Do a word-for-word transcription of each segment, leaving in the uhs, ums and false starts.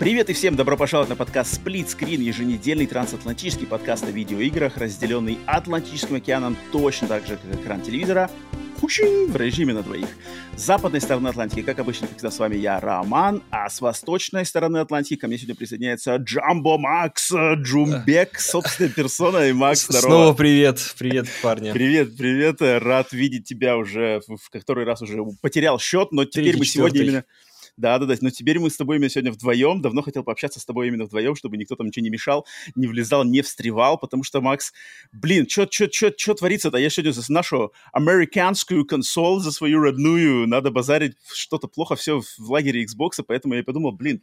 Привет и всем добро пожаловать на подкаст «Сплитскрин», еженедельный трансатлантический подкаст о видеоиграх, разделенный Атлантическим океаном точно так же, как экран телевизора, в режиме на двоих. С западной стороны Атлантики, как обычно, как всегда, с вами я, Роман, а с восточной стороны Атлантики ко мне сегодня присоединяется Джамбо Макс, Джумбек, собственной персоной. Макс, здорово. Снова привет, привет, парни. Привет, привет, рад видеть тебя уже, в который раз уже потерял счет, но теперь мы сегодня именно... Да-да-да, но теперь мы с тобой именно сегодня вдвоем. Давно хотел пообщаться с тобой именно вдвоем, чтобы никто там ничего не мешал, не влезал, не встревал, потому что, Макс, блин, что творится-то? Я сегодня за нашу американскую консоль, за свою родную, надо базарить, что-то плохо все в лагере Xbox, поэтому я подумал, блин,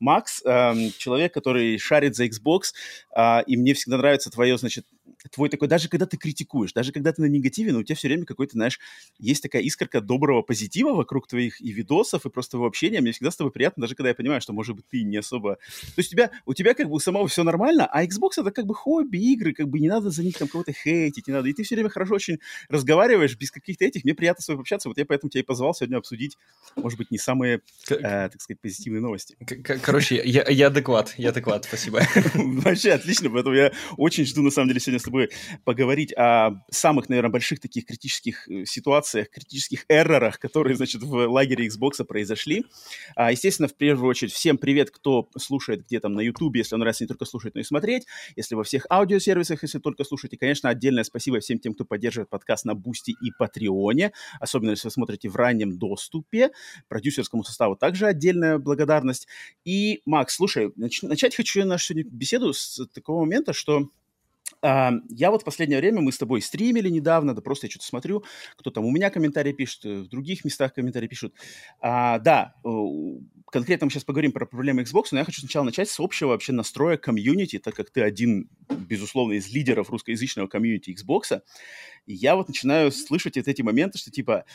Макс, э, человек, который шарит за Xbox, э, и мне всегда нравится твое, значит, твой такой, даже когда ты критикуешь, даже когда ты на негативе, но у тебя все время какой-то, знаешь, есть такая искорка доброго позитива вокруг твоих и видосов, и просто его общения. Мне всегда с тобой приятно, даже когда я понимаю, что, может быть, ты не особо... То есть у тебя, у тебя как бы у самого все нормально, а Xbox — это как бы хобби, игры, как бы не надо за них там кого-то хейтить, не надо. И ты все время хорошо очень разговариваешь без каких-то этих. Мне приятно с тобой общаться, вот я поэтому тебя и позвал сегодня обсудить, может быть, не самые, э, так сказать, позитивные новости. Короче, я, я адекват, я адекват, спасибо. Вообще отлично, поэтому я очень жду, на самом деле, сегодня с тобой поговорить о самых, наверное, больших таких критических ситуациях, критических эррорах, которые, значит, в лагере Xbox произошли. А, естественно, в первую очередь, всем привет, кто слушает где там на YouTube, если он нравится не только слушать, но и смотреть, если во всех аудиосервисах, если только слушать. И, конечно, отдельное спасибо всем тем, кто поддерживает подкаст на Boosty и Патреоне, особенно если вы смотрите в раннем доступе. Продюсерскому составу также отдельная благодарность. И, Макс, слушай, нач- начать хочу я нашу сегодня беседу с такого момента, что э, я вот в последнее время, мы с тобой стримили недавно, да просто я что-то смотрю, кто там у меня комментарии пишет, в других местах комментарии пишут. А, да, э, конкретно мы сейчас поговорим про проблемы Xbox, но я хочу сначала начать с общего вообще настроя комьюнити, так как ты один, безусловно, из лидеров русскоязычного комьюнити Xbox. И я вот начинаю слышать вот эти моменты, что типа...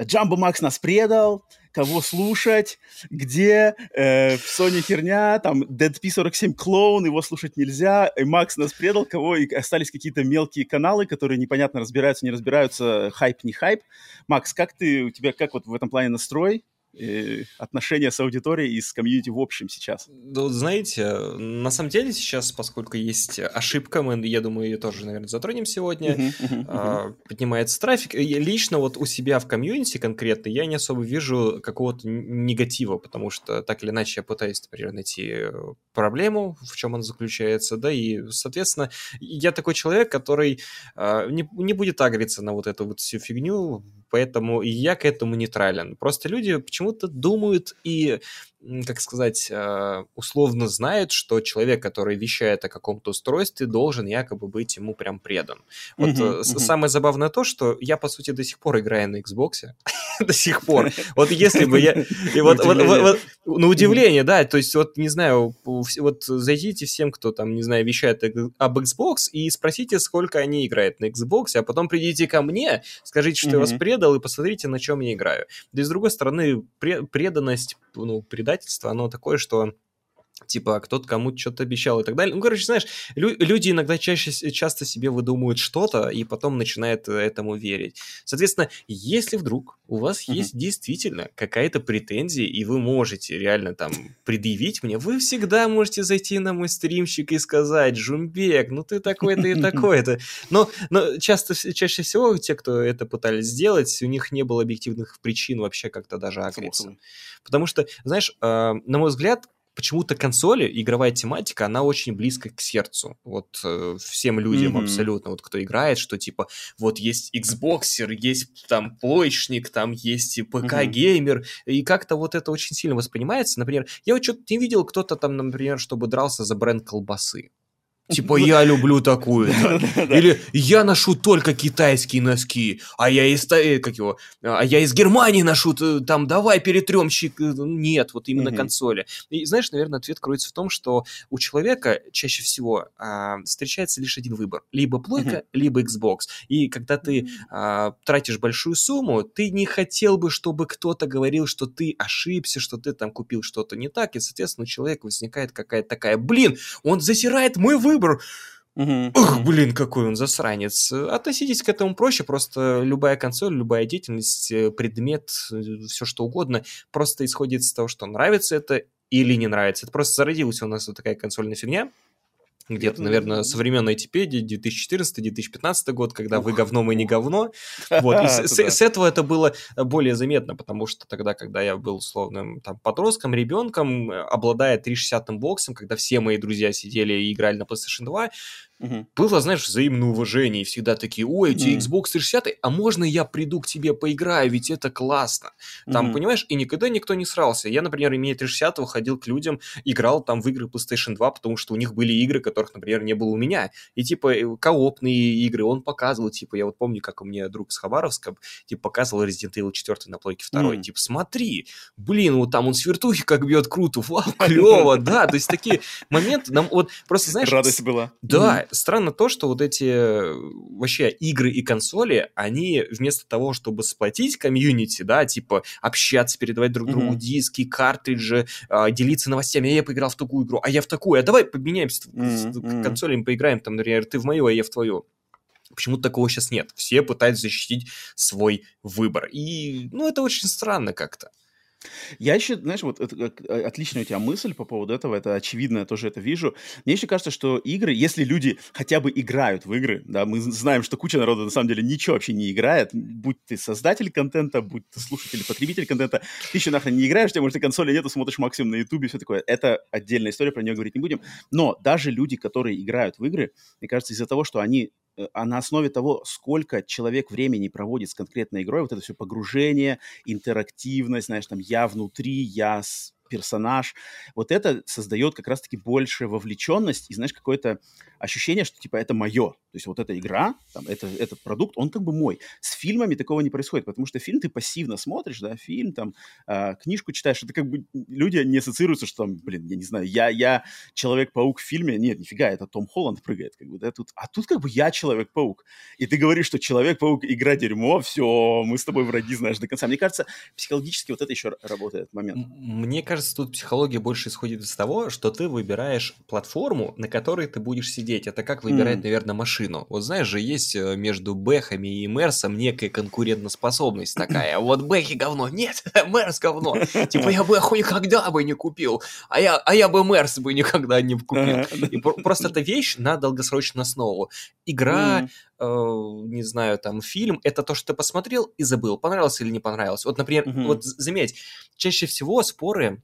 Джамбо Макс нас предал, кого слушать, где, э, в Sony херня, там, Дэд Пи сорок семь клоун, его слушать нельзя, и Макс нас предал, кого, и остались какие-то мелкие каналы, которые непонятно разбираются, не разбираются, хайп, не хайп. Макс, как ты, у тебя, как вот в этом плане настрой, э, отношения с аудиторией и с комьюнити в общем сейчас? Да, знаете, на самом деле сейчас, поскольку есть ошибка, мы, я думаю, ее тоже, наверное, затронем сегодня, uh-huh, uh-huh, uh-huh. поднимается трафик. Я лично вот у себя в комьюнити конкретно я не особо вижу какого-то негатива, потому что так или иначе я пытаюсь, например, найти проблему, в чем она заключается, да, и, соответственно, я такой человек, который не, не будет агриться на вот эту вот всю фигню, поэтому я к этому нейтрален. Просто люди почему-то думают и, как сказать, условно знают, что человек, который вещает о каком-то устройстве, должен якобы быть ему прям предан. Вот uh-huh, uh-huh. самое забавное то, что я, по сути, до сих пор играю на Xbox. До сих пор. Вот если бы я... На удивление, да. То есть, вот, не знаю, вот зайдите всем, кто там, не знаю, вещает об Xbox, и спросите, сколько они играют на Xbox, а потом придите ко мне, скажите, что я вас предал, и посмотрите, на чем я играю. Да и, с другой стороны, преданность, ну, предательство, оно такое, что типа кто-то кому-то что-то обещал и так далее. Ну, короче, знаешь, лю- люди иногда чаще часто себе выдумывают что-то и потом начинают этому верить. Соответственно, если вдруг у вас uh-huh. есть действительно какая-то претензия, и вы можете реально там предъявить мне, вы всегда можете зайти на мой стримчик и сказать: «Джумбек, ну ты такой-то и такой-то». Но, но часто, чаще всего те, кто это пытались сделать, у них не было объективных причин вообще как-то даже агрессии. Потому что, знаешь, э, на мой взгляд, почему-то консоли, игровая тематика, она очень близко к сердцу. Вот э, всем людям mm-hmm. абсолютно, вот кто играет, что типа вот есть Xboxer, есть там плойчник, там есть и ПК-геймер, mm-hmm. и как-то вот это очень сильно воспринимается. Например, я вот что-то не видел, кто-то там, например, чтобы дрался за бренд колбасы. Типа, я люблю такую. Или я ношу только китайские носки, а я из как его, а я из Германии ношу, там, давай перетрем щик. Нет, вот именно консоли. И знаешь, наверное, ответ кроется в том, что у человека чаще всего встречается лишь один выбор. Либо плойка, либо Xbox. И когда ты тратишь большую сумму, ты не хотел бы, чтобы кто-то говорил, что ты ошибся, что ты там купил что-то не так. И, соответственно, у человека возникает какая-то такая, блин, он засирает мой выбор. Выбор. Угу. Ух, блин, какой он засранец. Относитесь к этому проще, просто любая консоль, любая деятельность, предмет, все что угодно, просто исходит из того, что нравится это или не нравится. Это просто зародилась у нас вот такая консольная фигня. Где-то, наверное, современная Википедия, две тысячи четырнадцатый - две тысячи пятнадцатый год, когда вы говно, мы не говно. Вот. И с, с этого это было более заметно, потому что тогда, когда я был условным там, подростком, ребенком, обладая триста шестидесятым боксом, когда все мои друзья сидели и играли на плейстейшн два, угу. Было, знаешь, взаимное уважение. И всегда такие, ой, эти mm. Xbox триста шестьдесят, а можно я приду к тебе поиграю, ведь это классно. Там, mm-hmm. понимаешь, и никогда никто не срался. Я, например, имея триста шестьдесят, ходил к людям, играл там в игры плейстейшн два, потому что у них были игры, которых, например, не было у меня. И типа коопные игры он показывал. Типа, я вот помню, как у меня друг с Хабаровска типа показывал Resident Evil четыре на плойке второй. Mm. Типа, смотри, блин, вот там он с вертухи как бьет круто, вау, клево, да. То есть такие моменты, нам вот просто, знаешь... Радость была. Да, странно то, что вот эти вообще игры и консоли, они вместо того, чтобы сплотить комьюнити, да, типа общаться, передавать друг другу mm-hmm. диски, картриджи, делиться новостями, а я поиграл в такую игру, а я в такую, а давай поменяемся mm-hmm. консолями, поиграем, там, например, ты в мою, а я в твою. Почему-то такого сейчас нет. Все пытаются защитить свой выбор. И, ну, это очень странно как-то. Я еще, знаешь, вот это, отличная у тебя мысль по поводу этого, это очевидно, я тоже это вижу. Мне еще кажется, что игры, если люди хотя бы играют в игры, да, мы знаем, что куча народа на самом деле ничего вообще не играет, будь ты создатель контента, будь ты слушатель, потребитель контента, ты еще нахрен не играешь, у тебя, может, и консоли нету, смотришь максимум на Ютубе и все такое. Это отдельная история, про нее говорить не будем. Но даже люди, которые играют в игры, мне кажется, из-за того, что они... а на основе того, сколько человек времени проводит с конкретной игрой, вот это все погружение, интерактивность, знаешь, там я внутри, я персонаж, вот это создает как раз-таки больше вовлеченность и, знаешь, какое-то ощущение, что, типа, это мое. То есть вот эта игра, там, это, этот продукт, он как бы мой. С фильмами такого не происходит, потому что фильм ты пассивно смотришь, да, фильм, там, э, книжку читаешь, это как бы люди не ассоциируются, что там, блин, я не знаю, я, я Человек-паук в фильме, нет, нифига, это Том Холланд прыгает, как бы, да, тут, а тут как бы я Человек-паук. И ты говоришь, что Человек-паук, игра дерьмо, все, мы с тобой враги, знаешь, до конца. Мне кажется, психологически вот это еще работает момент. Мне кажется, Кажется, тут психология больше исходит из того, что ты выбираешь платформу, на которой ты будешь сидеть. Это как выбирать, mm. наверное, машину. Вот знаешь же, есть между Бэхами и Мерсом некая конкурентоспособность такая. Вот Бэхи говно, нет, Мерс говно. Типа я Бэху никогда бы не купил, а я, а я бы Мерс бы никогда не купил. И просто эта вещь на долгосрочную основу. Игра... Mm. не знаю, там, фильм, это то, что ты посмотрел и забыл, понравился или не понравился. Вот, например, mm-hmm. вот заметь, чаще всего споры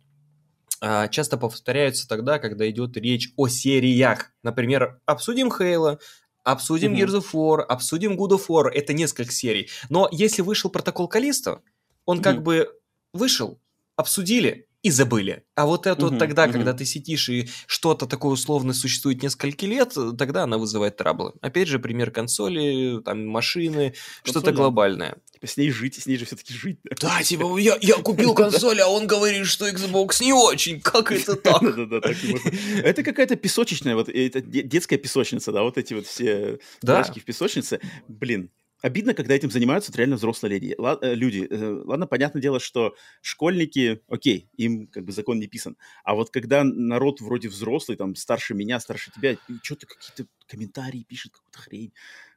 а, часто повторяются тогда, когда идет речь о сериях. Например, обсудим Halo, обсудим mm-hmm. Gears of War, обсудим God of War, это несколько серий. Но если вышел протокол Каллисто, он mm-hmm. как бы вышел, обсудили, и забыли. А вот это uh-huh, вот тогда, uh-huh. когда ты сидишь и что-то такое условно существует несколько лет, тогда она вызывает траблы. Опять же, пример консоли, там, машины, консоль, что-то глобальное. Типа с ней жить, с ней же все-таки жить. Да, типа я, я купил консоль, а он говорит, что Xbox не очень. Как это так? Да-да-да, так и можно. Это какая-то песочечная, вот это детская песочница, да, вот эти вот все дырочки в песочнице. Блин. Обидно, когда этим занимаются вот реально взрослые люди. Ладно, понятное дело, что школьники, окей, им как бы закон не писан. А вот когда народ вроде взрослый, там, старше меня, старше тебя, что-то какие-то комментарии пишет, какую-то хрень.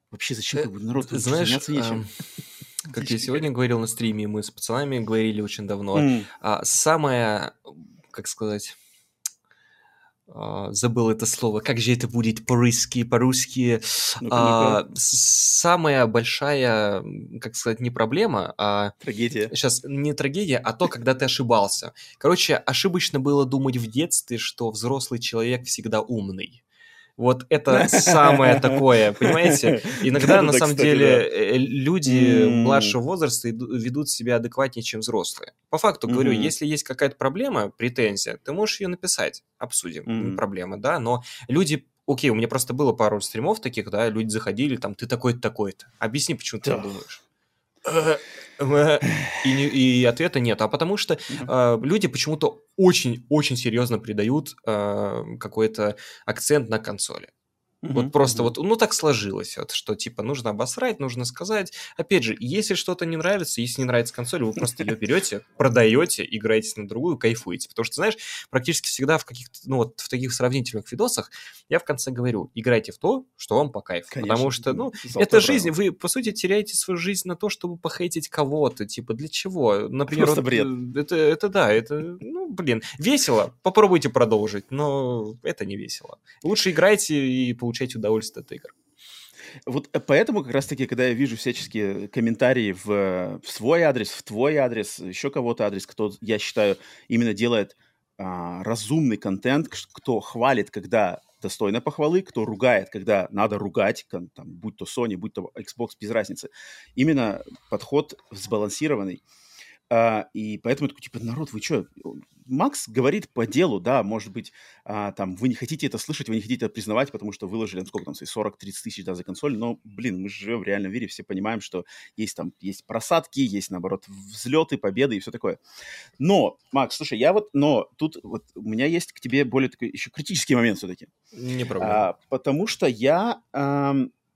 Вообще зачем как бы народ заняться нечем? Как я сегодня говорил на стриме, мы с пацанами говорили очень давно. Самое, как сказать... Uh, забыл это слово, как же это будет по-русски, по-русски. Ну-ка, uh, ну-ка. Самая большая, как сказать, не проблема, а... Трагедия. Сейчас, не трагедия, а то, когда ты ошибался. Короче, ошибочно было думать в детстве, что взрослый человек всегда умный. Вот это самое такое, понимаете? Иногда, на самом деле, люди младшего возраста ведут себя адекватнее, чем взрослые. По факту, говорю, если есть какая-то проблема, претензия, ты можешь ее написать, обсудим проблемы, да, но люди окей, у меня просто было пару стримов таких, да, люди заходили, там, ты такой-то, такой-то. Объясни, почему ты так думаешь. И, и ответа нет. А потому что э, люди почему-то очень-очень серьезно придают э, какой-то акцент на консоли. Mm-hmm. Вот просто mm-hmm. вот, ну так сложилось, вот, что типа нужно обосрать, нужно сказать. Опять же, если что-то не нравится, если не нравится консоль, вы просто ее берете, продаете, играете на другую, кайфуете. Потому что, знаешь, практически всегда в каких-то, ну вот в таких сравнительных видосах я в конце говорю, играйте в то, что вам по кайфу. Конечно, потому что, ну, это жизнь, вы, по сути, теряете свою жизнь на то, чтобы похейтить кого-то, типа, для чего? Например, просто вот, бред. Это, это, да, это, ну, блин, весело, попробуйте продолжить, но это не весело. Лучше играйте и получайте получать удовольствие от игр. Вот поэтому как раз-таки, когда я вижу всяческие комментарии в, в свой адрес, в твой адрес, еще кого-то адрес, кто, я считаю, именно делает а, разумный контент, кто хвалит, когда достойно похвалы, кто ругает, когда надо ругать, там, будь то Sony, будь то Xbox, без разницы. Именно подход сбалансированный. А, и поэтому такой, типа, народ, вы что... Макс говорит по делу, да, может быть, а, там, вы не хотите это слышать, вы не хотите это признавать, потому что выложили, сколько там, сорок-тридцать тысяч, да, за консоль, но, блин, мы живем в реальном мире, все понимаем, что есть там, есть просадки, есть, наоборот, взлеты, победы и все такое. Но, Макс, слушай, я вот, но тут вот у меня есть к тебе более такой еще критический момент все-таки. Не проблема. А, потому что я, а,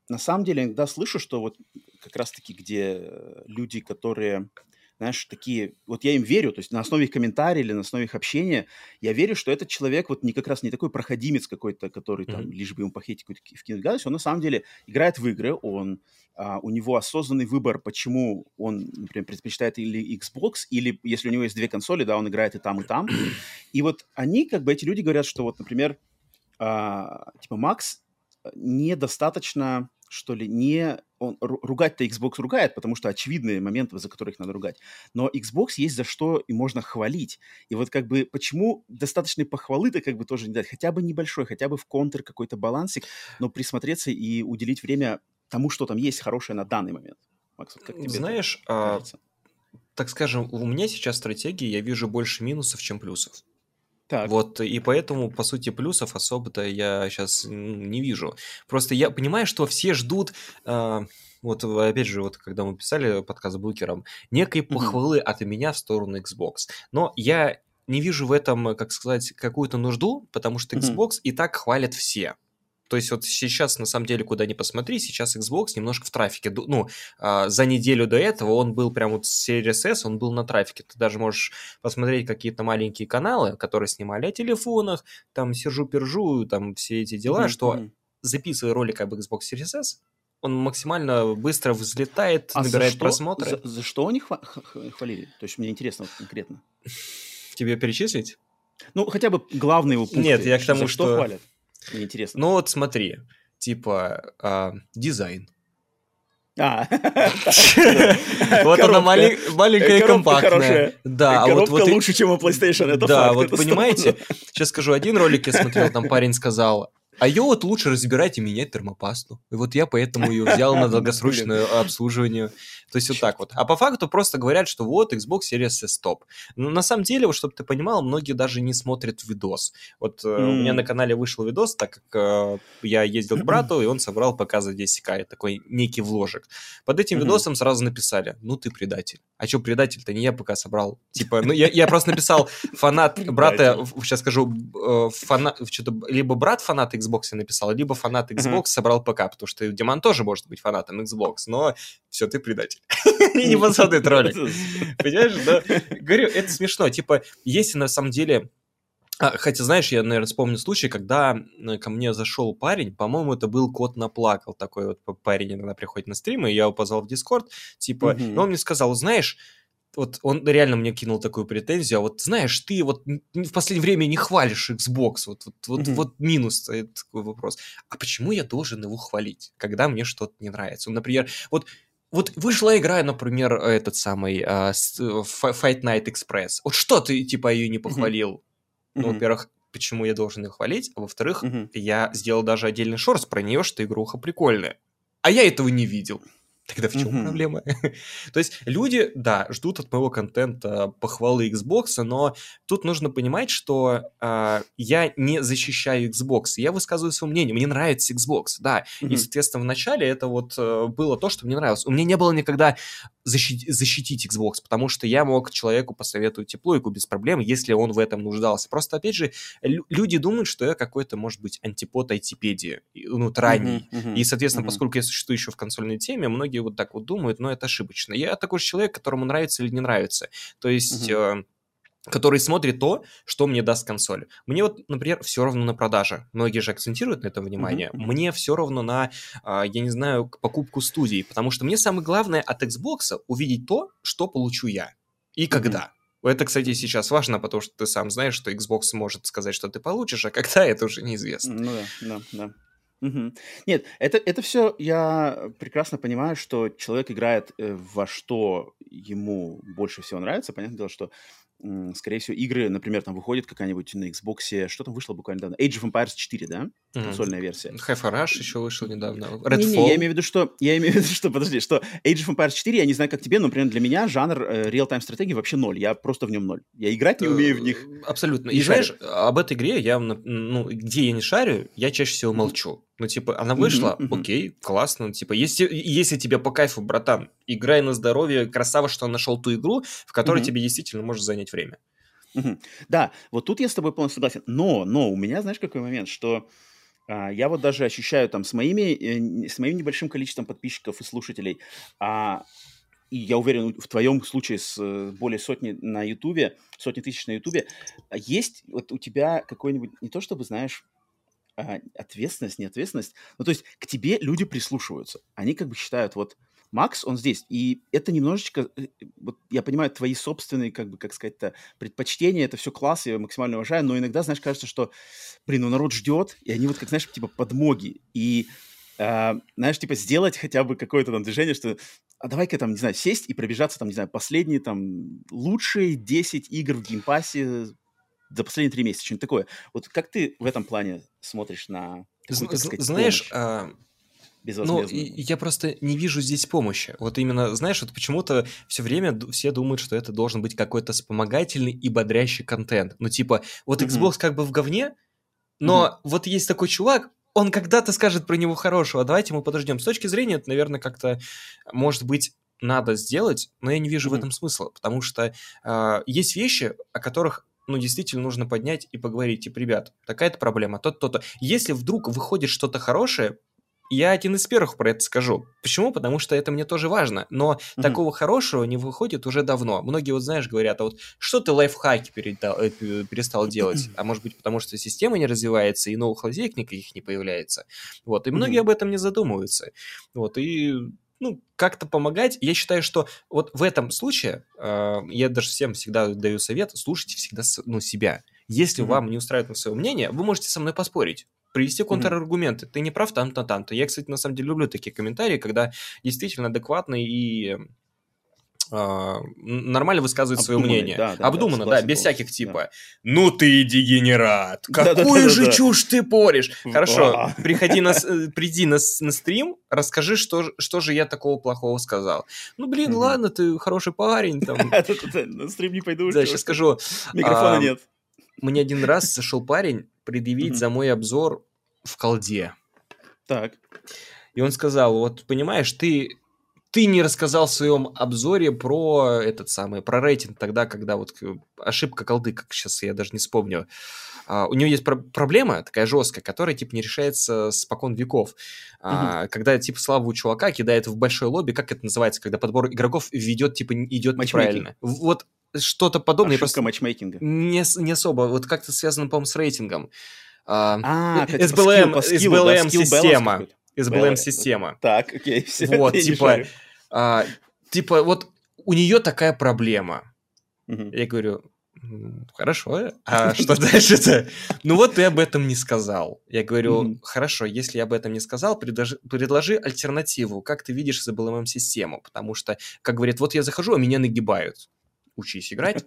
на самом деле, иногда слышу, что вот как раз-таки, где люди, которые... знаешь, такие, вот я им верю, то есть на основе их комментариев или на основе их общения, я верю, что этот человек вот не как раз не такой проходимец какой-то, который mm-hmm. там, лишь бы ему похитить какую-то вкинуть гадость, он на самом деле играет в игры, он, а, у него осознанный выбор, почему он, например, предпочитает или Xbox, или если у него есть две консоли, да, он играет и там, и там. И вот они, как бы эти люди говорят, что вот, например, а, типа Макс недостаточно... что ли, не... Он, ругать-то Xbox ругает, потому что очевидные моменты, за которых надо ругать. Но Xbox есть за что и можно хвалить. И вот как бы почему достаточной похвалы-то как бы тоже не дать? Хотя бы небольшой, хотя бы в контр какой-то балансик, но присмотреться и уделить время тому, что там есть хорошее на данный момент. Макс, вот как тебе знаешь, а, так скажем, у меня сейчас стратегии, я вижу больше минусов, чем плюсов. Так. Вот, и поэтому, по сути, плюсов особо-то я сейчас не вижу. Просто я понимаю, что все ждут, э, вот опять же, вот когда мы писали подкаст с Букером, некой похвалы mm-hmm. от меня в сторону Xbox. Но я не вижу в этом, как сказать, какую-то нужду, потому что Xbox mm-hmm. и так хвалят все. То есть вот сейчас, на самом деле, куда ни посмотри, сейчас Xbox немножко в трафике. Ну, за неделю до этого он был прям вот с Series S, он был на трафике. Ты даже можешь посмотреть какие-то маленькие каналы, которые снимали о телефонах, там, сержу-пержу, там, все эти дела, mm-hmm. что записывая ролик об Xbox Series S, он максимально быстро взлетает, а набирает за что, просмотры. За, за что они хва- хвалили? То есть мне интересно конкретно. Тебе перечислить? Ну, хотя бы главные его пункты. Нет, я к тому, за что... что хвалят? Мне интересно. Ну вот смотри, типа а, дизайн. А, вот она маленькая и компактная. Коробка лучше, чем у PlayStation, это факт. Да, вот понимаете, сейчас скажу, один ролик я смотрел, там парень сказал, а ее вот лучше разбирать и менять термопасту. И вот я поэтому ее взял на долгосрочное обслуживание. То есть вот так вот. А по факту просто говорят, что вот Xbox Series S топ. Но на самом деле, вот чтобы ты понимал, многие даже не смотрят видос. Вот mm. у меня на канале вышел видос, так как э, я ездил к брату, и он собрал ПК за десять тысяч, такой некий вложек. Под этим mm-hmm. видосом сразу написали, ну ты предатель. А что предатель-то? Не я ПК собрал. Типа, ну я, я просто написал фанат брата, сейчас скажу, э, фанат, что-то, либо брат фанат Xbox я написал, либо фанат Xbox mm-hmm. собрал ПК, потому что Диман тоже может быть фанатом Xbox, но все, ты предатель. И не посмотрит ролик. Понимаешь, да? Говорю, это смешно. Типа, если на самом деле... А, хотя, знаешь, я, наверное, вспомню случай, когда ко мне зашел парень, по-моему, это был Кот Наплакал, такой вот парень иногда приходит на стримы, и я его позвал в Дискорд, типа, угу. но он мне сказал, знаешь... Вот он реально мне кинул такую претензию, а вот знаешь, ты вот в последнее время не хвалишь Xbox, вот, вот, вот, mm-hmm. вот минус такой вопрос. А почему я должен его хвалить, когда мне что-то не нравится? Он, например, вот, вот вышла игра, например, этот самый uh, Fight Night Express. Вот что ты, типа, ее не похвалил? Mm-hmm. Ну, во-первых, почему я должен ее хвалить? А во-вторых, mm-hmm. я сделал даже отдельный шорт про нее, что игруха прикольная. А я этого не видел. Тогда в чем mm-hmm. проблема? То есть люди, да, ждут от моего контента похвалы Xbox, но тут нужно понимать, что э, я не защищаю Xbox, я высказываю свое мнение, мне нравится Xbox, да, mm-hmm. и, соответственно, в начале это вот э, было то, что мне нравилось. У меня не было никогда защи- защитить Xbox, потому что я мог человеку посоветовать теплойку без проблем, если он в этом нуждался. Просто, опять же, лю- люди думают, что я какой-то, может быть, антипод айтипедии, ну, ранний, mm-hmm. mm-hmm. и, соответственно, mm-hmm. поскольку я существую еще в консольной теме, многие вот так вот думают, но это ошибочно. Я такой же человек, которому нравится или не нравится. То есть... Mm-hmm. Э- который смотрит то, что мне даст консоль. Мне вот, например, все равно на продажи. Многие же акцентируют на этом внимание. Mm-hmm. Мне все равно на, я не знаю, покупку студии, потому что мне самое главное от Xbox увидеть то, что получу я и когда. Mm-hmm. Это, кстати, сейчас важно, потому что ты сам знаешь, что Xbox может сказать, что ты получишь, а когда, это уже неизвестно. Ну да, да, да. Угу. Нет, это, это все я прекрасно понимаю, что человек играет во что ему больше всего нравится. Понятное дело, что, скорее всего, игры, например, там выходит какая-нибудь на Xbox, что там вышло буквально недавно? Age of Empires четыре, да? Mm-hmm. Консольная версия. Hi-Fi Rush еще вышел недавно. Redfall. Не-не, я имею в виду, что... Я имею в виду, что... Подожди, что Age of Empires четыре, я не знаю, как тебе, но, например, для меня жанр э, real-time стратегии вообще ноль. Я просто в нем ноль. Я играть не умею в них. Абсолютно. И знаешь, об этой игре я... Ну, где я не шарю, я чаще всего молчу. Ну, типа, она вышла, mm-hmm, mm-hmm. окей, классно. Ну, типа, если, если тебе по кайфу, братан, играй на здоровье, красава, что он нашел ту игру, в которой mm-hmm. тебе действительно может занять время. Mm-hmm. Да, вот тут я с тобой полностью согласен. Но, но у меня, знаешь, какой момент, что а, я вот даже ощущаю там с, моими, э, с моим небольшим количеством подписчиков и слушателей, а, и я уверен, в твоем случае с более сотни на Ютубе, сотни тысяч на Ютубе, есть вот у тебя какой-нибудь, не то чтобы, знаешь, ответственность, неответственность. Ну, то есть к тебе люди прислушиваются. Они как бы считают, вот, Макс, он здесь. И это немножечко, вот, я понимаю, твои собственные, как бы, как сказать-то, предпочтения, это все класс, я его максимально уважаю, но иногда, знаешь, кажется, что, блин, ну, народ ждет, и они вот, как, знаешь, типа, подмоги. И, э, знаешь, типа, сделать хотя бы какое-то там движение, что, а давай-ка там, не знаю, сесть и пробежаться, там, не знаю, последние, там, лучшие десять игр в Game Pass'е за последние три месяца, что-нибудь такое. Вот как ты в этом плане смотришь на... Такую, так сказать, знаешь, а... ну, я просто не вижу здесь помощи. Вот именно, знаешь, вот почему-то все время все думают, что это должен быть какой-то вспомогательный и бодрящий контент. Ну, типа, вот Xbox mm-hmm. как бы в говне, но mm-hmm. вот есть такой чувак, он когда-то скажет про него хорошего, давайте мы подождем. С точки зрения, это, наверное, как-то, может быть... надо сделать, но я не вижу mm-hmm. в этом смысла, потому что э, есть вещи, о которых, ну, действительно нужно поднять и поговорить, типа, ребят, такая-то проблема, то-то, то-то. Если вдруг выходит что-то хорошее, я один из первых про это скажу. Почему? Потому что это мне тоже важно, но mm-hmm. такого хорошего не выходит уже давно. Многие, вот знаешь, говорят, а вот что ты лайфхаки передал, э, перестал делать? Mm-hmm. А может быть, потому что система не развивается и новых лазеек никаких не появляется. Вот, и многие mm-hmm. об этом не задумываются. Вот, и... ну, как-то помогать. Я считаю, что вот в этом случае, э, я даже всем всегда даю совет, слушайте всегда, ну, себя. Если mm-hmm. вам не устраивает свое мнение, вы можете со мной поспорить, привести контраргументы. Mm-hmm. Ты не прав там-то, там-то. Я, кстати, на самом деле люблю такие комментарии, когда действительно адекватный и... нормально высказывает свое мнение. Да, да, обдуманно, да, да, без всяких типа. Да. Ну ты дегенерат! Какую да, да, да, же да, да. чушь ты порешь? Хорошо, приходи на, приди на, на стрим, расскажи, что, что же я такого плохого сказал. Ну, блин, ладно, ты хороший парень. На стрим не пойду. Да, сейчас скажу. Микрофона нет. Мне один раз зашел парень предъявить за мой обзор в колде. Так. И он сказал, вот понимаешь, ты... ты не рассказал в своем обзоре про этот самый, про рейтинг тогда, когда вот ошибка колды, как сейчас я даже не вспомню. Uh, у него есть про- проблема такая жесткая, которая, типа, не решается спокон веков. Uh, mm-hmm. Когда, типа, слабого чувака кидает в большое лобби, как это называется, когда подбор игроков ведет, типа, идет неправильно. Вот что-то подобное. Ошибка матчмейкинга. Не, не особо. Вот как-то связано, по-моему, с рейтингом. эс би эл эм-система. эс би эл эм-система. Так, окей. Все, вот, типа, а, типа, вот у нее такая проблема. Uh-huh. Я говорю, хорошо, а что дальше-то? Ну вот ты об этом не сказал. Я говорю, uh-huh. хорошо, если я об этом не сказал, предложи, предложи альтернативу, как ты видишь эс би эл эм-систему. Потому что, как говорят, вот я захожу, а меня нагибают. Учись играть.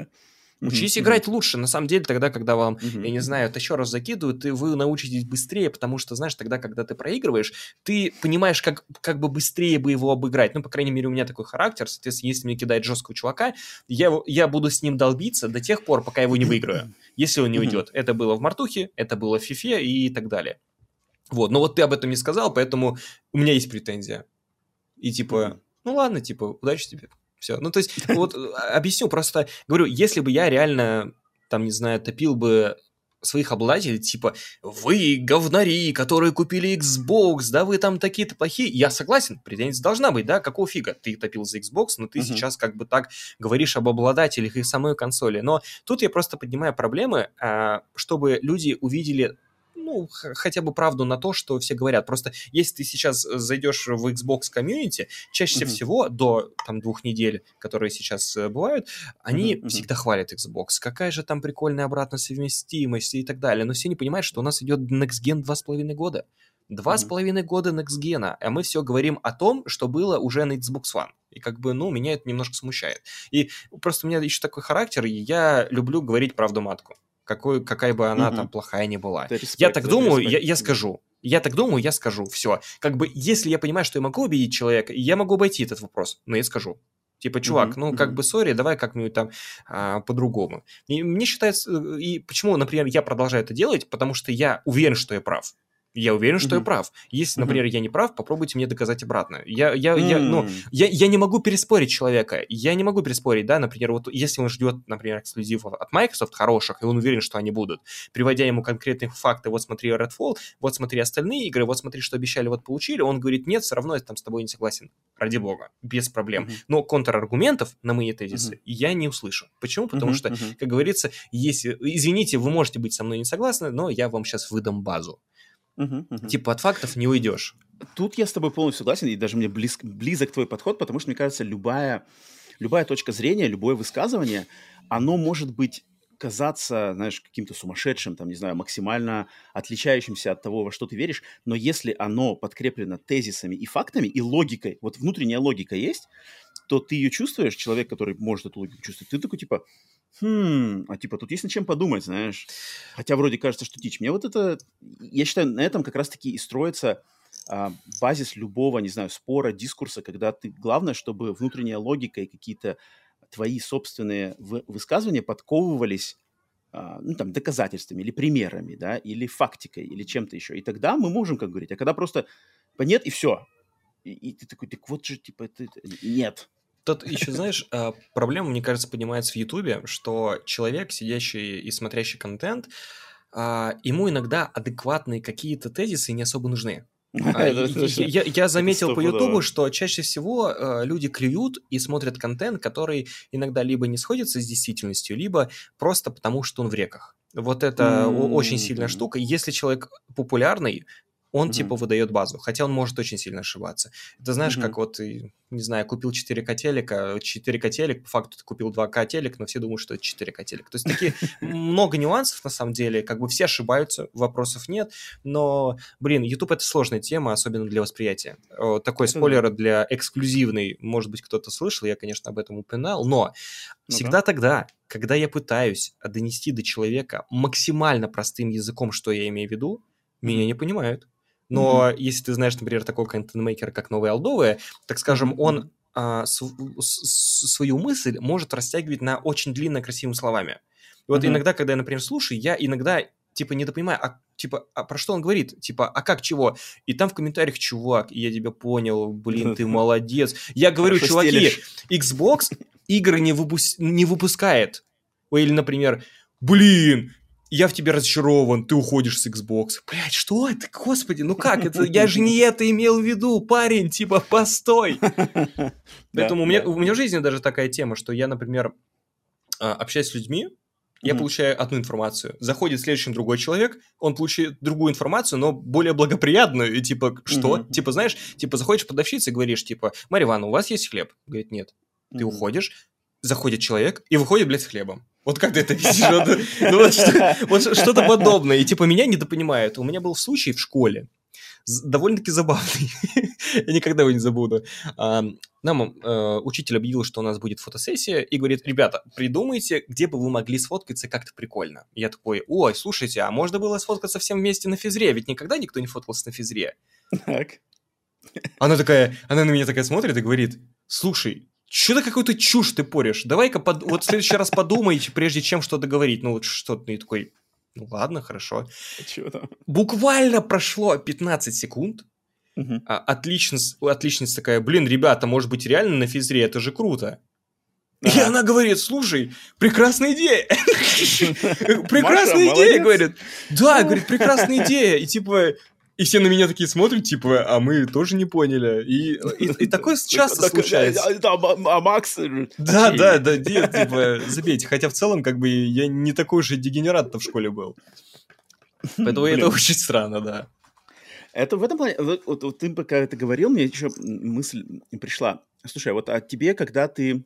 Учись mm-hmm. играть лучше, на самом деле, тогда, когда вам, mm-hmm. я не знаю, это еще раз закидывают, и вы научитесь быстрее, потому что, знаешь, тогда, когда ты проигрываешь, ты понимаешь, как, как бы быстрее бы его обыграть. Ну, по крайней мере, у меня такой характер, соответственно, если мне кидает жесткого чувака, я, я буду с ним долбиться до тех пор, пока его не выиграю, если он не уйдет. Mm-hmm. Это было в Мартухе, это было в Фифе и так далее. Вот, но вот ты об этом не сказал, поэтому у меня есть претензия. И типа, mm-hmm. ну ладно, типа, удачи тебе. Все. Ну, то есть, вот объясню, просто говорю, если бы я реально, там, не знаю, топил бы своих обладателей, типа, вы говнари, которые купили Xbox, да, вы там такие-то плохие, я согласен, претензия должна быть, да, какого фига, ты топил за Xbox, но ты uh-huh. сейчас как бы так говоришь об обладателях и самой консоли, но тут я просто поднимаю проблемы, чтобы люди увидели... ну, хотя бы правду на то, что все говорят. Просто если ты сейчас зайдешь в Xbox комьюнити, чаще uh-huh. всего до там, двух недель, которые сейчас э, бывают, они uh-huh. всегда хвалят Xbox. Какая же там прикольная обратная совместимость и так далее. Но все не понимают, что у нас идет Next Gen два с половиной года. Два с половиной года Next Gen, а мы все говорим о том, что было уже на Xbox One. И как бы, ну, меня это немножко смущает. И просто у меня еще такой характер, и я люблю говорить правду матку. Какой, какая бы она mm-hmm. там плохая ни была. Респект, я так думаю, я, я скажу. Я так думаю, я скажу. Все. Как бы, если я понимаю, что я могу убедить человека, я могу обойти этот вопрос, но я скажу. Типа, чувак, mm-hmm. ну, как mm-hmm. бы, сори, давай как-нибудь там а, по-другому. И мне считается... И почему, например, я продолжаю это делать? Потому что я уверен, что я прав. Я уверен, что mm-hmm. я прав. Если, например, mm-hmm. я не прав, попробуйте мне доказать обратно. Я, я, mm-hmm. я, ну, я, я не могу переспорить человека. Я не могу переспорить, да, например, вот если он ждет, например, эксклюзивов от Microsoft хороших, и он уверен, что они будут, приводя ему конкретные факты, вот смотри Redfall, вот смотри остальные игры, вот смотри, что обещали, вот получили, он говорит, нет, все равно я там с тобой не согласен. Ради бога, без проблем. Mm-hmm. Но контраргументов на мои тезисы mm-hmm. я не услышу. Почему? Потому mm-hmm. что, как говорится, если... извините, вы можете быть со мной не согласны, но я вам сейчас выдам базу. Uh-huh, uh-huh. Типа от фактов не уйдешь. Тут я с тобой полностью согласен, и даже мне близ, близок твой подход, потому что, мне кажется, любая, любая точка зрения, любое высказывание, оно может быть казаться, знаешь, каким-то сумасшедшим, там, не знаю, максимально отличающимся от того, во что ты веришь, но если оно подкреплено тезисами и фактами, и логикой, вот внутренняя логика есть, то ты ее чувствуешь, человек, который может эту логику чувствовать, ты такой, типа, хм, а типа тут есть над чем подумать, знаешь. Хотя вроде кажется, что дичь. Мне вот это, я считаю, на этом как раз-таки и строится а, базис любого, не знаю, спора, дискурса, когда ты, главное, чтобы внутренняя логика и какие-то твои собственные вы, высказывания подковывались, а, ну, там, доказательствами или примерами, да, или фактикой, или чем-то еще. И тогда мы можем, как говорить, а когда просто нет, и все. И, и ты такой, так вот же, типа, это, нет. Тут еще, знаешь, проблема, мне кажется, поднимается в Ютубе, что человек, сидящий и смотрящий контент, ему иногда адекватные какие-то тезисы не особо нужны. я, я заметил по Ютубу, что чаще всего э, люди клюют и смотрят контент, который иногда либо не сходится с действительностью, либо просто потому, что он в реках. Вот это mm-hmm. очень сильная штука. Если человек популярный, он, mm-hmm. типа, выдает базу, хотя он может очень сильно ошибаться. Ты знаешь, mm-hmm. как вот, не знаю, купил четыре ка телека, четыре ка телек, по факту ты купил два ка телек, но все думают, что это четыре ка телек. То есть такие много нюансов, на самом деле, как бы все ошибаются, вопросов нет, но, блин, YouTube — это сложная тема, особенно для восприятия. Такой спойлер для эксклюзивной, может быть, кто-то слышал, я, конечно, об этом упоминал, но всегда тогда... когда я пытаюсь донести до человека максимально простым языком, что я имею в виду, меня не понимают. Но mm-hmm. если ты знаешь, например, такого контент-мейкера, как Новые Алдовые, так скажем, он а, с, с, свою мысль может растягивать на очень длинно красивыми словами. И вот mm-hmm. иногда, когда я, например, слушаю, я иногда, типа, недопонимаю, а, типа, а про что он говорит? Типа, а как, чего? И там в комментариях, чувак, я тебя понял, блин, ты молодец. Я говорю, хорошо, чуваки, стелишь. Xbox игры не, выпу- не выпускает. Или, например, блин... я в тебе разочарован, ты уходишь с Xbox. Блядь, что это? Господи, ну как? Это, я же не это имел в виду, парень, типа, постой. Поэтому у меня в жизни даже такая тема, что я, например, общаюсь с людьми, я получаю одну информацию. Заходит следующий другой человек, он получает другую информацию, но более благоприятную. И типа, что? Типа, знаешь, типа, заходишь в продавщицу и говоришь, типа, Марья Ивановна, у вас есть хлеб? Говорит, нет. Ты уходишь, заходит человек и выходит, блядь, с хлебом. Вот как ты это видишь? Ну, вот что-то подобное. И типа меня недопонимают. У меня был случай в школе. довольно-таки забавный. Я никогда его не забуду. Нам учитель объявил, что у нас будет фотосессия, и говорит: ребята, придумайте, где бы вы могли сфоткаться как-то прикольно. Я такой: ой, слушайте, а можно было сфоткаться всем вместе на физре? Ведь никогда никто не фоткался на физре. Так. Она такая, она на меня такая смотрит и говорит: слушай, что-то какую-то чушь ты порешь. Давай-ка под... вот в следующий раз подумай, прежде чем что-то говорить. Ну вот что-то, и такой: ну ладно, хорошо. Чего там? Буквально прошло пятнадцать секунд. Угу. А, отличница, отличница такая: блин, ребята, может быть, реально на физре, это же круто. И она говорит: слушай, прекрасная идея. Прекрасная идея, говорит. Да, говорит, прекрасная идея. И типа... И все на меня такие смотрят, типа, а мы тоже не поняли. И, и, и такое часто случается. А, а, а Макс... Да, да, да, нет, типа, забейте. Хотя в целом, как бы, я не такой же дегенерат-то в школе был. Поэтому это очень странно, да. Это в этом плане... Вот, вот ты пока это говорил, мне еще мысль пришла. Слушай, вот а тебе, когда ты...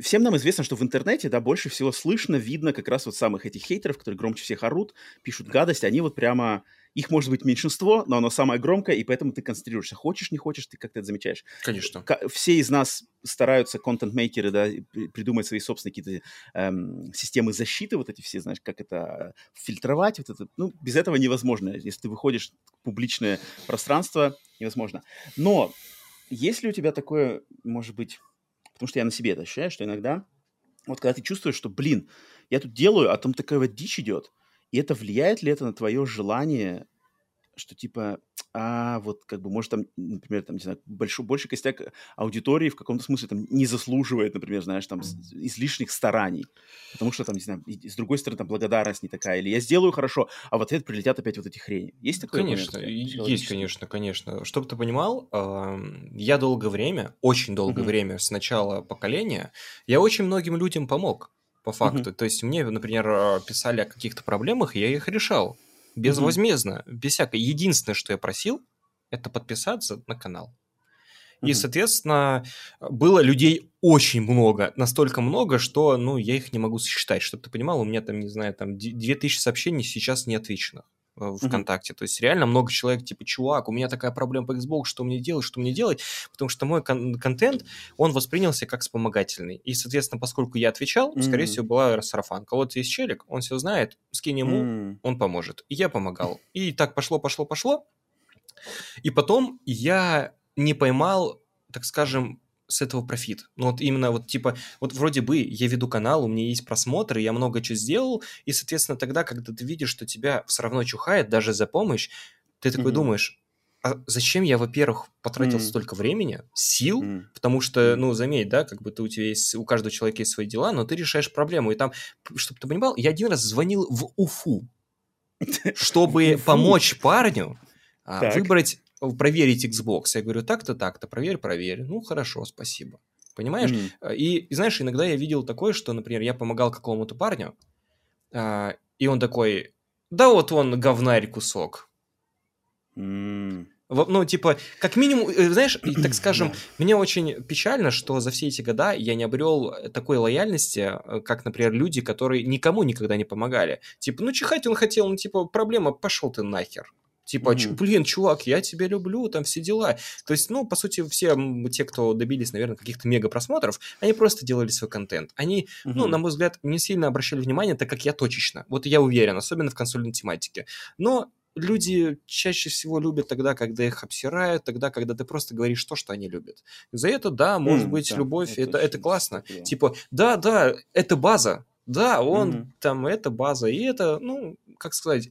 Всем нам известно, что в интернете, да, больше всего слышно, видно как раз вот самых этих хейтеров, которые громче всех орут, пишут гадость, они вот прямо... Их может быть меньшинство, но оно самое громкое, и поэтому ты концентрируешься. Хочешь, не хочешь, ты как-то это замечаешь. Конечно. Все из нас стараются, контент-мейкеры, да, придумать свои собственные какие-то эм, системы защиты, вот эти все, знаешь, как это фильтровать, вот это, ну, без этого невозможно. Если ты выходишь в публичное пространство, невозможно. Но есть ли у тебя такое, может быть, потому что я на себе это ощущаю, что иногда, вот когда ты чувствуешь, что, блин, я тут делаю, а там такая вот дичь идет, и это влияет ли это на твое желание, что типа, а вот как бы, может там, например, там, не знаю, большой, больший костяк аудитории в каком-то смысле там не заслуживает, например, знаешь, там излишних стараний, потому что там, не знаю, и, с другой стороны там благодарность не такая, или я сделаю хорошо, а в ответ прилетят опять вот эти хрени. Есть такое? Конечно, момент, есть, конечно, конечно. Чтобы ты понимал, я долгое время, очень долгое mm-hmm. время с начала поколения, я очень многим людям помог. По факту. Uh-huh. То есть мне, например, писали о каких-то проблемах, и я их решал. Безвозмездно, uh-huh. без всякой. Единственное, что я просил, это подписаться на канал. Uh-huh. И, соответственно, было людей очень много. Настолько много, что, ну, я их не могу сосчитать. Чтобы ты понимал, у меня там, не знаю, там две тысячи сообщений сейчас не отвечено ВКонтакте. Mm-hmm. То есть реально много человек, типа, чувак, у меня такая проблема по Xbox, что мне делать, что мне делать? Потому что мой кон- контент, он воспринялся как вспомогательный. И, соответственно, поскольку я отвечал, mm-hmm. скорее всего, была сарафанка. Вот есть челик, он все знает, скинь ему, mm-hmm. он поможет. И я помогал. И так пошло, пошло, пошло. И потом я не поймал, так скажем, с этого профит. Ну, вот именно вот типа, вот вроде бы я веду канал, у меня есть просмотры, я много чего сделал, и, соответственно, тогда, когда ты видишь, что тебя все равно чухает даже за помощь, ты такой mm-hmm. думаешь, а зачем я, во-первых, потратил mm-hmm. столько времени, сил, mm-hmm. потому что, ну, заметь, да, как бы ты, у тебя есть, у каждого человека есть свои дела, но ты решаешь проблему, и там, чтобы ты понимал, я один раз звонил в Уфу, чтобы помочь парню выбрать... проверить Xbox. Я говорю, так-то, так-то, проверь, проверь. Ну, хорошо, спасибо. Понимаешь? Mm-hmm. И, и, знаешь, иногда я видел такое, что, например, я помогал какому-то парню, э, и он такой, да вот он говнарь кусок. Mm-hmm. Во, ну, типа, как минимум, э, знаешь, так скажем, yeah. мне очень печально, что за все эти года я не обрел такой лояльности, как, например, люди, которые никому никогда не помогали. Типа, ну, чихать он хотел, ну, типа, проблема, пошел ты нахер. Типа, mm-hmm. блин, чувак, я тебя люблю, там все дела. То есть, ну, по сути, все те, кто добились, наверное, каких-то мега-просмотров, они просто делали свой контент. Они, mm-hmm. ну, на мой взгляд, не сильно обращали внимание, так как я точечно. Вот я уверен, особенно в консольной тематике. Но люди чаще всего любят тогда, когда их обсирают, тогда, когда ты просто говоришь то, что они любят. За это, да, может mm-hmm, быть, да, любовь, это, это, это классно. Yeah. Типа, да, да, это база. Да, он, mm-hmm. там, это база. И это, ну, как сказать...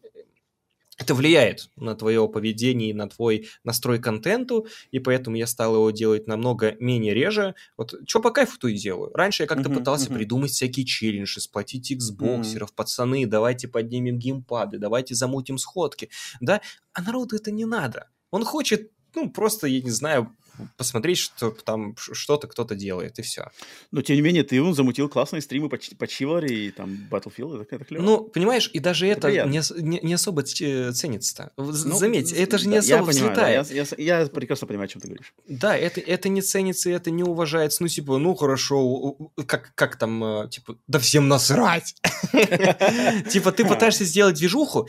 Это влияет на твое поведение, на твой настрой к контенту, и поэтому я стал его делать намного менее реже. Вот что по кайфу, то и делаю. Раньше я как-то uh-huh, пытался uh-huh. придумать всякие челленджи, сплотить иксбоксеров, uh-huh. пацаны, давайте поднимем геймпады, давайте замутим сходки, да? А народу это не надо. Он хочет, ну, просто, я не знаю, посмотреть, что там что-то кто-то делает, и все. Но, тем не менее, ты он замутил классные стримы по, по Чивари и там Battlefield, это, это клево. Ну, понимаешь, и даже это, это не, не, не особо ценится-то. Ну, заметь, это же да, не особо я взлетает. Понимаю, да, я, я, я прекрасно понимаю, о чем ты говоришь. Да, это, это не ценится, это не уважается. Ну, типа, ну, хорошо, как, как там, типа, да всем насрать! Типа, ты пытаешься сделать движуху,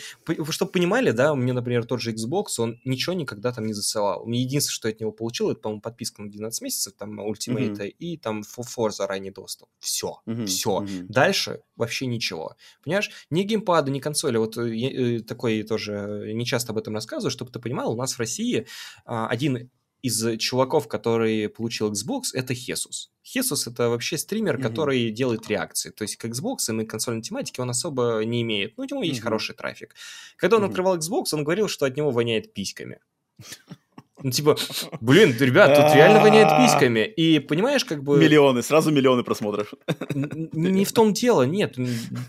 чтобы понимали, да, у меня, например, тот же Xbox, он ничего никогда там не засылал. Единственное, что я от него получил, это, по-моему, подписка на двенадцать месяцев, там, Ultimate mm-hmm. и там Forza ранний доступ. Все, mm-hmm. все. Mm-hmm. Дальше вообще ничего. Понимаешь? Ни геймпада, ни консоли. Вот я, такой тоже не часто об этом рассказываю, чтобы ты понимал, у нас в России а, один из чуваков, который получил Xbox, это Хесус. Хесус — это вообще стример, mm-hmm. который делает реакции. То есть к Xbox и к консольной тематике он особо не имеет. Ну, у него есть mm-hmm. хороший трафик. Когда он mm-hmm. открывал Xbox, он говорил, что от него воняет письками. Ну, типа, блин, ребят, тут реально воняет письками. И понимаешь, как бы... Миллионы, сразу миллионы просмотров. Не в том дело, нет.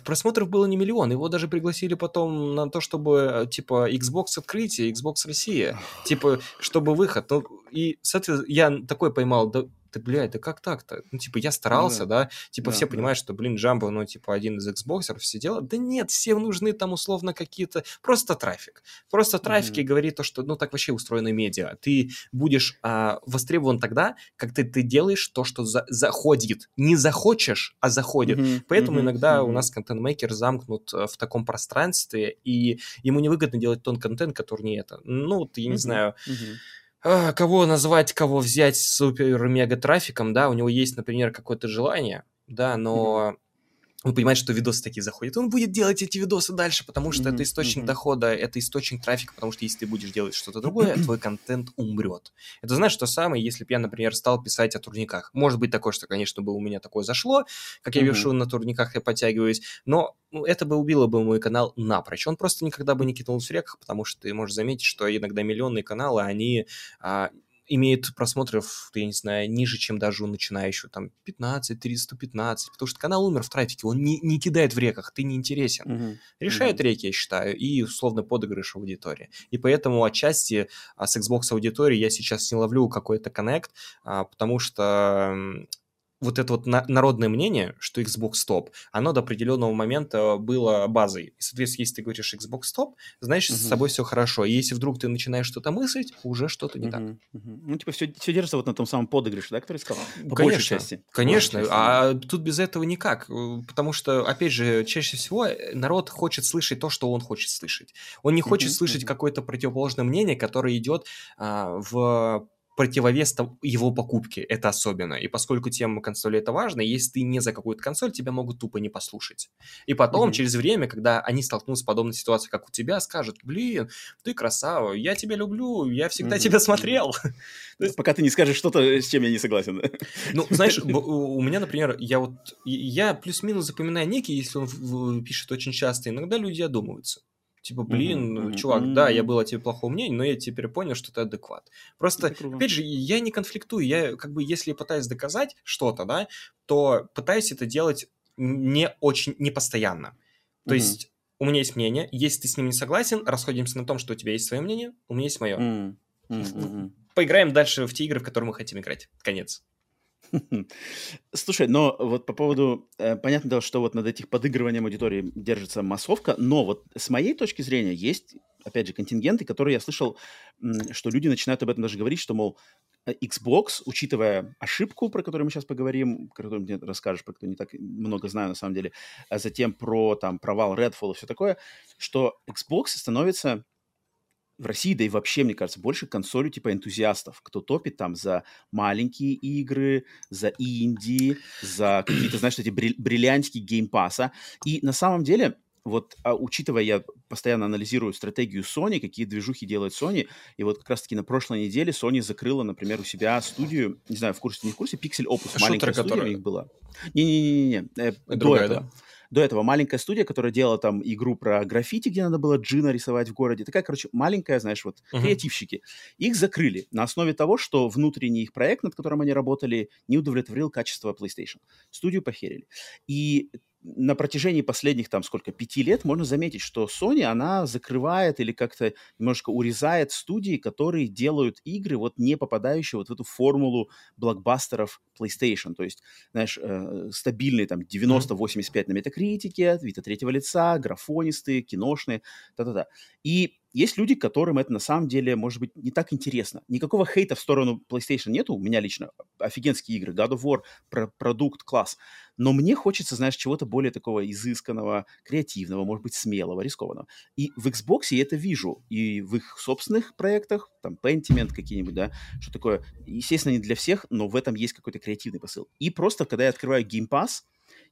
Просмотров было не миллион. Его даже пригласили потом на то, чтобы, типа, Xbox открытие, Xbox Россия. Типа, чтобы выход. Ну, и, соответственно, я такой поймал... Да, блядь, да как так-то? Ну, типа, я старался, ну, да. да, типа, да, все да. понимают, что, блин, Джамбо, ну, типа, один из Xbox'еров, все дела. Да нет, всем нужны там условно какие-то... Просто трафик. Просто трафик mm-hmm. и говорит то, что, ну, так вообще устроено медиа. Ты будешь а, востребован тогда, как ты, ты делаешь то, что за- заходит. Не захочешь, а заходит. Mm-hmm. Поэтому mm-hmm. иногда mm-hmm. у нас контент-мейкер замкнут в таком пространстве, и ему невыгодно делать тот контент, который не это. Ну, вот, я не mm-hmm. знаю... Mm-hmm. Кого назвать, кого взять супер-мега-трафиком, да, у него есть, например, какое-то желание, да, но mm-hmm. он понимает, что видосы такие заходят, он будет делать эти видосы дальше, потому что mm-hmm. это источник mm-hmm. дохода, это источник трафика, потому что если ты будешь делать что-то другое, твой контент умрет. Это, знаешь, то самое, если бы я, например, стал писать о турниках. Может быть такое, что, конечно, бы у меня такое зашло, как я mm-hmm. вешу на турниках, я подтягиваюсь, но... это бы убило бы мой канал напрочь. Он просто никогда бы не китнулся в реках, потому что ты можешь заметить, что иногда миллионные каналы, они а, имеют просмотров, я не знаю, ниже, чем даже у начинающего, там, пятнадцать, триста пятнадцать, потому что канал умер в трафике, он не, не кидает в реках, ты не интересен. Угу. Решают угу. реки, я считаю, и условно подыгрыш аудитории. И поэтому отчасти а, с Xbox аудиторией я сейчас не ловлю какой-то коннект, а, потому что... вот это вот на- народное мнение, что Xbox топ, оно до определенного момента было базой. И, соответственно, если ты говоришь Xbox топ, значит, uh-huh. с собой все хорошо. И если вдруг ты начинаешь что-то мыслить, уже что-то не uh-huh. так. Uh-huh. Ну, типа, все, все держится вот на том самом подыгрыше, да, который сказал? По конечно, большей части. Конечно. Большей части. А тут без этого никак. Потому что, опять же, чаще всего народ хочет слышать то, что он хочет слышать. Он не хочет uh-huh. слышать uh-huh. какое-то противоположное мнение, которое идет а, в... противовес его покупке, это особенно. И поскольку тема консоли это важно, если ты не за какую-то консоль, тебя могут тупо не послушать. И потом, mm-hmm. через время, когда они столкнутся с подобной ситуацией, как у тебя, скажут, блин, ты красава, я тебя люблю, я всегда mm-hmm. тебя смотрел. Пока ты не скажешь что-то, с чем я не согласен. Ну, знаешь, у меня, например, я вот, я плюс-минус запоминаю ники, если он пишет очень часто, иногда люди одумываются. Типа, блин, mm-hmm. чувак, mm-hmm. да, я был о тебе плохого мнения, но я теперь понял, что ты адекват. Просто, опять же, я не конфликтую. Я как бы, если пытаюсь доказать что-то, да, то пытаюсь это делать не очень, не постоянно. То mm-hmm. есть у меня есть мнение, если ты с ним не согласен, расходимся на том, что у тебя есть свое мнение, у меня есть мое. Mm-hmm. Mm-hmm. Поиграем дальше в те игры, в которые мы хотим играть. Конец. Слушай, но вот по поводу... Э, понятно, да, что вот над этих подыгрыванием аудитории держится массовка, но вот с моей точки зрения есть, опять же, контингенты, которые я слышал, что люди начинают об этом даже говорить, что, мол, Xbox, учитывая ошибку, про которую мы сейчас поговорим, которую мне расскажешь, про которую не так много знаю на самом деле, а затем про там провал Redfall и все такое, что Xbox становится... в России, да и вообще, мне кажется, больше консолью типа энтузиастов, кто топит там за маленькие игры, за инди, за какие-то, знаешь, эти бриллиантики Game Pass'а. И на самом деле, вот а, учитывая, я постоянно анализирую стратегию Sony, какие движухи делает Sony, и вот как раз-таки на прошлой неделе Sony закрыла, например, у себя студию, не знаю, в курсе или не в курсе, Pixel Opus, маленькая студия у них была. Не-не-не, э, до этого. Да? До этого маленькая студия, которая делала там игру про граффити, где надо было джина рисовать в городе. Такая, короче, маленькая, знаешь, вот, uh-huh. креативщики. Их закрыли на основе того, что внутренний их проект, над которым они работали, не удовлетворил качество PlayStation. Студию похерили. И на протяжении последних, там, сколько, пяти лет можно заметить, что Sony, она закрывает или как-то немножко урезает студии, которые делают игры, вот не попадающие вот в эту формулу блокбастеров PlayStation. То есть, знаешь, э, стабильные, там, девяносто восемьдесят пять на Metacritic, вид от третьего лица, графонистые, киношные, та-та-та. И есть люди, которым это на самом деле, может быть, не так интересно. Никакого хейта в сторону PlayStation нету. У меня лично офигенские игры. God of War, про- продукт, класс. Но мне хочется, знаешь, чего-то более такого изысканного, креативного, может быть, смелого, рискованного. И в Xbox я это вижу. И в их собственных проектах, там, Pentiment какие-нибудь, да, что такое. Естественно, не для всех, но в этом есть какой-то креативный посыл. И просто, когда я открываю Game Pass,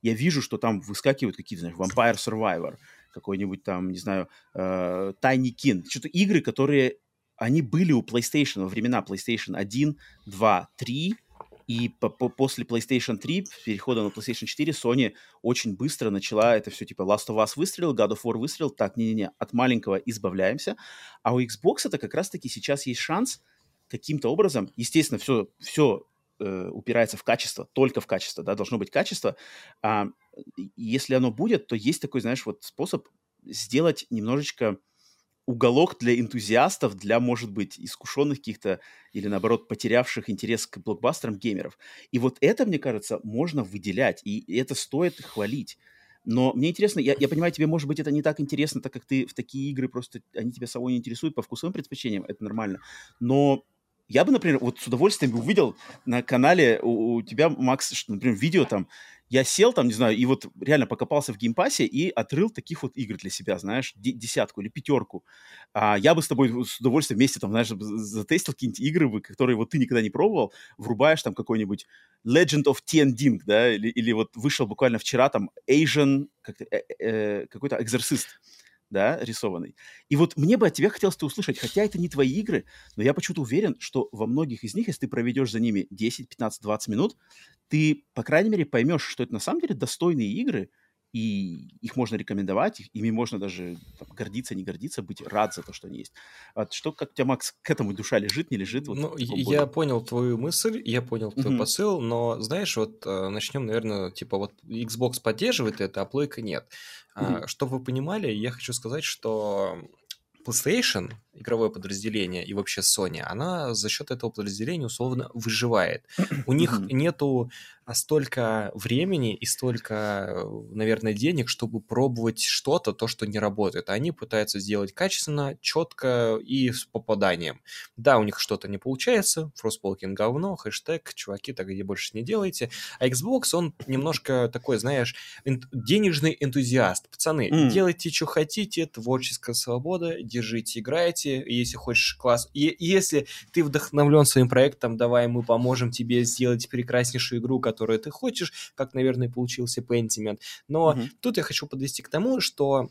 я вижу, что там выскакивают какие-то, знаешь, Vampire Survivor, какой-нибудь там, не знаю, э, Tiny King. Что-то игры, которые, они были у PlayStation во времена PlayStation один, два, три, и после PlayStation три, перехода на PlayStation четыре, Sony очень быстро начала это все, типа, Last of Us выстрелил, God of War выстрелил, так, не-не-не, от маленького избавляемся. А у Xbox это как раз-таки сейчас есть шанс каким-то образом, естественно, все, все э, упирается в качество, только в качество, да, должно быть качество, а если оно будет, то есть такой, знаешь, вот способ сделать немножечко уголок для энтузиастов, для, может быть, искушенных каких-то или, наоборот, потерявших интерес к блокбастерам геймеров. И вот это, мне кажется, можно выделять, и это стоит хвалить. Но мне интересно, я, я понимаю, тебе, может быть, это не так интересно, так как ты в такие игры просто, они тебя самого не интересуют по вкусовым предпочтениям, это нормально. Но я бы, например, вот с удовольствием увидел на канале у, у тебя, Макс, что, например, видео там, я сел там, не знаю, и вот реально покопался в геймпассе и отрыл таких вот игр для себя, знаешь, д- десятку или пятерку. А я бы с тобой с удовольствием вместе там, знаешь, затестил какие-нибудь игры, которые вот ты никогда не пробовал, врубаешь там какой-нибудь Legend of Tiending, да, или, или вот вышел буквально вчера там Asian, как, э, э, какой-то экзорцист, да, рисованный. И вот мне бы от тебя хотелось это услышать, хотя это не твои игры, но я почему-то уверен, что во многих из них, если ты проведешь за ними десять, пятнадцать, двадцать минут, ты, по крайней мере, поймешь, что это на самом деле достойные игры, и их можно рекомендовать, их, ими можно даже там, гордиться, не гордиться, быть рад за то, что они есть. А что, как у тебя, Макс, к этому душа лежит, не лежит? Вот ну, я году? Понял твою мысль, я понял твой mm-hmm. посыл, но, знаешь, вот начнем, наверное, типа вот Xbox поддерживает это, а плойка нет. Mm-hmm. А, чтобы вы понимали, я хочу сказать, что PlayStation, игровое подразделение, и вообще Sony, она за счет этого подразделения условно выживает. У них нету столько времени и столько, наверное, денег, чтобы пробовать что-то, то, что не работает. Они пытаются сделать качественно, четко и с попаданием. Да, у них что-то не получается, фростполкинг говно, хэштег, чуваки, так где больше не делайте. А Xbox, он немножко такой, знаешь, эн- денежный энтузиаст. Пацаны, mm. делайте, что хотите, творческая свобода, держите, играйте, если хочешь класс. И если ты вдохновлен своим проектом, давай мы поможем тебе сделать прекраснейшую игру, которую ты хочешь, как, наверное, получился Pentiment. Но mm-hmm. тут я хочу подвести к тому, что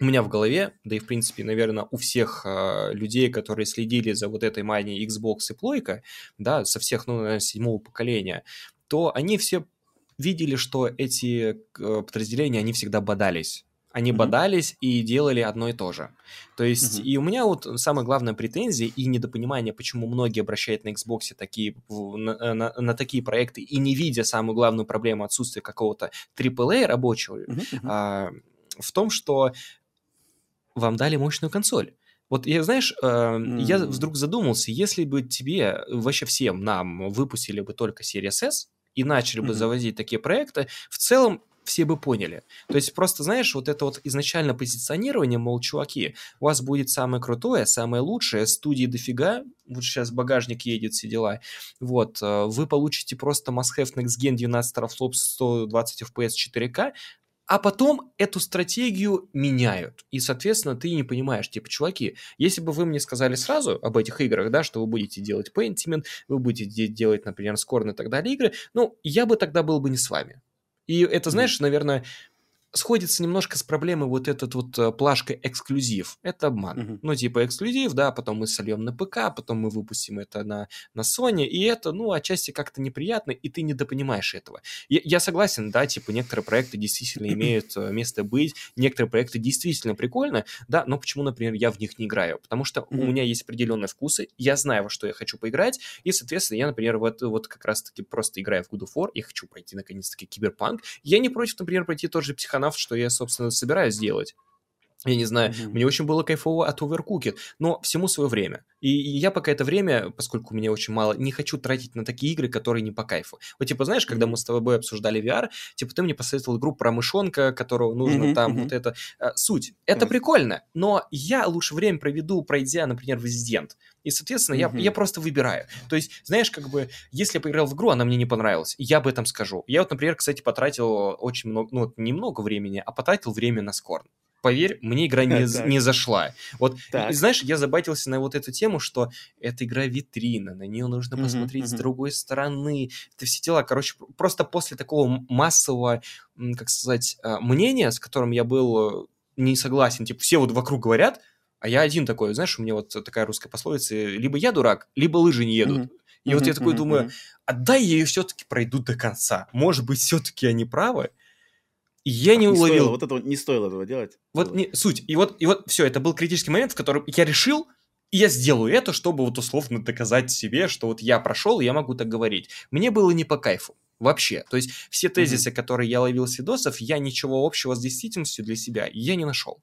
у меня в голове, да и, в принципе, наверное, у всех э, людей, которые следили за вот этой манией Xbox и плойка, да, со всех, ну, наверное, седьмого поколения, то они все видели, что эти э, подразделения, они всегда бодались. Они mm-hmm. бодались и делали одно и то же. То есть, mm-hmm. и у меня вот самая главная претензия и недопонимание, почему многие обращают на Xbox такие, на, на, на такие проекты, и не видя самую главную проблему отсутствия какого-то трипл-эй рабочего, mm-hmm. а, в том, что вам дали мощную консоль. Вот, я, знаешь, э, mm-hmm. я вдруг задумался, если бы тебе, вообще всем нам, выпустили бы только Series S и начали mm-hmm. бы завозить такие проекты, в целом, все бы поняли. То есть просто, знаешь, вот это вот изначально позиционирование, мол, чуваки, у вас будет самое крутое, самое лучшее, студии дофига, вот сейчас багажник едет, все дела, вот, вы получите просто must-have next gen двенадцать терафлопс, сто двадцать эф пи эс, четыре ка, а потом эту стратегию меняют. И, соответственно, ты не понимаешь, типа, чуваки, если бы вы мне сказали сразу об этих играх, да, что вы будете делать Pentiment, вы будете делать, например, Scorn и так далее игры, ну, я бы тогда был бы не с вами. И это, знаешь, наверное, сходится немножко с проблемой вот этот вот плашка эксклюзив. Это обман. Uh-huh. Ну, типа эксклюзив, да, потом мы сольем на ПК, потом мы выпустим это на, на Sony, и это, ну, отчасти как-то неприятно, и ты недопонимаешь этого. Я, я согласен, да, типа некоторые проекты действительно имеют место быть, некоторые проекты действительно прикольно, да, но почему, например, я в них не играю? Потому что uh-huh. у меня есть определенные вкусы, я знаю, во что я хочу поиграть, и, соответственно, я, например, вот, вот как раз-таки просто играю в God of War, я хочу пройти, наконец-таки, Киберпанк. Я не против, например, пройти тот же Психонавт, что я, собственно, собираюсь делать. Я не знаю, mm-hmm. мне очень было кайфово от Overcooked, но всему свое время. И, и я пока это время, поскольку у меня очень мало, не хочу тратить на такие игры, которые не по кайфу. Вот, типа, знаешь, когда мы с тобой обсуждали ви ар, типа, ты мне посоветовал игру про мышонка, которого нужно mm-hmm. там, mm-hmm. вот это... А, суть. Это mm-hmm. прикольно, но я лучше время проведу, пройдя, например, Resident. И, соответственно, mm-hmm. я, я просто выбираю. То есть, знаешь, как бы, если я поиграл в игру, она мне не понравилась, я об этом скажу. Я вот, например, кстати, потратил очень много, ну, не много времени, а потратил время на Scorn. Поверь, мне игра не, не зашла. Вот, так. Знаешь, я забатился на вот эту тему, что эта игра витрина, на нее нужно mm-hmm, посмотреть mm-hmm. с другой стороны. Это все дела. Короче, просто после такого массового, как сказать, мнения, с которым я был не согласен, типа все вот вокруг говорят, а я один такой, знаешь, у меня вот такая русская пословица, либо я дурак, либо лыжи не едут. Mm-hmm. И mm-hmm, вот я такой mm-hmm, думаю, mm-hmm. отдай я ее все-таки пройду до конца. Может быть, все-таки они правы? Я а не уловил. Стоило, вот этого, не стоило этого делать. Вот не, суть. И вот, и вот все, это был критический момент, в котором я решил, и я сделаю это, чтобы вот условно доказать себе, что вот я прошел, и я могу так говорить. Мне было не по кайфу. Вообще. То есть все тезисы, mm-hmm. которые я ловил с видосов, я ничего общего с действительностью для себя я не нашел.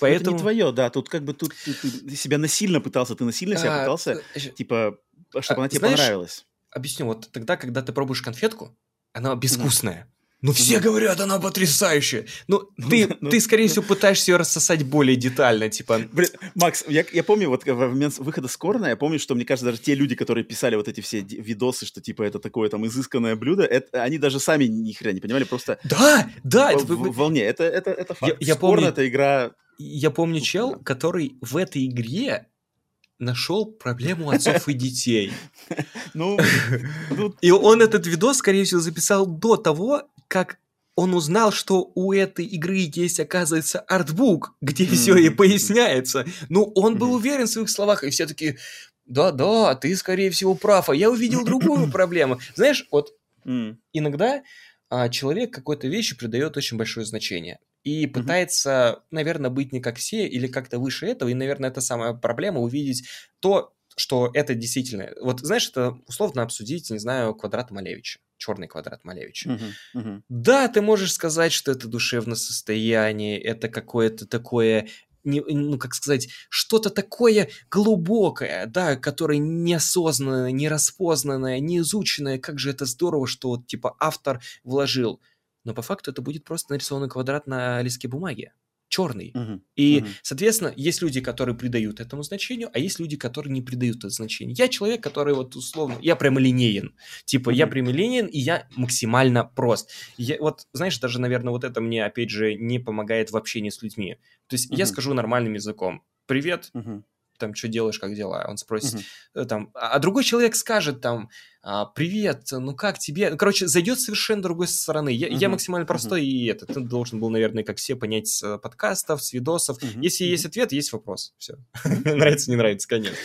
Поэтому... Это не твое, да. Тут как бы тут, ты, ты себя насильно пытался, ты насильно себя а... пытался, типа, чтобы а, она тебе знаешь, понравилась. Объясню. Вот тогда, когда ты пробуешь конфетку, она безвкусная. Mm-hmm. Ну, все говорят, она потрясающая. Ну, ты, ты, скорее всего, пытаешься ее рассосать более детально, типа... Блин, Макс, я, я помню, вот во момент выхода Скорна, я помню, что, мне кажется, даже те люди, которые писали вот эти все видосы, что, типа, это такое там изысканное блюдо, это, они даже сами ни хрена не понимали, просто... Да, да! В, это... в, в волне, это, это, это факт. Я, я Скорн помню, это игра... Я помню чел, который в этой игре... нашел проблему отцов и детей. Ну, и он этот видос, скорее всего, записал до того, как он узнал, что у этой игры есть, оказывается, артбук, где mm-hmm. все и поясняется. Ну, он был mm-hmm. уверен в своих словах, и все такие, да-да, ты, скорее всего, прав, а я увидел другую проблему. Знаешь, вот mm-hmm. иногда а, человек какой-то вещи придает очень большое значение. И пытается, mm-hmm. наверное, быть не как все или как-то выше этого. И, наверное, это самая проблема — увидеть то, что это действительно... Вот, знаешь, это условно обсудить, не знаю, квадрат Малевича. Черный квадрат Малевича. Uh-huh, uh-huh. Да, ты можешь сказать, что это душевное состояние, это какое-то такое... Не, ну, как сказать, что-то такое глубокое, да, которое неосознанное, нераспознанное, неизученное. Как же это здорово, что, вот, типа, автор вложил... Но по факту это будет просто нарисованный квадрат на листке бумаги. Черный. Uh-huh, и, uh-huh. соответственно, есть люди, которые придают этому значению, а есть люди, которые не придают это значение. Я человек, который вот условно... Я прямолинеен. Типа, uh-huh. я прямолинеен, и я максимально прост. Я, вот, знаешь, даже, наверное, вот это мне, опять же, не помогает в общении с людьми. То есть uh-huh. я скажу нормальным языком. «Привет». Uh-huh. там, что делаешь, как дела, он спросит, uh-huh. там, а другой человек скажет, там, привет, ну как тебе, ну, короче, зайдет совершенно другой стороны, я, uh-huh. я максимально простой, uh-huh. и это, ты должен был, наверное, как все, понять с подкастов, с видосов, uh-huh. если uh-huh. есть ответ, есть вопрос, все, нравится, не нравится, конечно.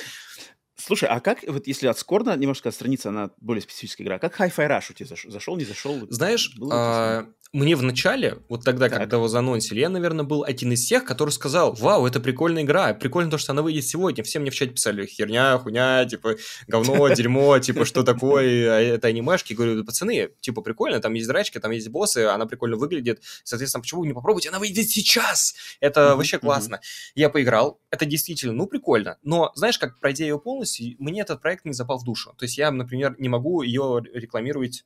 Слушай, а как, вот если от Скорна немножко отстраниться, она более специфическая игра, как Hi-Fi Rush у тебя зашел, зашел не зашел? Знаешь, а, мне в начале, вот тогда, так. когда его занонсили, я, наверное, был один из тех, который сказал, вау, это прикольная игра, прикольно то, что она выйдет сегодня. Все мне в чате писали, херня, хуйня, типа, говно, дерьмо, типа, что такое, это анимешки. Я говорю, пацаны, типа, прикольно, там есть драчки, там есть боссы, она прикольно выглядит, соответственно, почему бы не попробовать, она выйдет сейчас, это вообще классно. Я поиграл, это действительно, ну, прикольно, но, знаешь, как пройдя ее полностью, мне этот проект не запал в душу. То есть я, например, не могу ее рекламировать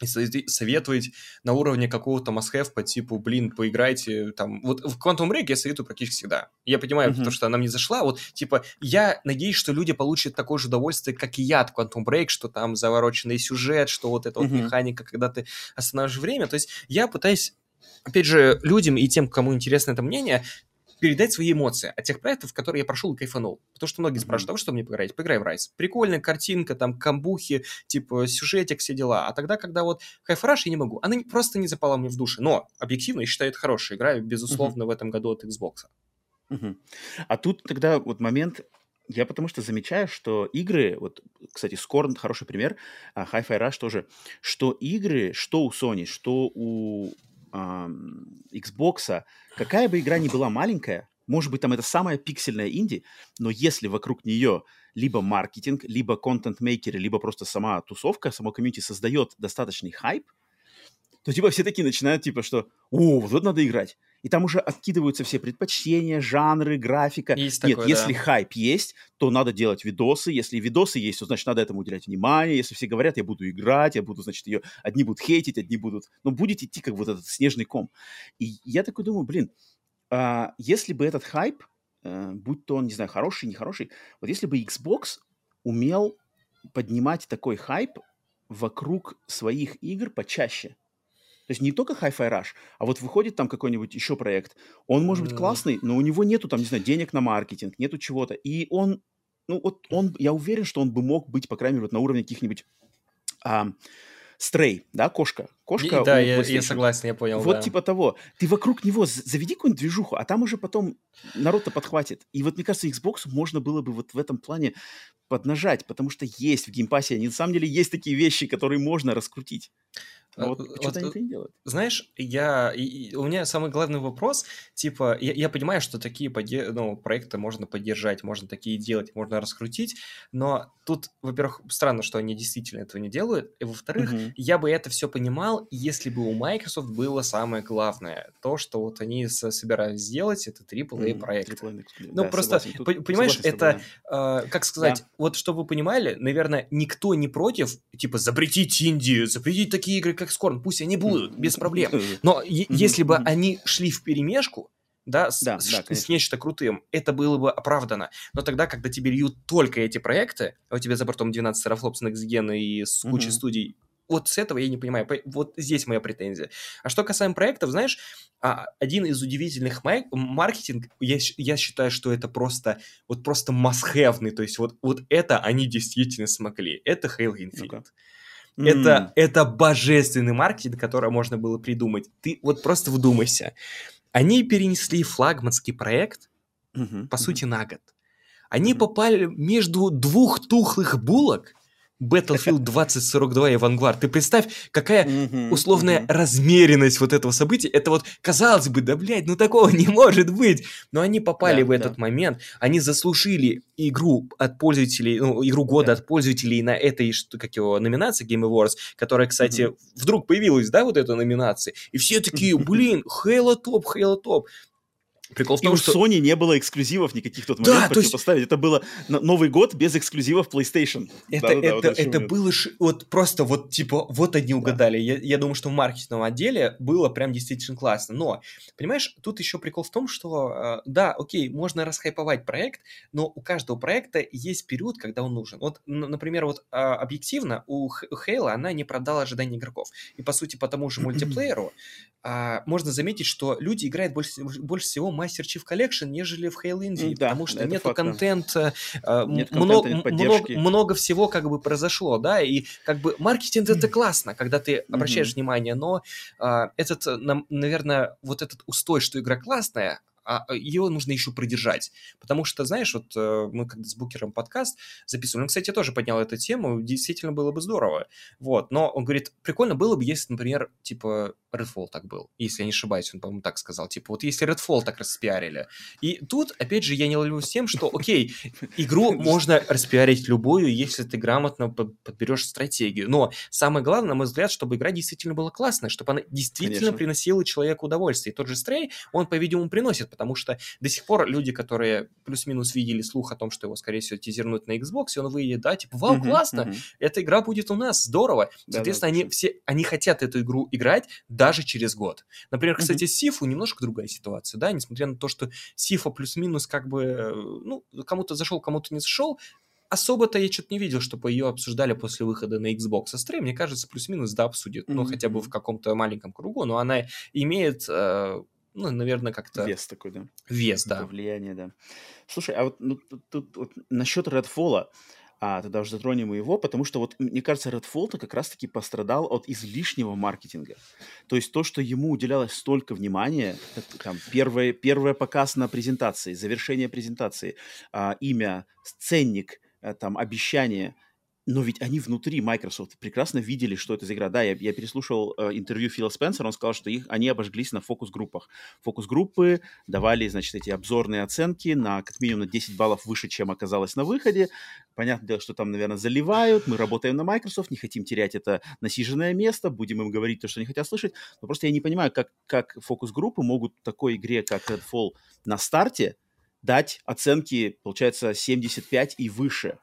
и советовать на уровне какого-то must-have по типу, блин, поиграйте там. Вот в Quantum Break я советую практически всегда. Я понимаю, mm-hmm. то, что она мне зашла. Вот, типа, я надеюсь, что люди получат такое же удовольствие, как и я от Quantum Break, что там завороченный сюжет, что вот эта mm-hmm. вот механика, когда ты останавливаешь время. То есть я пытаюсь, опять же, людям и тем, кому интересно это мнение, передать свои эмоции от тех проектов, которые я прошел и кайфанул. Потому что многие спрашивают, а что мне поиграть? Поиграй в Райз. Прикольная картинка, там, камбухи, типа, сюжетик, все дела. А тогда, когда вот Hi-Fi Rush, я не могу. Она просто не запала мне в душе. Но, объективно, я считаю, это хорошая игра, безусловно, uh-huh. в этом году от Xbox. Uh-huh. А тут тогда вот момент... Я потому что замечаю, что игры... Вот, кстати, Scorn — хороший пример, а Hi-Fi Rush тоже. Что игры, что у Sony, что у... Xbox'а, какая бы игра ни была маленькая, может быть, там это самая пиксельная инди, но если вокруг нее либо маркетинг, либо контент-мейкеры, либо просто сама тусовка, само комьюнити создает достаточный хайп, то типа все такие начинают типа, что «О, вот это надо играть». И там уже откидываются все предпочтения, жанры, графика. Есть Нет, такое, если да. хайп есть, то надо делать видосы. Если видосы есть, то, значит, надо этому уделять внимание. Если все говорят, я буду играть, я буду, значит, ее... Одни будут хейтить, одни будут... Ну, будет идти как вот этот снежный ком. И я такой думаю, блин, а если бы этот хайп, будь то он, не знаю, хороший, нехороший, вот если бы Xbox умел поднимать такой хайп вокруг своих игр почаще, то есть не только Hi-Fi Rush, а вот выходит там какой-нибудь еще проект. Он может быть классный, но у него нету там, не знаю, денег на маркетинг, нету чего-то. И он, ну вот он, я уверен, что он бы мог быть, по крайней мере, вот на уровне каких-нибудь а, стрей, да, кошка. Кошка. И, да, я, я согласен, я понял. Вот да. типа того. Ты вокруг него заведи какую-нибудь движуху, а там уже потом народ-то подхватит. И вот, мне кажется, Xbox можно было бы вот в этом плане поднажать, потому что есть в геймпассе, на самом деле есть такие вещи, которые можно раскрутить. А вот, вот что-то они это не делают. Знаешь, я, и, и, у меня самый главный вопрос, типа, я, я понимаю, что такие поди- ну, проекты можно поддержать, можно такие делать, можно раскрутить, но тут, во-первых, странно, что они действительно этого не делают, и, во-вторых, mm-hmm. я бы это все понимал, если бы у Microsoft было самое главное, то, что вот они со- собираются сделать, это эй эй эй проекты. Mm-hmm. Ну, да, просто, согласен, по- понимаешь, это, э, как сказать, да. вот, чтобы вы понимали, наверное, никто не против, типа, запретить Индию, запретить такие игры, как Scorn, пусть они будут, без проблем. Но е- если бы они шли вперемешку, да, с, да, с, да, с нечто крутым, это было бы оправдано. Но тогда, когда тебе льют только эти проекты, а у тебя за бортом двенадцать терафлопс, Next Gen и с кучей угу. студий, вот с этого я не понимаю. Вот здесь моя претензия. А что касаемо проектов, знаешь, один из удивительных май- маркетинг, я, я считаю, что это просто вот просто must-have-ный, то есть вот, вот это они действительно смогли. Это Halo Infinite. Okay. Это, mm. это божественный маркетинг, который можно было придумать. Ты вот просто вдумайся. Они перенесли флагманский проект, mm-hmm. по сути, mm-hmm. на год. Они mm-hmm. попали между двух тухлых булок, Battlefield двадцать сорок два и Vanguard. Ты представь, какая mm-hmm. условная mm-hmm. размеренность вот этого события. Это вот, казалось бы, да, блядь, ну такого не может быть. Но они попали да, в этот да. момент. Они заслужили игру от пользователей, ну, игру года да. от пользователей на этой, как его, номинации Game Awards, которая, кстати, mm-hmm. вдруг появилась, да, вот эта номинация. И все такие, блин, Halo топ, Halo топ. Прикол в том, и у что... Sony не было эксклюзивов никаких в тот момент, да, хочу то есть... поставить. Это был Новый год без эксклюзивов PlayStation. Это, да, это, да, вот это, это было ш... вот просто вот типа вот они угадали. Да. Я, я думаю, что в маркетинговом отделе было прям действительно классно. Но, понимаешь, тут еще прикол в том, что да, окей, можно расхайповать проект, но у каждого проекта есть период, когда он нужен. Вот, например, вот объективно у Halo она не продала ожиданий игроков. И, по сути, по тому же мультиплееру можно заметить, что люди играют больше, больше всего Master Chief Collection, нежели в Halo Infinite, да, потому что нету факт, контента, да. Нет много, контента, нет поддержки. Много, много всего как бы произошло, да, и как бы маркетинг это классно, когда ты обращаешь mm-hmm. внимание, но а, этот, наверное, вот этот устой, что игра классная, а ее нужно еще продержать. Потому что, знаешь, вот мы когда с Букером подкаст записывали, он, кстати, тоже поднял эту тему, действительно было бы здорово. Вот, но он говорит, прикольно было бы, если, например, типа Redfall так был. Если я не ошибаюсь, он, по-моему, так сказал. Типа, вот если Redfall так распиарили. И тут, опять же, я не ловлю с тем, что, окей, игру можно распиарить любую, если ты грамотно подберешь стратегию. Но самое главное, на мой взгляд, чтобы игра действительно была классная, чтобы она действительно Конечно. приносила человеку удовольствие. И тот же Stray, он, по-видимому, приносит, потому что до сих пор люди, которые плюс-минус видели слух о том, что его, скорее всего, тизернут на Xbox, и он выйдет, да, типа, вау, uh-huh, классно, uh-huh. эта игра будет у нас, здорово. Соответственно, да, да, они, все, они хотят эту игру играть даже через год. Например, кстати, с Сифу немножко другая ситуация, да, несмотря на то, что Сифа плюс-минус как бы, ну, кому-то зашел, кому-то не зашел, особо-то я что-то не видел, чтобы ее обсуждали после выхода на Xbox. А Stray, мне кажется, плюс-минус, да, обсудит, mm-hmm. ну, хотя бы в каком-то маленьком кругу, но она имеет... Э, Ну, наверное, как-то... Вес такой, да? Вес, да. Влияние, да. Слушай, а вот ну, тут вот, насчет Redfall'а, а, тогда уже затронем его, потому что, вот, мне кажется, Redfall-то как раз-таки пострадал от излишнего маркетинга. То есть то, что ему уделялось столько внимания, там, первый, первый показ на презентации, завершение презентации, а, имя, ценник, а, там, обещание... Но ведь они внутри Microsoft прекрасно видели, что это за игра. Да, я, я переслушал э, интервью Фила Спенсера, он сказал, что их, они обожглись на фокус-группах. Фокус-группы давали, значит, эти обзорные оценки на как минимум на десять баллов выше, чем оказалось на выходе. Понятное дело, что там, наверное, заливают. Мы работаем на Microsoft, не хотим терять это насиженное место, будем им говорить то, что они хотят слышать. Но просто я не понимаю, как, как фокус-группы могут такой игре, как Redfall, на старте дать оценки, получается, семьдесят пять и выше.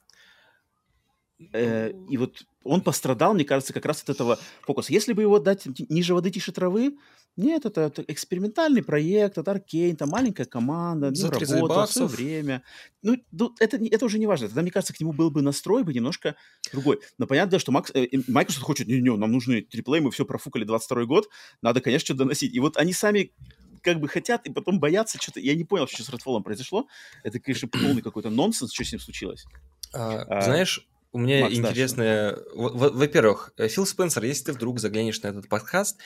И вот он пострадал, мне кажется, как раз от этого фокуса. Если бы его дать ниже воды, тише травы, нет, это, это экспериментальный проект, это Аркейн, там маленькая команда, ну, работа, все время. Ну, это, это уже не важно. Тогда, мне кажется, к нему был бы настрой бы немножко другой. Но понятно, да, что Макс, э, Microsoft хочет, не-не, нам нужны триплей, мы все профукали двадцать второй год, надо, конечно, что-то доносить. И вот они сами как бы хотят, и потом боятся что-то. Я не понял, что с Redfall'ом произошло. Это, конечно, полный какой-то нонсенс, что с ним случилось. А, а, знаешь... У меня Макс, интересное... Да, во- во-первых, Фил Спенсер, если ты вдруг заглянешь на этот подкаст,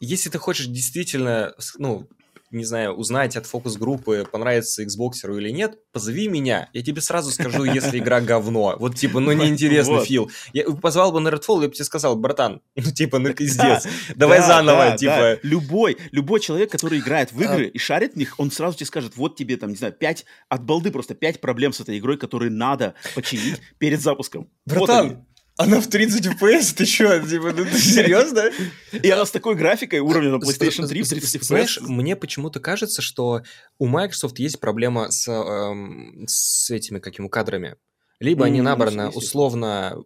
если ты хочешь действительно, ну, не знаю, узнать от фокус-группы, понравится Xbox'еру или нет, позови меня, я тебе сразу скажу, если игра говно. Вот типа, ну, неинтересно, Фил. Я позвал бы на Redfall, я бы тебе сказал, братан, ну, типа, ну, пиздец, давай заново, типа... Любой, любой человек, который играет в игры и шарит в них, он сразу тебе скажет, вот тебе, там, не знаю, пять, от балды просто пять проблем с этой игрой, которые надо починить перед запуском. Братан! Она в тридцать эф пи эс, ты чё, типа, ну ты серьезно? И она с такой графикой уровня на плейстейшн три в тридцать эф пи эс. Знаешь, мне почему-то кажется, что у Microsoft есть проблема с, эм, с этими какими кадрами. Либо mm-hmm. они набраны условно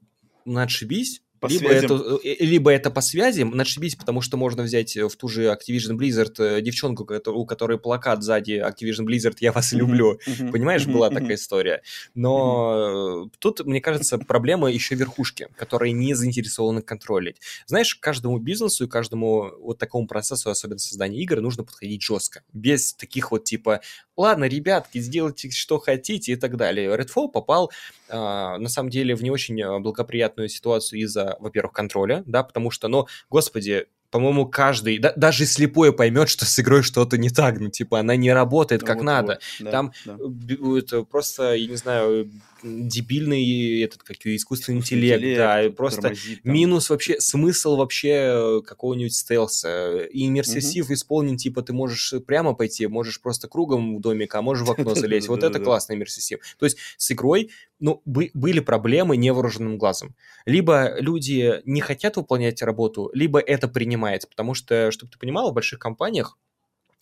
«надшибись», либо это, либо это по связям, надшибись, потому что можно взять в ту же Activision Blizzard девчонку, у которой плакат сзади Activision Blizzard «Я вас люблю». Mm-hmm. Понимаешь, mm-hmm. была такая история. Но mm-hmm. тут, мне кажется, проблема еще верхушки, которые не заинтересованы контролить. Знаешь, каждому бизнесу и каждому вот такому процессу, особенно создания игр, нужно подходить жестко. Без таких вот типа «Ладно, ребятки, сделайте, что хотите» и так далее. Redfall попал, э, на самом деле, в не очень благоприятную ситуацию из-за, во-первых, контроля, да, потому что, ну, господи, по-моему, каждый, да, даже слепой поймет, что с игрой что-то не так, ну, типа, она не работает как вот, надо. Вот, да, там да. Это просто, я не знаю, дебильный этот, как и искусственный, искусственный интеллект, интеллект, да, и просто тормозит, минус вообще, смысл вообще какого-нибудь стелса. И иммерсив угу. исполнен, типа, ты можешь прямо пойти, можешь просто кругом в домик, а можешь в окно залезть. Вот это классный иммерсив. То есть с игрой, ну, были проблемы невооруженным глазом. Либо люди не хотят выполнять работу, либо это принимают. Потому что, чтобы ты понимал, в больших компаниях,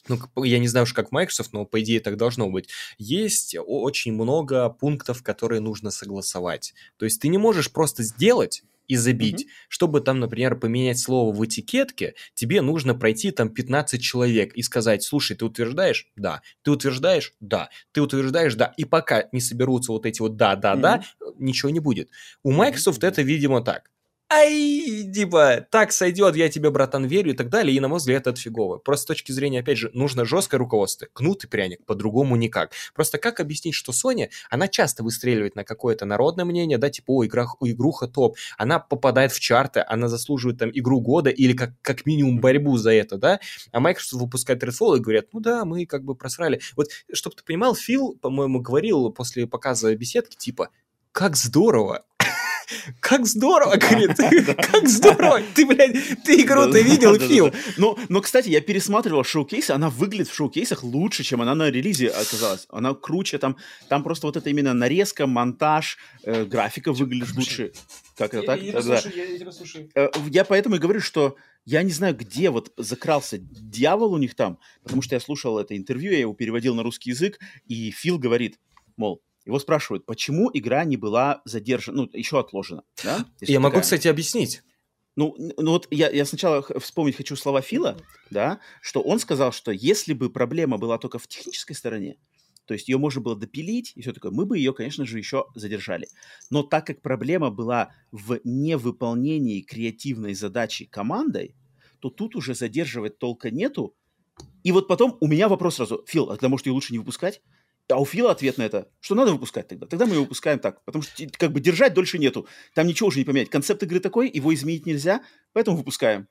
ну, я не знаю уж как Microsoft, но по идее так должно быть, есть очень много пунктов, которые нужно согласовать. То есть ты не можешь просто сделать и забить. Mm-hmm. Чтобы там, например, поменять слово в этикетке, тебе нужно пройти там пятнадцать человек и сказать, слушай, ты утверждаешь? Да. Ты утверждаешь? Да. Ты утверждаешь? Да. И пока не соберутся вот эти вот да-да-да, mm-hmm. ничего не будет. У Microsoft mm-hmm. это, видимо, так. Ай, типа, так сойдет, я тебе, братан, верю и так далее, и, на мой взгляд, это фигово. Просто с точки зрения, опять же, нужно жесткое руководство, кнут и пряник, по-другому никак. Просто как объяснить, что Sony, она часто выстреливает на какое-то народное мнение, да, типа, о, играх, о игруха топ, она попадает в чарты, она заслуживает там игру года или как, как минимум борьбу за это, да, а Microsoft выпускает Redfall и говорят, ну да, мы как бы просрали. Вот, чтобы ты понимал, Фил, по-моему, говорил после показа беседки, типа, как здорово. Как здорово, говорит, как здорово, ты, блядь, ты игру-то видел, Фил. Но, кстати, я пересматривал шоу-кейсы, она выглядит в шоу-кейсах лучше, чем она на релизе оказалась. Она круче, там просто вот это именно нарезка, монтаж, графика выглядит лучше. Как это так? Я тебя слушаю. Я поэтому и говорю, что я не знаю, где вот закрался дьявол у них там, потому что я слушал это интервью, я его переводил на русский язык, и Фил говорит, мол, его спрашивают, почему игра не была задержана, ну, еще отложена. Да? Я могу, такая... кстати, объяснить. Ну, ну вот я, я сначала вспомнить хочу слова Фила, да, что он сказал, что если бы проблема была только в технической стороне, то есть ее можно было допилить, и все такое, мы бы ее, конечно же, еще задержали. Но так как проблема была в невыполнении креативной задачи командой, то тут уже задерживать толка нету, И вот потом у меня вопрос сразу. Фил, а тогда, может, ее лучше не выпускать? А у Фила ответ на это, что надо выпускать тогда. Тогда мы ее выпускаем так, потому что как бы держать дольше нету. Там ничего уже не поменять. Концепт игры такой, его изменить нельзя, поэтому выпускаем.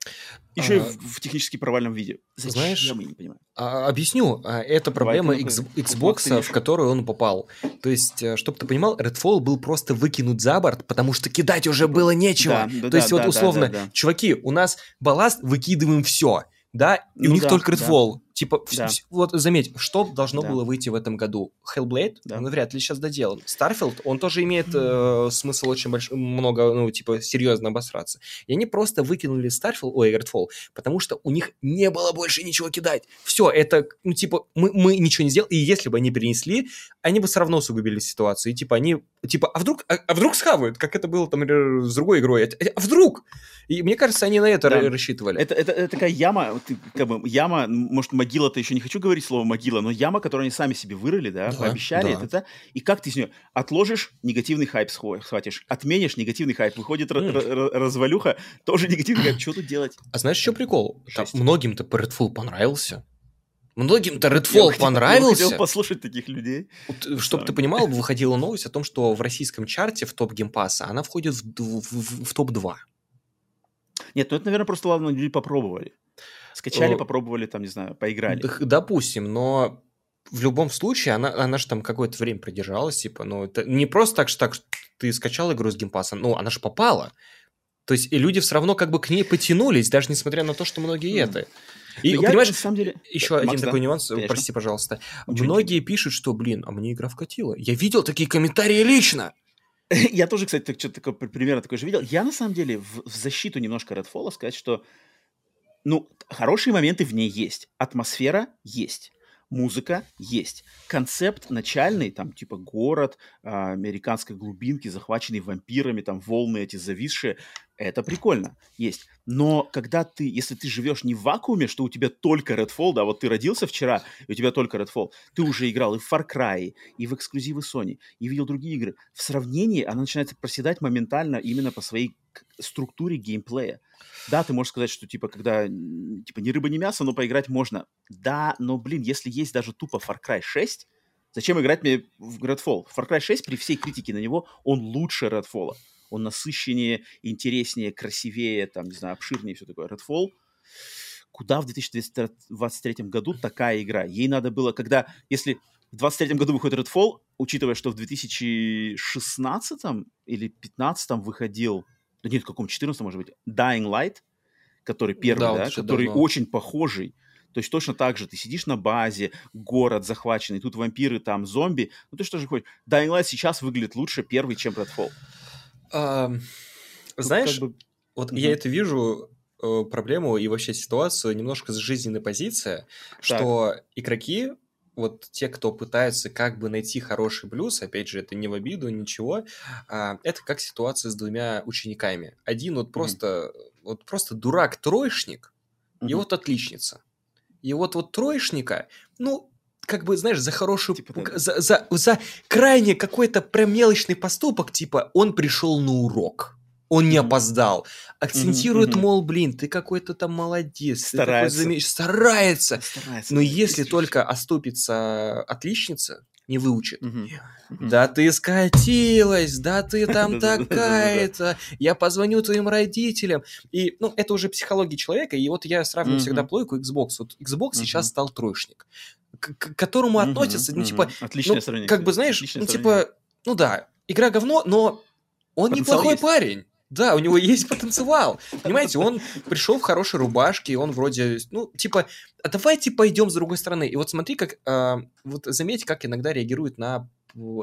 Еще а... и в, в технически провальном виде. Зачем? Знаешь, я не понимаю. А, объясню. Это проблема Xbox, в которую он попал. То есть, чтобы ты понимал, Redfall был просто выкинут за борт, потому что кидать уже было нечего. Да, да, То да, есть, да, вот да, условно, да, да, да. чуваки, у нас балласт, выкидываем все. Да, и ну у них да, только Redfall. Да. Типа, да. вот заметь, что должно да. было выйти в этом году? Hellblade? Да. Ну, вряд ли сейчас доделан. Starfield, он тоже имеет э, смысл очень больш... много, ну, типа, серьезно обосраться. И они просто выкинули Starfield, ой, Redfall, потому что у них не было больше ничего кидать. Все, это, ну, типа, мы, мы ничего не сделали, и если бы они перенесли, они бы все равно усугубили ситуацию. И, типа, они, типа, а вдруг, а, а вдруг схавают, как это было там с другой игрой? А вдруг? И мне кажется, они на это да. рассчитывали. Это, это, это такая яма, как бы, яма, может, могила-то еще не хочу говорить слово могила, но яма, которую они сами себе вырыли, да, да пообещали, да. Это, и как ты с нее отложишь, негативный хайп схватишь, отменишь негативный хайп, выходит mm. р- р- развалюха, тоже негативный хайп, что тут делать? А знаешь, что прикол? Там, многим-то Redfall понравился. Многим-то Redfall я понравился. Я хотел послушать таких людей. Чтобы ты понимал, выходила новость о том, что в российском чарте в топ Game Pass она входит в, в, в, в топ-два. Нет, ну это, наверное, просто, ладно, люди попробовали. Скачали, попробовали, там, не знаю, поиграли. Допустим, но в любом случае она, она же там какое-то время продержалась, типа, ну, это не просто так, что так, ты скачал игру с геймпасом, ну, она же попала. То есть и люди все равно как бы к ней потянулись, даже несмотря на то, что многие это... И, я, понимаешь, на самом деле... еще Макс, один да, такой нюанс, конечно. Прости, пожалуйста. Ничего многие пишут, что, блин, а мне игра вкатила. Я видел такие комментарии лично. Я тоже, кстати, так, что-то такое, примерно такое же видел. Я, на самом деле, в, в защиту немножко Redfall сказать, что ну, хорошие моменты в ней есть. Атмосфера есть. Музыка есть. Концепт начальный, там, типа, город, американской глубинки, захваченный вампирами, там, волны эти зависшие. Это прикольно. Есть. Но когда ты, если ты живешь не в вакууме, что у тебя только Redfall, да, вот ты родился вчера, и у тебя только Redfall, ты уже играл и в Far Cry, и в эксклюзивы Sony, и видел другие игры. В сравнении она начинает проседать моментально именно по своей структуре геймплея. Да, ты можешь сказать, что, типа, когда, типа, ни рыба, ни мясо, но поиграть можно. Да, но, блин, если есть даже тупо Far Cry шесть, зачем играть мне в Redfall? Far Cry шесть, при всей критике на него, он лучше Redfall. Он насыщеннее, интереснее, красивее, там, не знаю, обширнее, все такое. Redfall. Куда в две тысячи двадцать третьем году такая игра? Ей надо было, когда, если... В двадцать третьем году выходит Redfall, учитывая, что в две тысячи шестнадцатом или две тысячи пятнадцатом выходил... Да нет, в каком четырнадцатом, может быть, Dying Light, который первый, да, да вот который давно. Очень похожий. То есть точно так же ты сидишь на базе, город захваченный, тут вампиры, там зомби. Ну ты что же хочешь? Dying Light сейчас выглядит лучше первый, чем Redfall. А, знаешь, как бы... вот mm-hmm. я это вижу, проблему и вообще ситуацию, немножко с жизненной позиции, что игроки... вот те, кто пытаются как бы найти хороший блюз, опять же, это не в обиду, ничего, а, это как ситуация с двумя учениками. Один вот просто, mm-hmm. вот просто дурак-троечник, mm-hmm. и вот отличница. И вот, вот троечника, ну, как бы, знаешь, за хорошую... Типа, за, за, за крайне какой-то прям мелочный поступок, типа, он пришел на урок. Он не mm-hmm. опоздал. Акцентирует, mm-hmm. мол, блин, ты какой-то там молодец. Старается. Зам... Старается. Старается. Но если только оступится отличница, не выучит. Mm-hmm. Mm-hmm. Да ты скатилась, да ты там такая-то, я позвоню твоим родителям. И, ну, это уже психология человека, и вот я сравниваю mm-hmm. всегда плойку Xbox. Вот Xbox mm-hmm. сейчас стал троечник, к, к которому mm-hmm. относятся, ну, mm-hmm. типа... Отличное ну, как бы, знаешь, Отличное ну, типа, ну да, игра говно, но он Потенциал неплохой есть. Парень. Да, у него есть потенциал. Понимаете, он пришел в хорошей рубашке, он вроде, ну, типа, а давайте пойдем с другой стороны. И вот смотри, как, э, вот заметьте, как иногда реагируют на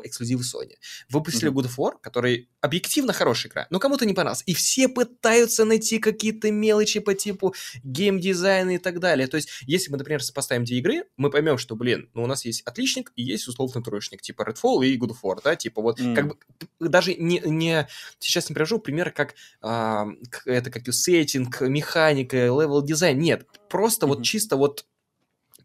эксклюзивы Sony. Выпустили God of War, который объективно хорошая игра, но кому-то не понравилась. И все пытаются найти какие-то мелочи по типу геймдизайна и так далее. То есть, если мы, например, сопоставим две игры, мы поймем, что, блин, ну у нас есть отличник и есть условный троечник, типа Redfall и God of War, да, типа вот, mm. как бы, даже не, не, сейчас не привожу пример, как а, это, как сеттинг, механика, левел-дизайн, нет, просто mm-hmm. вот чисто вот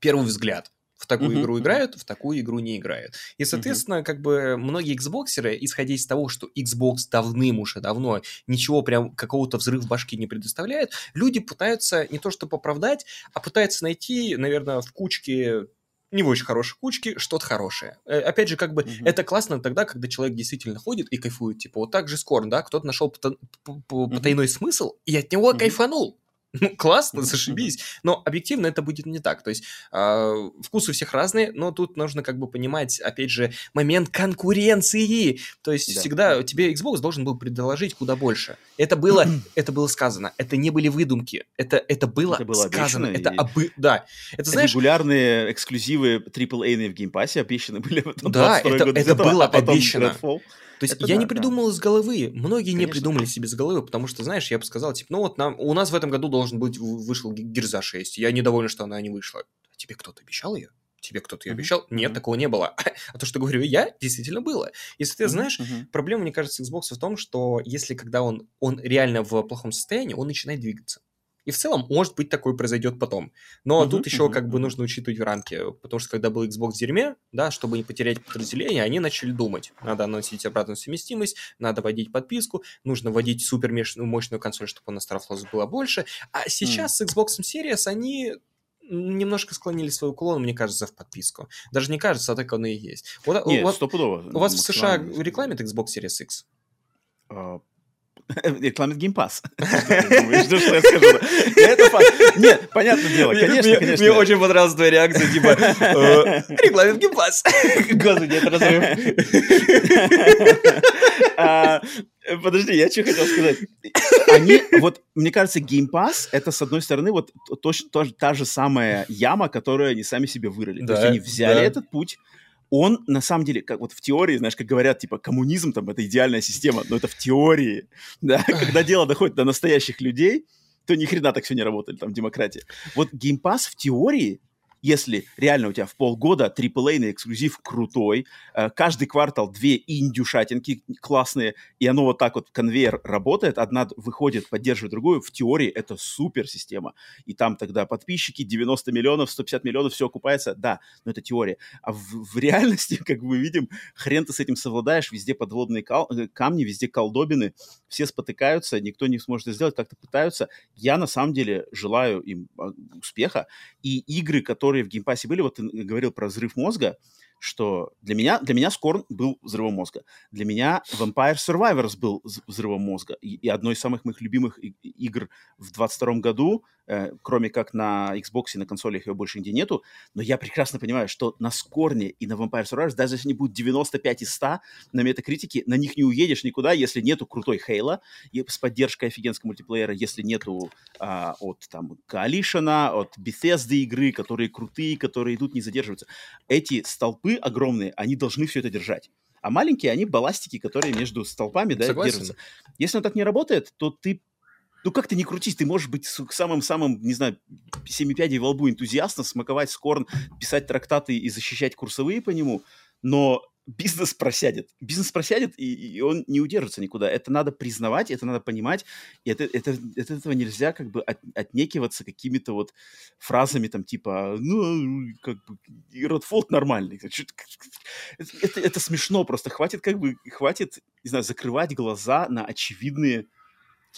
первый взгляд. в такую mm-hmm. игру играют, в такую игру не играют. И, соответственно, mm-hmm. как бы многие Xboxеры, исходя из того, что Xbox давным уже давно ничего прям какого-то взрыва в башке не предоставляет, люди пытаются не то чтобы оправдать, а пытаются найти, наверное, в кучке... не в очень хорошей кучке, что-то хорошее. Опять же, как бы, mm-hmm. это классно тогда, когда человек действительно ходит и кайфует. Типа, вот так же Scorn, да, кто-то нашел пота- mm-hmm. потайной смысл и от него mm-hmm. кайфанул. Ну, классно, зашибись. Но объективно это будет не так. То есть э, вкусы у всех разные, но тут нужно как бы понимать, опять же, момент конкуренции. То есть да. всегда тебе Xbox должен был предложить куда больше. Это было, это было сказано. Это не были выдумки. Это, это, было, это было сказано. Это, обы... да. это знаешь... регулярные эксклюзивы трипл-эй в Game Pass обещаны были в этом да, это, это этого, было а обещано. Redfall. То есть это я да, не придумал да. из головы, многие Конечно. не придумали себе из головы, потому что, знаешь, я бы сказал, типа, ну вот нам, у нас в этом году должен быть, вышел Gears шесть, я недоволен, что она не вышла. Тебе кто-то обещал ее? Тебе кто-то ее mm-hmm. обещал? Нет, mm-hmm. такого не было. А то, что говорю я, действительно было. Если ты mm-hmm. знаешь, mm-hmm. проблема, мне кажется, Xbox в том, что если когда он, он реально в плохом состоянии, он начинает двигаться. И в целом, может быть, такое произойдет потом. Но uh-huh, тут еще uh-huh, как uh-huh. бы нужно учитывать в рамки. Потому что когда был Xbox в дерьме, да, чтобы не потерять подразделение, они начали думать. Надо носить обратную совместимость, надо вводить подписку, нужно вводить супермощную консоль, чтобы у нас Starfield было больше. А сейчас mm. с Xbox Series они... немножко склонили свой уклон, мне кажется, в подписку. Даже не кажется, а так оно и есть. Вот, Нет, у вас, стопудово. У вас в США рекламят Xbox Series X? Uh. Рекламит Game Pass. Нет, понятное дело, конечно, конечно. Мне очень понравилась твоя реакция, типа, рекламит Game Pass. Господи, это разрыв. Подожди, я что хотел сказать. Они, вот, мне кажется, Game Pass это, с одной стороны, вот та же самая яма, которую они сами себе вырыли. То есть они взяли этот путь. Он, на самом деле, как вот в теории, знаешь, как говорят, типа, коммунизм там, это идеальная система, но это в теории, да, когда дело доходит до настоящих людей, то ни хрена так все не работает, там, демократия. Вот Game Pass в теории, если реально у тебя в полгода триплейный эксклюзив крутой, каждый квартал две индюшатинки классные, и оно вот так вот, конвейер работает, одна выходит, поддерживает другую, в теории это супер система. И там тогда подписчики, девяносто миллионов, сто пятьдесят миллионов, все окупается, да, но это теория. А в, в реальности, как мы видим, хрен ты с этим совладаешь, везде подводные кал- камни, везде колдобины, все спотыкаются, никто не сможет это сделать, как-то пытаются. Я на самом деле желаю им успеха, и игры, которые которые в геймпассе были, вот ты говорил про взрыв мозга, что для меня, для меня Scorn был взрывом мозга. Для меня Vampire Survivors был взрывом мозга. И, и одной из самых моих любимых и- игр в двадцать втором году, э, кроме как на Xbox и на консолях ее больше нигде нету, но я прекрасно понимаю, что на Scorn и на Vampire Survivors, даже если они будут девяносто пять из ста на Metacritic, на них не уедешь никуда, если нету крутой Halo и с поддержкой офигенского мультиплеера, если нету э, от там Coalition, от Bethesda игры, которые крутые, которые идут, не задерживаются. Эти столпы огромные, они должны все это держать. А маленькие, они балластики, которые между столпами, да, Согласен. держатся. Если оно так не работает, то ты, ну как ты не крутись, ты можешь быть самым-самым, не знаю, семи пядей во лбу энтузиастом, смаковать Scorn, писать трактаты и защищать курсовые по нему, но бизнес просядет. Бизнес просядет, и, и он не удержится никуда. Это надо признавать, это надо понимать, и это, это, от этого нельзя как бы от, отнекиваться какими-то вот фразами там типа, ну, как бы, Redfall нормальный. Это, это, это смешно просто. Хватит как бы, хватит, не знаю, закрывать глаза на очевидные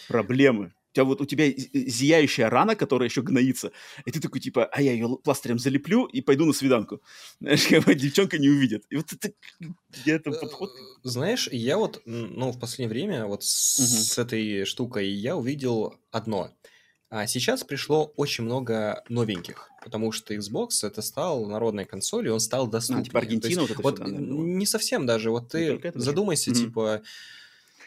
проблемы. У тебя, вот, у тебя зияющая рана, которая еще гноится, и ты такой, типа, а я ее пластырем залеплю и пойду на свиданку. Знаешь, девчонка не увидит. И вот это, это подход... Знаешь, я вот, ну, в последнее время вот с, угу. с этой штукой я увидел одно. А сейчас пришло очень много новеньких, потому что Xbox это стал народной консолью, он стал доступнее. А, типа Аргентина вот это вот, всегда, не совсем даже. Вот ты задумайся, же. типа...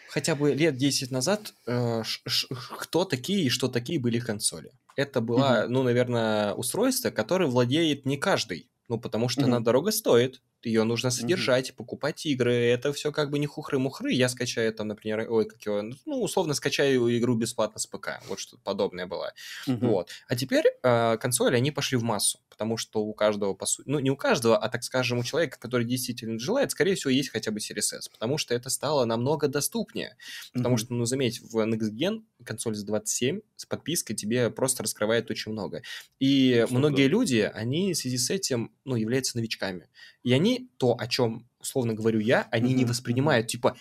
Хотя бы лет десять назад э, ш, ш, кто такие и что такие были консоли. Это было, mm-hmm. ну, наверное, устройство, которое владеет не каждый. Ну, потому что mm-hmm. она дорого стоит. ее нужно содержать, mm-hmm. покупать игры, это все как бы не хухры-мухры. Я скачаю там, например, ой, как его, ну, условно скачаю игру бесплатно с ПК, вот что-то подобное было. Mm-hmm. Вот. А теперь э, консоли, они пошли в массу, потому что у каждого, по сути, ну, не у каждого, а, так скажем, у человека, который действительно желает, скорее всего, есть хотя бы Series S, потому что это стало намного доступнее. Потому mm-hmm. что, ну, заметь, в Next Gen консоль за двадцать семь с подпиской тебе просто раскрывает очень много. И Absolutely. Многие люди, они в связи с этим, ну, являются новичками. И они, то, о чем, условно говорю я, они mm-hmm. не воспринимают, типа,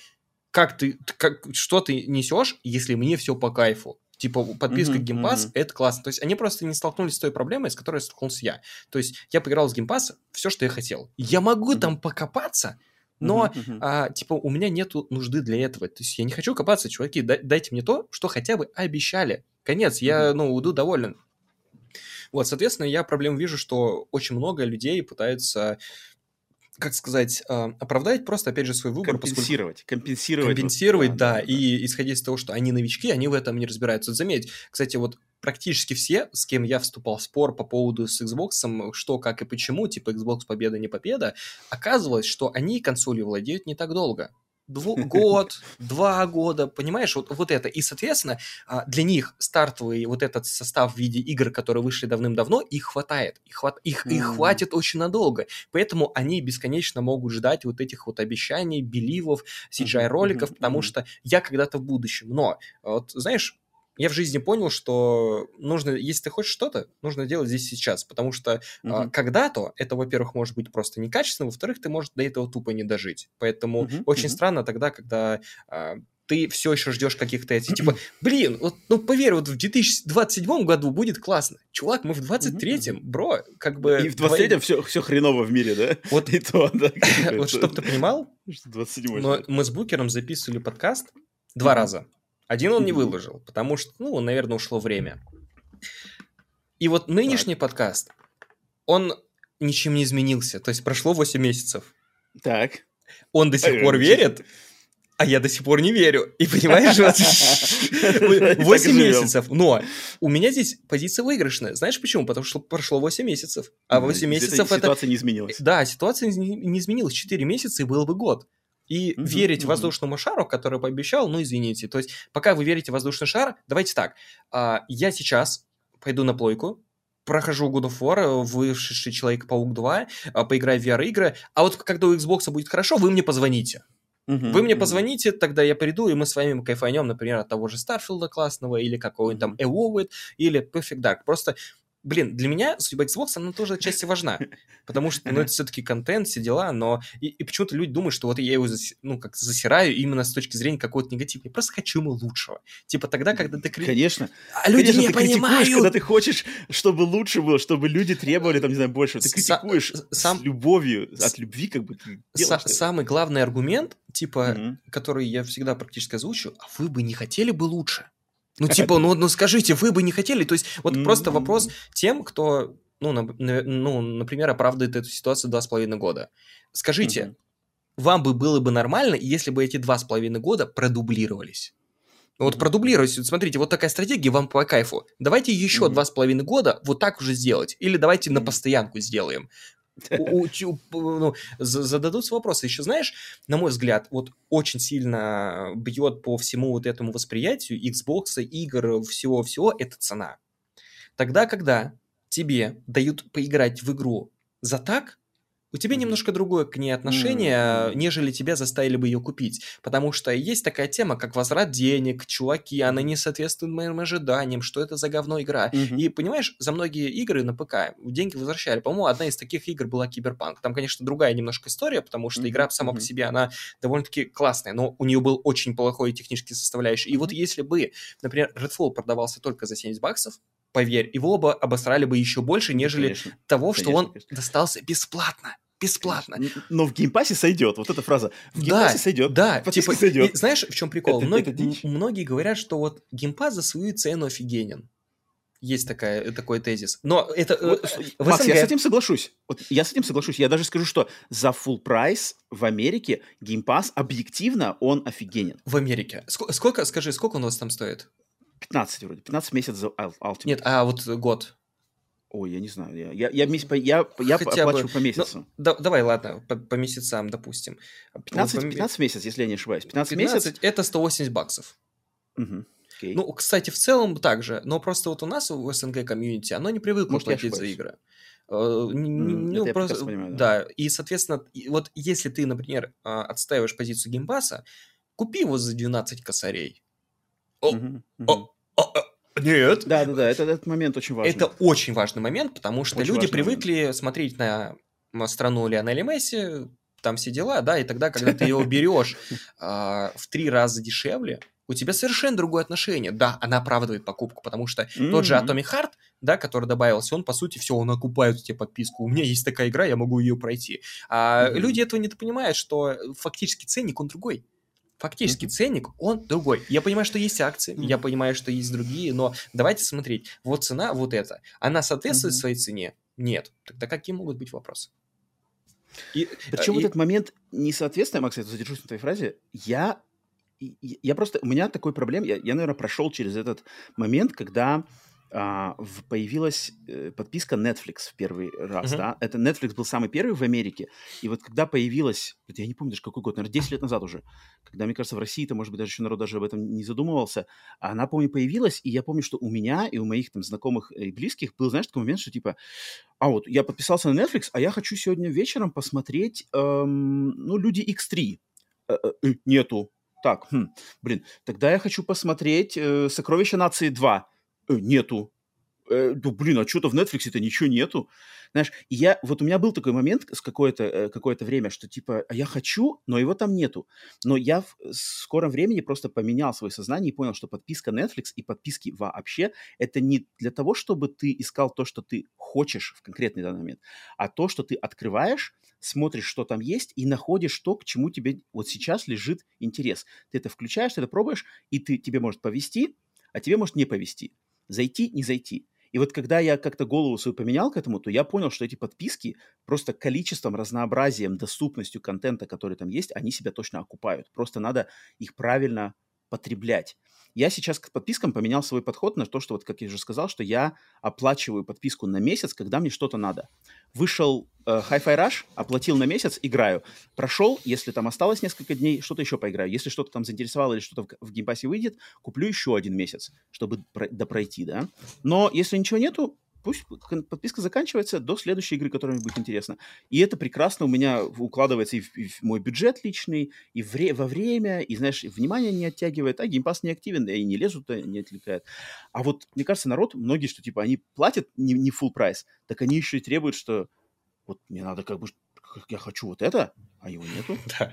как ты, как, что ты несешь, если мне все по кайфу. Типа, подписка mm-hmm, Game Pass, mm-hmm. это классно. То есть, они просто не столкнулись с той проблемой, с которой столкнулся я. То есть, я поиграл с Game Pass, все, что я хотел. Я могу mm-hmm. там покопаться, но, uh-huh, uh-huh. А, типа, у меня нету нужды для этого. То есть, я не хочу копаться, чуваки, дайте мне то, что хотя бы обещали. Конец, uh-huh. я, ну, уйду доволен. Вот, соответственно, я проблему вижу, что очень много людей пытаются, как сказать, оправдать просто, опять же, свой выбор. Компенсировать. Поскольку... Компенсировать. Компенсировать, вот, да, да, да. И исходя из того, что они новички, они в этом не разбираются. Вот заметь, кстати, вот практически все, с кем я вступал в спор по поводу с Xbox, что, как и почему, типа Xbox победа, не победа, оказывалось, что они консолью владеют не так долго. Дво- год, два года, понимаешь, вот, вот это. И, соответственно, для них стартовый вот этот состав в виде игр, которые вышли давным-давно, их хватает. Их, хват- их, mm-hmm. их хватит очень надолго. Поэтому они бесконечно могут ждать вот этих вот обещаний, беливов, си джи ай-роликов, mm-hmm. потому mm-hmm. что я когда-то в будущем. Но, вот, знаешь... Я в жизни понял, что нужно, если ты хочешь что-то, нужно делать здесь сейчас, потому что mm-hmm. а, когда-то это, во-первых, может быть просто некачественно, во-вторых, ты можешь до этого тупо не дожить. Поэтому mm-hmm. очень mm-hmm. странно тогда, когда а, ты все еще ждешь каких-то этих, mm-hmm. типа, блин, вот, ну поверь, вот в две тысячи двадцать седьмом году будет классно. Чувак, мы в двадцать третьем, mm-hmm. бро, как бы... И в двадцать третьем все, все хреново в мире, да? Вот и то, да. Вот чтобы ты понимал, мы с Букером записывали подкаст два раза. Один он не выложил, потому что, ну, наверное, ушло время. И вот нынешний так. подкаст, он ничем не изменился. То есть прошло восемь месяцев. Так. Он до сих а пор верит, честно. А я до сих пор не верю. И понимаешь, восемь месяцев. Но у меня здесь позиция выигрышная. Знаешь почему? Потому что прошло восемь месяцев. А восемь месяцев это... Ситуация не изменилась. Да, ситуация не изменилась. четыре месяца и был бы год. И mm-hmm, верить mm-hmm. воздушному шару, который пообещал, ну, извините. То есть, пока вы верите в воздушный шар, давайте так. А, я сейчас пойду на плойку, прохожу God of War, вышедший Человек-паук два, а, поиграю в ви ар-игры. А вот когда у Xbox будет хорошо, вы мне позвоните. Mm-hmm, вы мне mm-hmm. позвоните, тогда я приду, и мы с вами кайфанем, например, от того же Starfield классного, или какого-нибудь там Evolved, или Perfect Dark. Просто... Блин, для меня судьба Xbox, она тоже отчасти важна, потому что, ну, это все-таки контент, все дела, но... И, и почему-то люди думают, что вот я его, заси... ну, как засираю именно с точки зрения какого-то негатива. Я просто хочу ему лучшего. Типа тогда, когда ты... Конечно. А люди Конечно, не ты понимают. Критикуешь, когда ты хочешь, чтобы лучше было, чтобы люди требовали, там, не знаю, больше. Ты критикуешь Сам... с любовью, от любви как бы ты делаешь. С- самый главный аргумент, типа, mm-hmm. который я всегда практически озвучу, а вы бы не хотели бы лучше? Ну, типа, ну, ну скажите, вы бы не хотели? То есть, вот mm-hmm. просто вопрос тем, кто, ну, на, ну, например, оправдывает эту ситуацию два с половиной года. Скажите, mm-hmm. вам бы было бы нормально, если бы эти два с половиной года продублировались? Вот mm-hmm. продублировать, вот смотрите, вот такая стратегия, вам по кайфу. Давайте еще два с половиной года вот так уже сделать. Или давайте mm-hmm. на постоянку сделаем. у, у, ну, зададутся вопросы. Еще, знаешь, на мой взгляд, вот очень сильно бьет по всему вот этому восприятию Xbox, игр, всего-всего, это цена. Тогда, когда тебе дают поиграть в игру за так, у тебя mm-hmm. немножко другое к ней отношение, mm-hmm. нежели тебя заставили бы ее купить. Потому что есть такая тема, как возврат денег, чуваки, она не соответствует моим ожиданиям, что это за говно игра. Mm-hmm. И понимаешь, за многие игры на ПК деньги возвращали. По-моему, одна из таких игр была Киберпанк. Там, конечно, другая немножко история, потому что mm-hmm. игра сама mm-hmm. по себе, она довольно-таки классная, но у нее был очень плохой технический составляющий. И mm-hmm. вот если бы, например, Redfall продавался только за семьдесят баксов, поверь, его оба обосрали бы еще больше, нежели конечно, того, конечно, что он конечно. достался бесплатно. Бесплатно. Но в геймпассе сойдет. Вот эта фраза. В геймпассе да, сойдет. Да, типа, сойдет. И, знаешь, в чем прикол? Это, многие, это м- многие говорят, что вот геймпас за свою цену офигенен. Есть такая, такой тезис. Но это... Вот, э, Макс, СНГ... я с этим соглашусь. Вот я с этим соглашусь. Я даже скажу, что за full прайс в Америке геймпас объективно он офигенен. В Америке. Ск- сколько, скажи, сколько он у вас там стоит? пятнадцать вроде. пятнадцать месяцев за Ultimate. Нет, а вот год. Ой, я не знаю, я, я, я, месяц, я, я оплачиваю бы... по месяцу. Ну, да, давай, ладно, по, по месяцам, допустим. пятнадцать, ну, по... пятнадцать месяцев, если я не ошибаюсь. пятнадцать, пятнадцать месяцев? Это сто восемьдесят баксов. Угу. Okay. Ну, кстати, в целом так же, но просто вот у нас в СНГ комьюнити, оно не привыкло Может, платить за игры. Uh, ну, просто, понимаю, да. да, и, соответственно, вот если ты, например, отстаиваешь позицию Game Pass'а, купи его за двенадцать косарей. О, uh-huh, uh-huh. О, о, о, нет. Да-да-да, это, этот момент очень важный. Это очень важный момент, потому что очень люди привыкли момент. смотреть на, на страну Лионеля Месси, там все дела, да, и тогда, когда ты его берешь в три раза дешевле, у тебя совершенно другое отношение. Да, она оправдывает покупку, потому что mm-hmm. тот же Atomic Heart, да, который добавился, он, по сути, все, он окупает тебе подписку. У меня есть такая игра, я могу ее пройти. А mm-hmm. люди этого не понимают, что фактически ценник, он другой. Фактически mm-hmm. ценник, он другой. Я понимаю, что есть акции, mm-hmm. я понимаю, что есть другие, но давайте смотреть. Вот цена, вот эта. Она соответствует mm-hmm. своей цене? Нет. Тогда какие могут быть вопросы? И, Причем и... вот этот момент несоответствия, Макс, я задержусь на твоей фразе, я... Я просто... У меня такой проблем... Я, я наверное, прошел через этот момент, когда а, в, появилась э, подписка Netflix в первый раз, uh-huh. да? Это Netflix был самый первый в Америке. И вот когда появилась... Я не помню даже какой год, наверное, десять лет назад уже. Когда, мне кажется, в России-то, может быть, даже еще народ даже об этом не задумывался. А она, помню, появилась, и я помню, что у меня и у моих там знакомых и близких был, знаешь, такой момент, что типа... А вот я подписался на Netflix, а я хочу сегодня вечером посмотреть, эм, ну, Люди икс три. Э, э, нету. Так, хм, блин, тогда я хочу посмотреть э, «Сокровища нации два». Э, нету. Э, да, блин, а что-то в Netflix-то ничего нету. Знаешь, я, вот у меня был такой момент с какое-то, э, какое-то время, что типа, а я хочу, но его там нету. Но я в скором времени просто поменял свое сознание и понял, что подписка Netflix и подписки вообще это не для того, чтобы ты искал то, что ты хочешь в конкретный данный момент, а то, что ты открываешь, смотришь, что там есть, и находишь то, к чему тебе вот сейчас лежит интерес. Ты это включаешь, ты это пробуешь, и ты, тебе может повести, а тебе может не повести. Зайти, не зайти. И вот когда я как-то голову свою поменял к этому, то я понял, что эти подписки просто количеством, разнообразием, доступностью контента, который там есть, они себя точно окупают. Просто надо их правильно потреблять. Я сейчас к подпискам поменял свой подход на то, что вот, как я уже сказал, что я оплачиваю подписку на месяц, когда мне что-то надо. Вышел э, Hi-Fi Rush, оплатил на месяц, играю. Прошел, если там осталось несколько дней, что-то еще поиграю. Если что-то там заинтересовало или что-то в, в геймпассе выйдет, куплю еще один месяц, чтобы про- допройти, да. Но если ничего нету, пусть подписка заканчивается до следующей игры, которая мне будет интересна. И это прекрасно у меня укладывается и в, и в мой бюджет личный, и вре- во время, и, знаешь, внимание не оттягивает, а геймпасс не активен, и не лезут, и не отвлекает. А вот, мне кажется, народ, многие, что, типа, они платят не, не full прайс, так они еще и требуют, что вот мне надо как бы, я хочу вот это, а его нету. Да.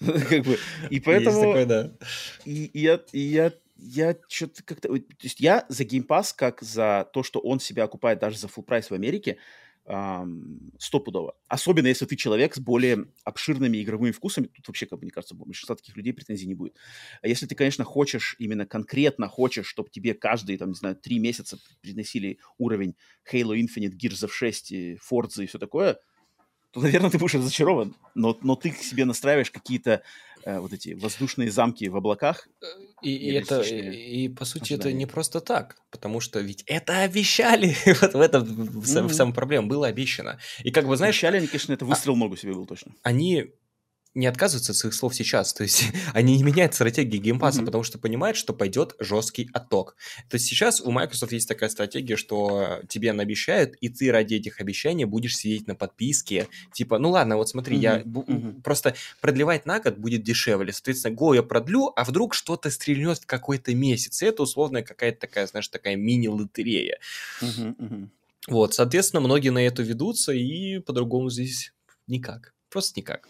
Как бы, и поэтому... Есть такое, да. И я... И я Я что-то как-то... То есть я за Game Pass, как за то, что он себя окупает даже за full прайс в Америке, эм, стопудово. Особенно, если ты человек с более обширными игровыми вкусами. Тут вообще, как бы, мне кажется, большинства таких людей претензий не будет. А если ты, конечно, хочешь, именно конкретно хочешь, чтобы тебе каждые, там, не знаю, три месяца приносили уровень Halo Infinite, Gears of шесть, Forza и все такое, то, наверное, ты будешь разочарован. Но, но ты к себе настраиваешь какие-то э, вот эти воздушные замки в облаках. И, и, это, и по сути, ожидания. Это не просто так. Потому что ведь это обещали. Вот в этом mm-hmm. самая проблема. Было обещано. И как бы, знаешь... Обещали, они, конечно, это выстрел а, в ногу себе был точно. Они не отказываются от своих слов сейчас. То есть они не меняют стратегии геймпаса, mm-hmm. потому что понимают, что пойдет жесткий отток. То есть сейчас у Microsoft есть такая стратегия, что тебе наобещают, и ты ради этих обещаний будешь сидеть на подписке. Типа, ну ладно, вот смотри, mm-hmm. я mm-hmm. просто продлевать на год будет дешевле. Соответственно, го я продлю, а вдруг что-то стрельнет в какой-то месяц. И это условно какая-то такая, знаешь, такая мини-лотерея. Mm-hmm. Mm-hmm. Вот, соответственно, многие на это ведутся, и по-другому здесь никак. Просто никак.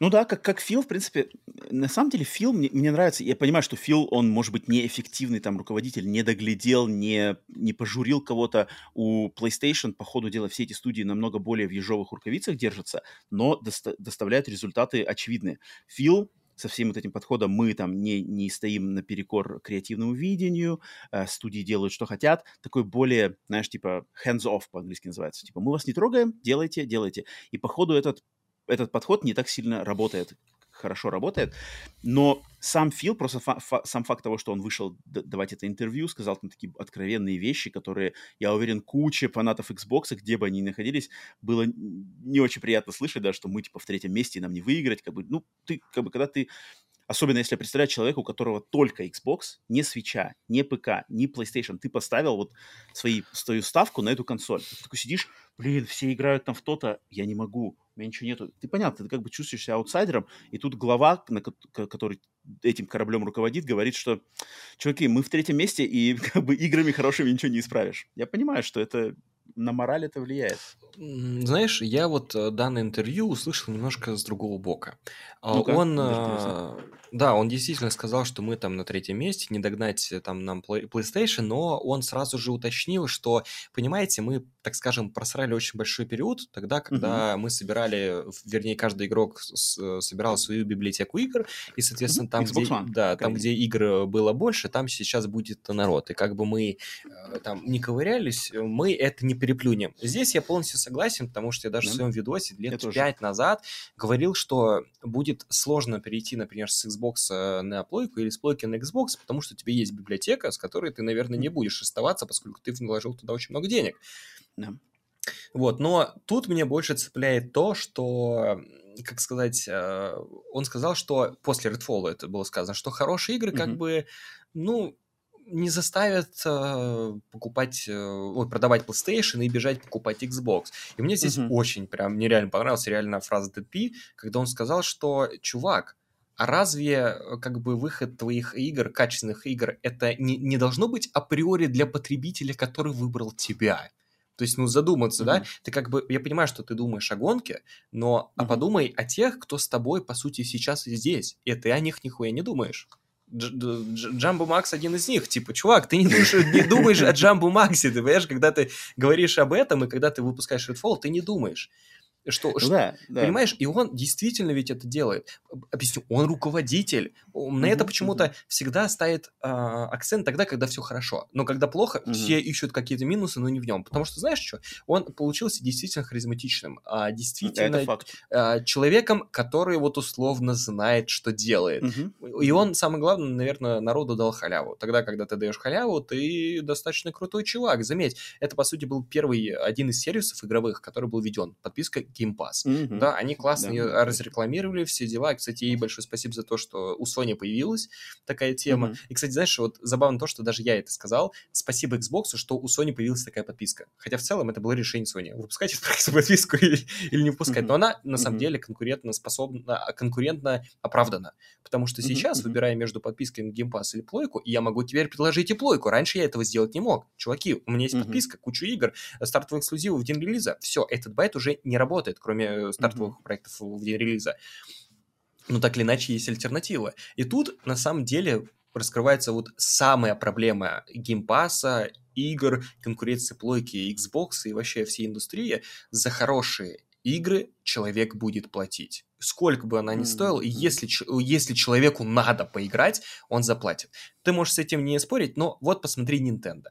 Ну да, как, как Фил, в принципе, на самом деле Фил мне, мне нравится. Я понимаю, что Фил, он, может быть, неэффективный там руководитель, не доглядел, не, не пожурил кого-то. У PlayStation, по ходу дела, все эти студии намного более в ежовых рукавицах держатся, но доста- доставляют результаты очевидные. Фил со всем вот этим подходом, мы там не, не стоим наперекор креативному видению, э, студии делают, что хотят. Такой более, знаешь, типа hands-off по-английски называется. Типа мы вас не трогаем, делайте, делайте. И по ходу этот... Этот подход не так сильно работает, хорошо работает, но сам Фил, просто фа- фа- сам факт того, что он вышел д- давать это интервью, сказал там такие откровенные вещи, которые, я уверен, куча фанатов Xbox, где бы они ни находились, было не очень приятно слышать, да, что мы, типа, в третьем месте, и нам не выиграть, как бы, ну, ты, как бы, когда ты... Особенно если представлять человека, у которого только Xbox, не Switch, не ПК, не PlayStation. Ты поставил вот свои, свою ставку на эту консоль. Ты такой сидишь, блин, все играют там в то-то, я не могу, у меня ничего нету. Ты понятно, ты как бы чувствуешь себя аутсайдером, и тут глава, на, который этим кораблем руководит, говорит, что, чуваки, мы в третьем месте, и как бы играми хорошими ничего не исправишь. Я понимаю, что это... на мораль это влияет. Знаешь, я вот данное интервью услышал немножко с другого бока. Ну-ка, он, да, он действительно сказал, что мы там на третьем месте, не догнать там нам PlayStation, но он сразу же уточнил, что, понимаете, мы, так скажем, просрали очень большой период тогда, когда uh-huh. мы собирали, вернее, каждый игрок с, собирал свою библиотеку игр, и, соответственно, uh-huh. там, где, да, там, где игр было больше, там сейчас будет народ. И как бы мы там не ковырялись, мы это не переплюнем. Здесь я полностью согласен, потому что я даже yeah. в своем видосе лет пять назад говорил, что будет сложно перейти, например, с Xbox на плойку или с плойки на Xbox, потому что у тебя есть библиотека, с которой ты, наверное, не будешь оставаться, поскольку ты вложил туда очень много денег. Yeah. Вот, но тут меня больше цепляет то, что... как сказать, он сказал, что после Redfall это было сказано, что хорошие игры mm-hmm. как бы, ну... не заставят э, покупать, э, ой, продавать PlayStation и бежать покупать Xbox. И мне здесь uh-huh. очень прям нереально понравилась реально фраза ТП, когда он сказал, что чувак, а разве как бы выход твоих игр, качественных игр, это не, не должно быть априори для потребителя, который выбрал тебя? То есть, ну, задуматься, mm-hmm. да? Ты как бы, я понимаю, что ты думаешь о гонке, но mm-hmm. а подумай о тех, кто с тобой, по сути, сейчас и здесь. И ты о них нихуя не думаешь. Джамбо Макс один из них. Типа, чувак, ты не думаешь, не думаешь о Джамбо Максе. Ты понимаешь, когда ты говоришь об этом, и когда ты выпускаешь Redfall, ты не думаешь. Что, что, да, понимаешь, да. И он действительно ведь это делает. Объясню, он руководитель. На mm-hmm, это почему-то mm-hmm. всегда ставит э, акцент тогда, когда все хорошо. Но когда плохо, mm-hmm. все ищут какие-то минусы, но не в нем. Потому что, знаешь что, он получился действительно харизматичным. Действительно э, человеком, который вот условно знает, что делает. Mm-hmm. И он, самое главное, наверное, народу дал халяву. Тогда, когда ты даешь халяву, ты достаточно крутой чувак. Заметь, это, по сути, был первый, один из сервисов игровых, который был введен. Подписка Game Pass. Mm-hmm. Да, они классно yeah. ее разрекламировали, все дела. И, кстати, ей большое спасибо за то, что у Sony появилась такая тема. Mm-hmm. И, кстати, знаешь, вот забавно то, что даже я это сказал. Спасибо Xbox, что у Sony появилась такая подписка. Хотя в целом это было решение Sony. Выпускать эту подписку или, или не выпускать. Mm-hmm. Но она, на самом mm-hmm. деле, конкурентно способна, конкурентно оправдана. Потому что сейчас, mm-hmm. выбирая между подписками Game Pass или плойку, я могу теперь предложить и плойку. Раньше я этого сделать не мог. Чуваки, у меня есть mm-hmm. подписка, куча игр, стартовые эксклюзивы в день релиза. Все, этот байт уже не работает. работает, кроме стартовых mm-hmm. проектов в день релиза. Но так или иначе есть альтернатива. И тут, на самом деле, раскрывается вот самая проблема геймпасса, игр, конкуренции плойки, Xbox и вообще всей индустрии. За хорошие игры человек будет платить. Сколько бы она ни стоила, и если, если человеку надо поиграть, он заплатит. Ты можешь с этим не спорить, но вот посмотри Nintendo.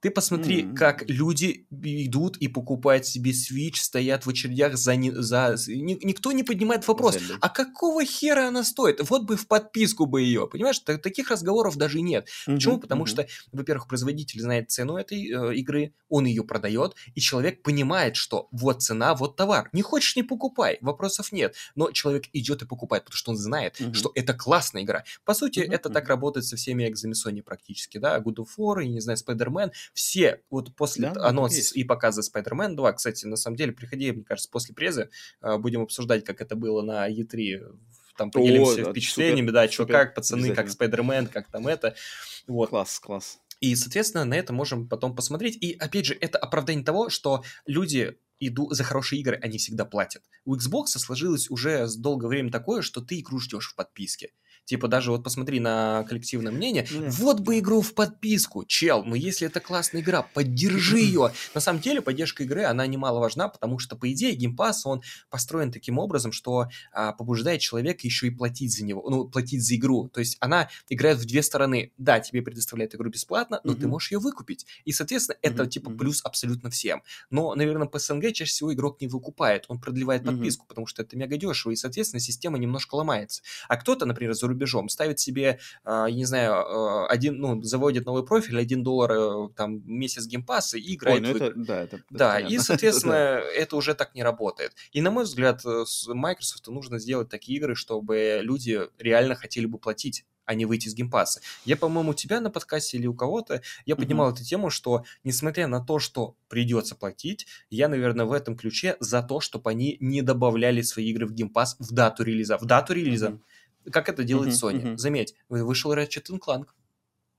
Ты посмотри, mm-hmm. как люди идут и покупают себе Switch, стоят в очередях за... за... Никто не поднимает вопрос, mm-hmm. а какого хера она стоит? Вот бы в подписку бы ее, понимаешь? Таких разговоров даже нет. Mm-hmm. Почему? Потому mm-hmm. что, во-первых, производитель знает цену этой э, игры, он ее продает, и человек понимает, что вот цена, вот товар. Не хочешь, не покупай, вопросов нет. Но человек идет и покупает, потому что он знает, mm-hmm. что это классная игра. По сути, mm-hmm. это mm-hmm. так работает со всеми экзами Sony практически, да? God of War, и, не знаю, Spider-Man. Все, вот после да, анонса и показа Spider-Man два, кстати, на самом деле, приходи, мне кажется, после презы, будем обсуждать, как это было на и три, там поделимся О, да, впечатлениями, супер, да, что как, пацаны, как Spider-Man, как там это. Вот. Класс, класс. И, соответственно, на это можем потом посмотреть. И, опять же, это оправдание того, что люди идут за хорошие игры, они всегда платят. У Xbox сложилось уже долгое время такое, что ты игру ждешь в подписке. Типа даже вот посмотри на коллективное мнение. Нет. Вот бы игру в подписку. Чел, ну если это классная игра, поддержи ее. На самом деле поддержка игры, она немаловажна, потому что, по идее, Game Pass, он построен таким образом, что а, побуждает человека еще и платить за него, ну, платить за игру. То есть она играет в две стороны. Да, тебе предоставляют игру бесплатно, но mm-hmm. ты можешь ее выкупить. И, соответственно, mm-hmm. это типа плюс абсолютно всем. Но, наверное, по СНГ чаще всего игрок не выкупает. Он продлевает подписку, mm-hmm. потому что это мега дешево. И, соответственно, система немножко ломается. А кто-то, например, за рубежом ставит себе, я не знаю, один, ну, заводит новый профиль, один доллар там месяц геймпасса и играет. Ой, ну в... это, да, это, да это и, соответственно, это уже так не работает. И, на мой взгляд, Microsoft нужно сделать такие игры, чтобы люди реально хотели бы платить, а не выйти из геймпасса. Я, по-моему, у тебя на подкасте или у кого-то, я mm-hmm. поднимал эту тему, что, несмотря на то, что придется платить, я, наверное, в этом ключе за то, чтобы они не добавляли свои игры в геймпасс в дату релиза. В дату релиза. Mm-hmm. Как это делает mm-hmm. Sony. Mm-hmm. Заметь, вышел Ratchet энд Clank.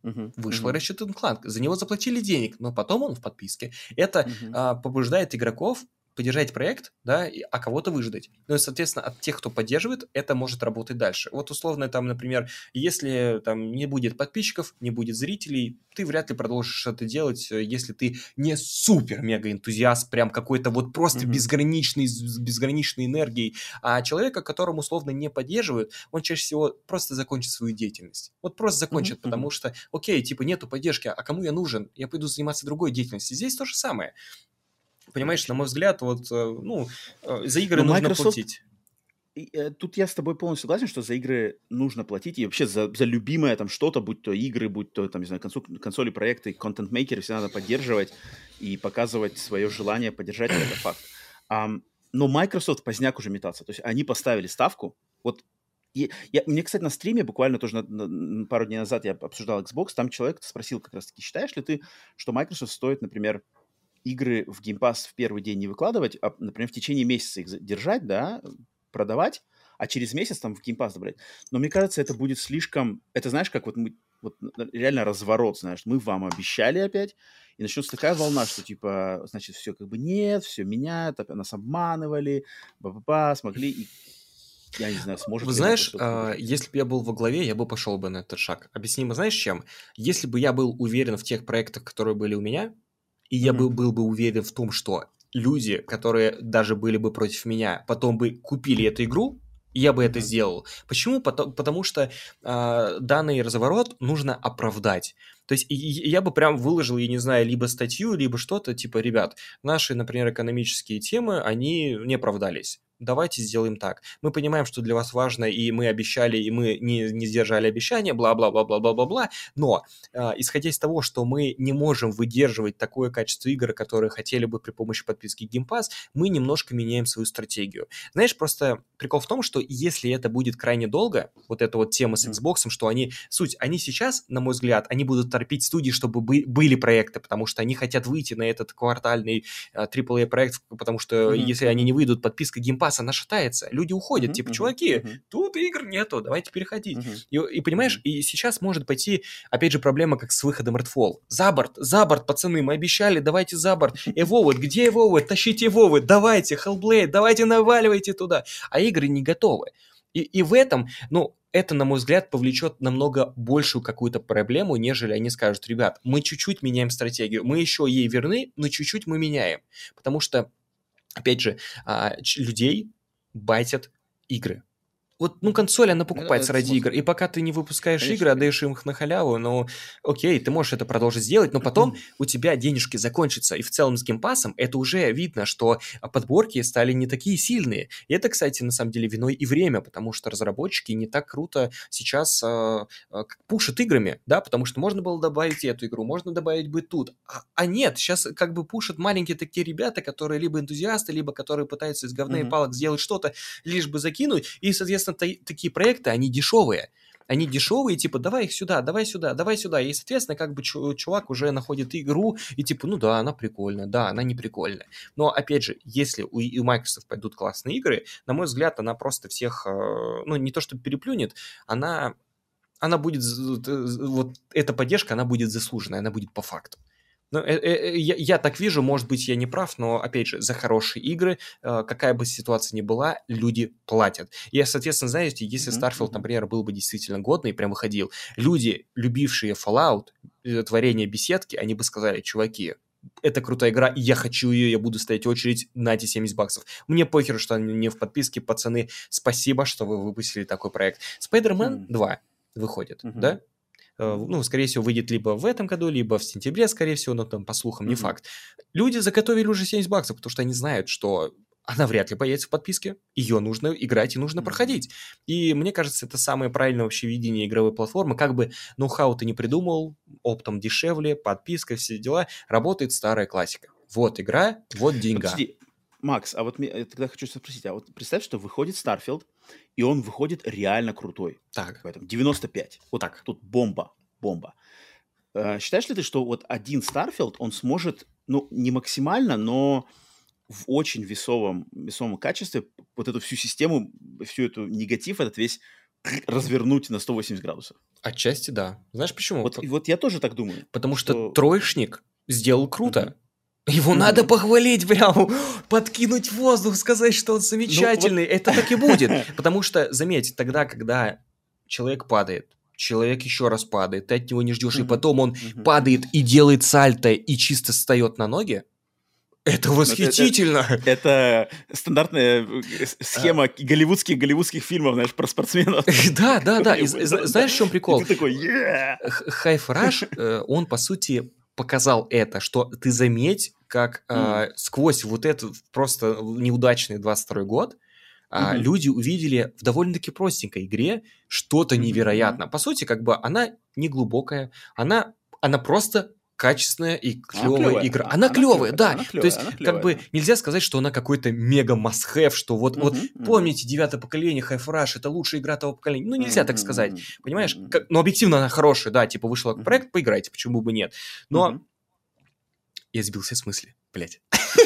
Uh-huh. Вышел uh-huh. Ratchet энд Clank, за него заплатили денег, но потом он в подписке. Это uh-huh. а, побуждает игроков поддержать проект, да, и, а кого-то выждать. Ну и, соответственно, от тех, кто поддерживает, это может работать дальше. Вот условно там, например, если там не будет подписчиков, не будет зрителей, ты вряд ли продолжишь это делать, если ты не супер-мега-энтузиаст, прям какой-то вот просто mm-hmm. безграничный, с безграничной энергией. А человека, которому условно не поддерживают, он чаще всего просто закончит свою деятельность. Вот просто закончит, mm-hmm. потому что, окей, типа нету поддержки, а кому я нужен? Я пойду заниматься другой деятельностью. Здесь то же самое. Понимаешь, на мой взгляд, вот, ну, за игры Но нужно Microsoft... платить. Тут я с тобой полностью согласен, что за игры нужно платить, и вообще за, за любимое там что-то, будь то игры, будь то, там, не знаю, консоль, консоли, проекты, контент-мейкеры, все надо поддерживать и показывать свое желание поддержать, это факт. Um, но Microsoft поздняк уже метаться, то есть они поставили ставку, вот, и, я, мне, кстати, на стриме буквально тоже на, на, пару дней назад я обсуждал Xbox, там человек спросил как раз-таки, считаешь ли ты, что Microsoft стоит, например, игры в Game Pass в первый день не выкладывать, а, например, в течение месяца их держать, да, продавать, а через месяц там в Game Pass добавлять. Но мне кажется, это будет слишком... Это, знаешь, как вот мы... Вот реально разворот, знаешь. Мы вам обещали опять, и начнется такая волна, что типа, значит, все как бы нет, все меняют, нас обманывали, ба-ба-ба, смогли... И... Я не знаю, сможет Вы знаешь, а, если бы я был во главе, я бы пошел бы на этот шаг. Объяснимо, знаешь, чем? Если бы я был уверен в тех проектах, которые были у меня... И mm-hmm. я бы был бы уверен в том, что люди, которые даже были бы против меня, потом бы купили эту игру, я бы mm-hmm. это сделал. Почему? Потому, потому что э, данный разворот нужно оправдать. То есть я бы прям выложил, я не знаю, либо статью, либо что-то, типа, ребят, наши, например, экономические темы, они не оправдались. Давайте сделаем так. Мы понимаем, что для вас важно, и мы обещали, и мы не, не сдержали обещания, бла-бла-бла-бла-бла-бла-бла. Но, э, исходя из того, что мы не можем выдерживать такое качество игр, которые хотели бы при помощи подписки Game Pass, мы немножко меняем свою стратегию. Знаешь, просто прикол в том, что если это будет крайне долго, вот эта вот тема с Xbox, что они... Суть, они сейчас, на мой взгляд, они будут торпить студии, чтобы бы, были проекты, потому что они хотят выйти на этот квартальный э, трипл-эй проект, потому что mm-hmm. если они не выйдут, подписка Game Pass она шатается, люди уходят, mm-hmm, типа, чуваки, mm-hmm. тут игр нету, давайте переходить. Mm-hmm. И, и понимаешь, и сейчас может пойти, опять же, проблема как с выходом Redfall. За борт, за борт, пацаны, мы обещали, давайте за борт. Эвовы, где Эвовы? Тащите Эвовы, давайте, Hellblade, давайте наваливайте туда. А игры не готовы. И, и в этом, ну, это, на мой взгляд, повлечет намного большую какую-то проблему, нежели они скажут, ребят, мы чуть-чуть меняем стратегию, мы еще ей верны, но чуть-чуть мы меняем. Потому что опять же, людей байтят игры. Вот, ну, консоль, она покупается ради игр. И пока ты не выпускаешь конечно, игры, а даешь им их на халяву, ну, окей, ты можешь это продолжить сделать, но потом у тебя денежки закончатся. И в целом с геймпасом это уже видно, что подборки стали не такие сильные. И это, кстати, на самом деле виной и время, потому что разработчики не так круто сейчас э, э, пушат играми, да, потому что можно было добавить эту игру, можно добавить бы тут. А, а нет, сейчас как бы пушат маленькие такие ребята, которые либо энтузиасты, либо которые пытаются из говна и палок сделать что-то, лишь бы закинуть, и, соответственно, такие проекты, они дешевые. Они дешевые, типа, давай их сюда, давай сюда, давай сюда. И, соответственно, как бы чувак уже находит игру, и типа, ну да, она прикольная, да, она не прикольная. Но, опять же, если у Microsoft пойдут классные игры, на мой взгляд, она просто всех, ну, не то что переплюнет, она, она будет, вот эта поддержка, она будет заслуженная, она будет по факту. Ну, э, э, я, я так вижу, может быть, я не прав, но, опять же, за хорошие игры, э, какая бы ситуация ни была, люди платят. И, соответственно, знаете, если Starfield, например, был бы действительно годный и прям выходил, люди, любившие Fallout, творение беседки, они бы сказали: чуваки, это крутая игра, я хочу ее, я буду стоять в очередь, на эти семьдесят баксов. Мне похер, что они не в подписке, пацаны, спасибо, что вы выпустили такой проект. Spider-Man mm. два выходит, mm-hmm. да? Ну, скорее всего, выйдет либо в этом году, либо в сентябре, скорее всего, но там, по слухам, mm-hmm. не факт. Люди заготовили уже семьдесят баксов, потому что они знают, что она вряд ли появится в подписке, ее нужно играть и нужно mm-hmm. проходить. И мне кажется, это самое правильное вообще видение игровой платформы. Как бы ноу-хау ты не придумал, оптом дешевле, подписка, все дела, работает старая классика. Вот игра, вот деньга. Подожди, Макс, а вот я тогда хочу спросить, а вот представь, что выходит Starfield, и он выходит реально крутой. Так. Поэтому девяносто пять. Вот так. Тут бомба, бомба. Э, считаешь ли ты, что вот один Starfield, он сможет, ну, не максимально, но в очень весовом, весомом качестве вот эту всю систему, всю эту негатив, этот весь развернуть на сто восемьдесят градусов? Отчасти да. Знаешь почему? Вот, вот я тоже так думаю. Потому что, что... троечник сделал круто. Mm-hmm. Его mm-hmm. надо похвалить прям, подкинуть воздух, сказать, что он замечательный. Ну, вот... Это так и будет. Потому что, заметь, тогда, когда человек падает, человек еще раз падает, ты от него не ждешь, mm-hmm. и потом он mm-hmm. падает и делает сальто, и чисто встает на ноги, это восхитительно. Это, это, это стандартная схема а. голливудских, голливудских фильмов, знаешь, про спортсменов. Да, да, да. Знаешь, в чем прикол? Ты такой: Hi-Fi Rush, он, по сути, показал это, что ты заметь, как mm-hmm. э, сквозь вот этот просто неудачный двадцать второй год mm-hmm. э, люди увидели в довольно-таки простенькой игре что-то mm-hmm. невероятное. По сути, как бы она не глубокая, она, она просто качественная и клевая, клевая игра. Она, она клевая, клевая, да. Она клевая, то есть, клевая, как бы, да. нельзя сказать, что она какой-то мега must-have, что вот, mm-hmm, вот mm-hmm. помните, девятое поколение, Hi-Fi Rush, это лучшая игра того поколения. Ну, нельзя mm-hmm, так сказать, mm-hmm, понимаешь? Mm-hmm. Как, ну, объективно она хорошая, да, типа, вышла как проект, поиграйте, почему бы нет. Но mm-hmm. я сбился с мысли, блядь.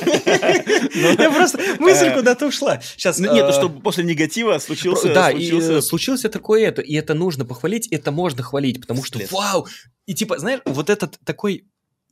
Я просто мысль куда-то ушла. Сейчас нет, чтобы после негатива случился. Да, и случился такое это, и это нужно похвалить, это можно хвалить, потому что вау. И типа, знаешь, вот этот такой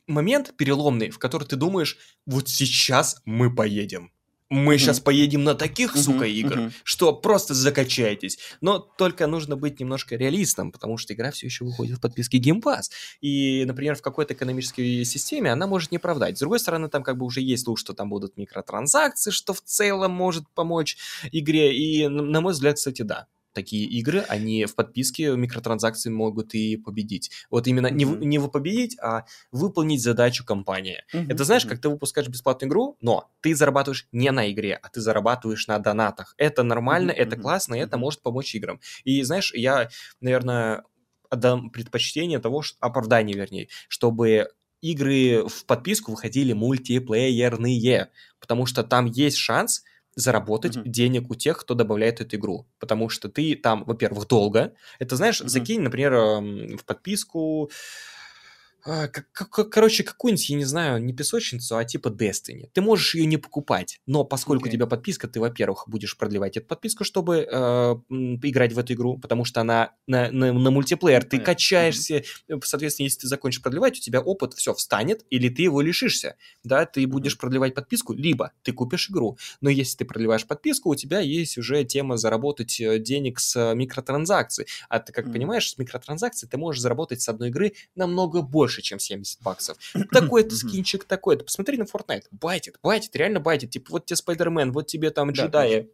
момент переломный, в который ты думаешь: вот сейчас мы поедем. Мы сейчас поедем на таких, сука, игр, что просто закачаетесь. Но только нужно быть немножко реалистом, потому что игра все еще выходит в подписке Game Pass. И, например, в какой-то экономической системе она может не оправдать. С другой стороны, там как бы уже есть слух, что там будут микротранзакции, что в целом может помочь игре. И, на мой взгляд, кстати, да. Такие игры, они в подписке микротранзакции могут и победить. Вот именно mm-hmm. не, не победить, а выполнить задачу компании. Mm-hmm. Это знаешь, mm-hmm. как ты выпускаешь бесплатную игру, но ты зарабатываешь не на игре, а ты зарабатываешь на донатах. Это нормально, mm-hmm. это классно, mm-hmm. это может помочь играм. И знаешь, я, наверное, отдам предпочтение того, что... оправдание, вернее, чтобы... игры в подписку выходили мультиплеерные, потому что там есть шанс... заработать uh-huh. денег у тех, кто добавляет эту игру. Потому что ты там, во-первых, долго. Это, знаешь, uh-huh. закинь, например, в подписку... Короче, какую-нибудь, я не знаю, не песочницу, а типа Destiny. Ты можешь ее не покупать, но поскольку okay. у тебя подписка, ты, во-первых, будешь продлевать эту подписку, чтобы э, играть в эту игру, потому что она на, на, на мультиплеер, ты yeah. качаешься, mm-hmm. соответственно, если ты закончишь продлевать, у тебя опыт все встанет, или ты его лишишься, да, ты будешь mm-hmm. продлевать подписку, либо ты купишь игру, но если ты продлеваешь подписку, у тебя есть уже тема заработать денег с микротранзакций, а ты, как mm-hmm. понимаешь, с микротранзакций ты можешь заработать с одной игры намного больше, чем семьдесят баксов. Такой-то скинчик, такой-то. Посмотри на Fortnite. Байтит, байтит, реально байтит. Типа, вот тебе Спайдермен, вот тебе там джедаи.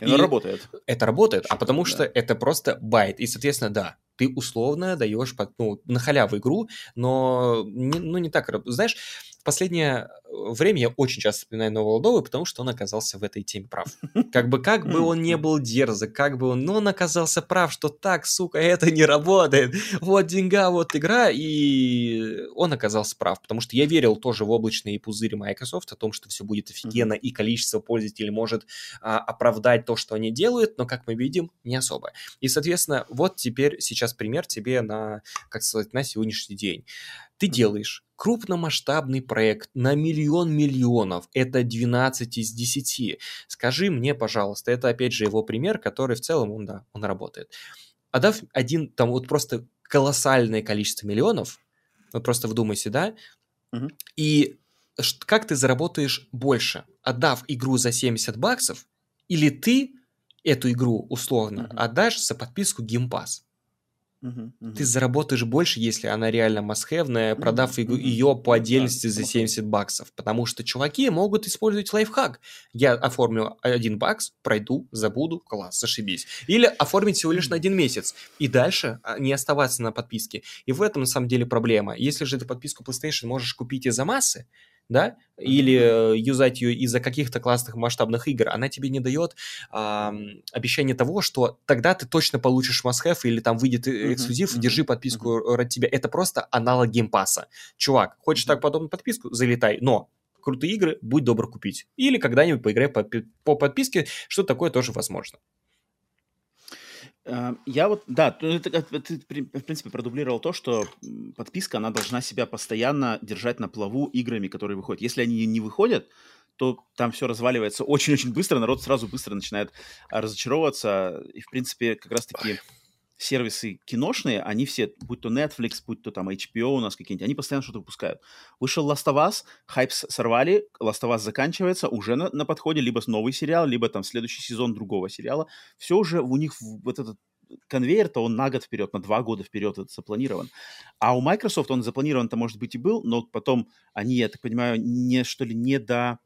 Да, и это работает. Это работает, Шикарно, а потому да. что это просто байт. И, соответственно, да, ты условно даешь под, ну, на халяву игру, но не, ну, не так. Знаешь, в последнее время я очень часто вспоминаю Нового Лдову, потому что он оказался в этой теме прав. Как бы, как бы он не был дерзок, как бы он... Но он оказался прав, что так, сука, это не работает. Вот деньга, вот игра, и он оказался прав. Потому что я верил тоже в облачные пузыри Microsoft, о том, что все будет офигенно, и количество пользователей может а, оправдать то, что они делают, но, как мы видим, не особо. И, соответственно, вот теперь сейчас пример тебе на, как сказать, на сегодняшний день. Ты делаешь крупномасштабный проект на миллион миллионов. Это двенадцать из десяти. Скажи мне, пожалуйста, это опять же его пример, который в целом, он, да, он работает. Отдав один, там вот просто колоссальное количество миллионов, вот просто вдумайся, да, Uh-huh. И как ты заработаешь больше, отдав игру за семьдесят баксов, или ты эту игру условно uh-huh. отдашь за подписку Game Pass? Uh-huh, uh-huh. Ты заработаешь больше, если она реально мастхэвная, продав uh-huh, uh-huh. ее по отдельности uh-huh. за семьдесят баксов. Потому что чуваки могут использовать лайфхак. Я оформлю один бакс, пройду, забуду, класс, зашибись. Или оформить всего лишь на один месяц и дальше не оставаться на подписке. И в этом на самом деле проблема. Если же ты подписку PlayStation можешь купить из-за массы, да, или юзать ее из-за каких-то классных масштабных игр, она тебе не дает а, обещания того, что тогда ты точно получишь must-have или там выйдет эксклюзив, uh-huh, держи uh-huh, подписку uh-huh. ради тебя. Это просто аналог геймпасса. Чувак, хочешь uh-huh. так подобную подписку? Залетай, но крутые игры будь добр купить. Или когда-нибудь поиграй по, по подписке, что такое тоже возможно. Я вот, да, ты, ты, в принципе, продублировал то, что подписка, она должна себя постоянно держать на плаву играми, которые выходят. Если они не выходят, то там все разваливается очень-очень быстро, народ сразу быстро начинает разочаровываться. И, в принципе, как раз-таки сервисы киношные, они все, будь то Netflix, будь то там эйч би о у нас какие-нибудь, они постоянно что-то выпускают. Вышел Last of Us, хайп сорвали, Last of Us заканчивается, уже на, на подходе либо новый сериал, либо там следующий сезон другого сериала. Все уже у них вот этот конвейер-то, он на год вперед, на два года вперед это запланирован. А у Microsoft он запланирован-то, может быть, и был, но потом они, я так понимаю, не, что ли, не до...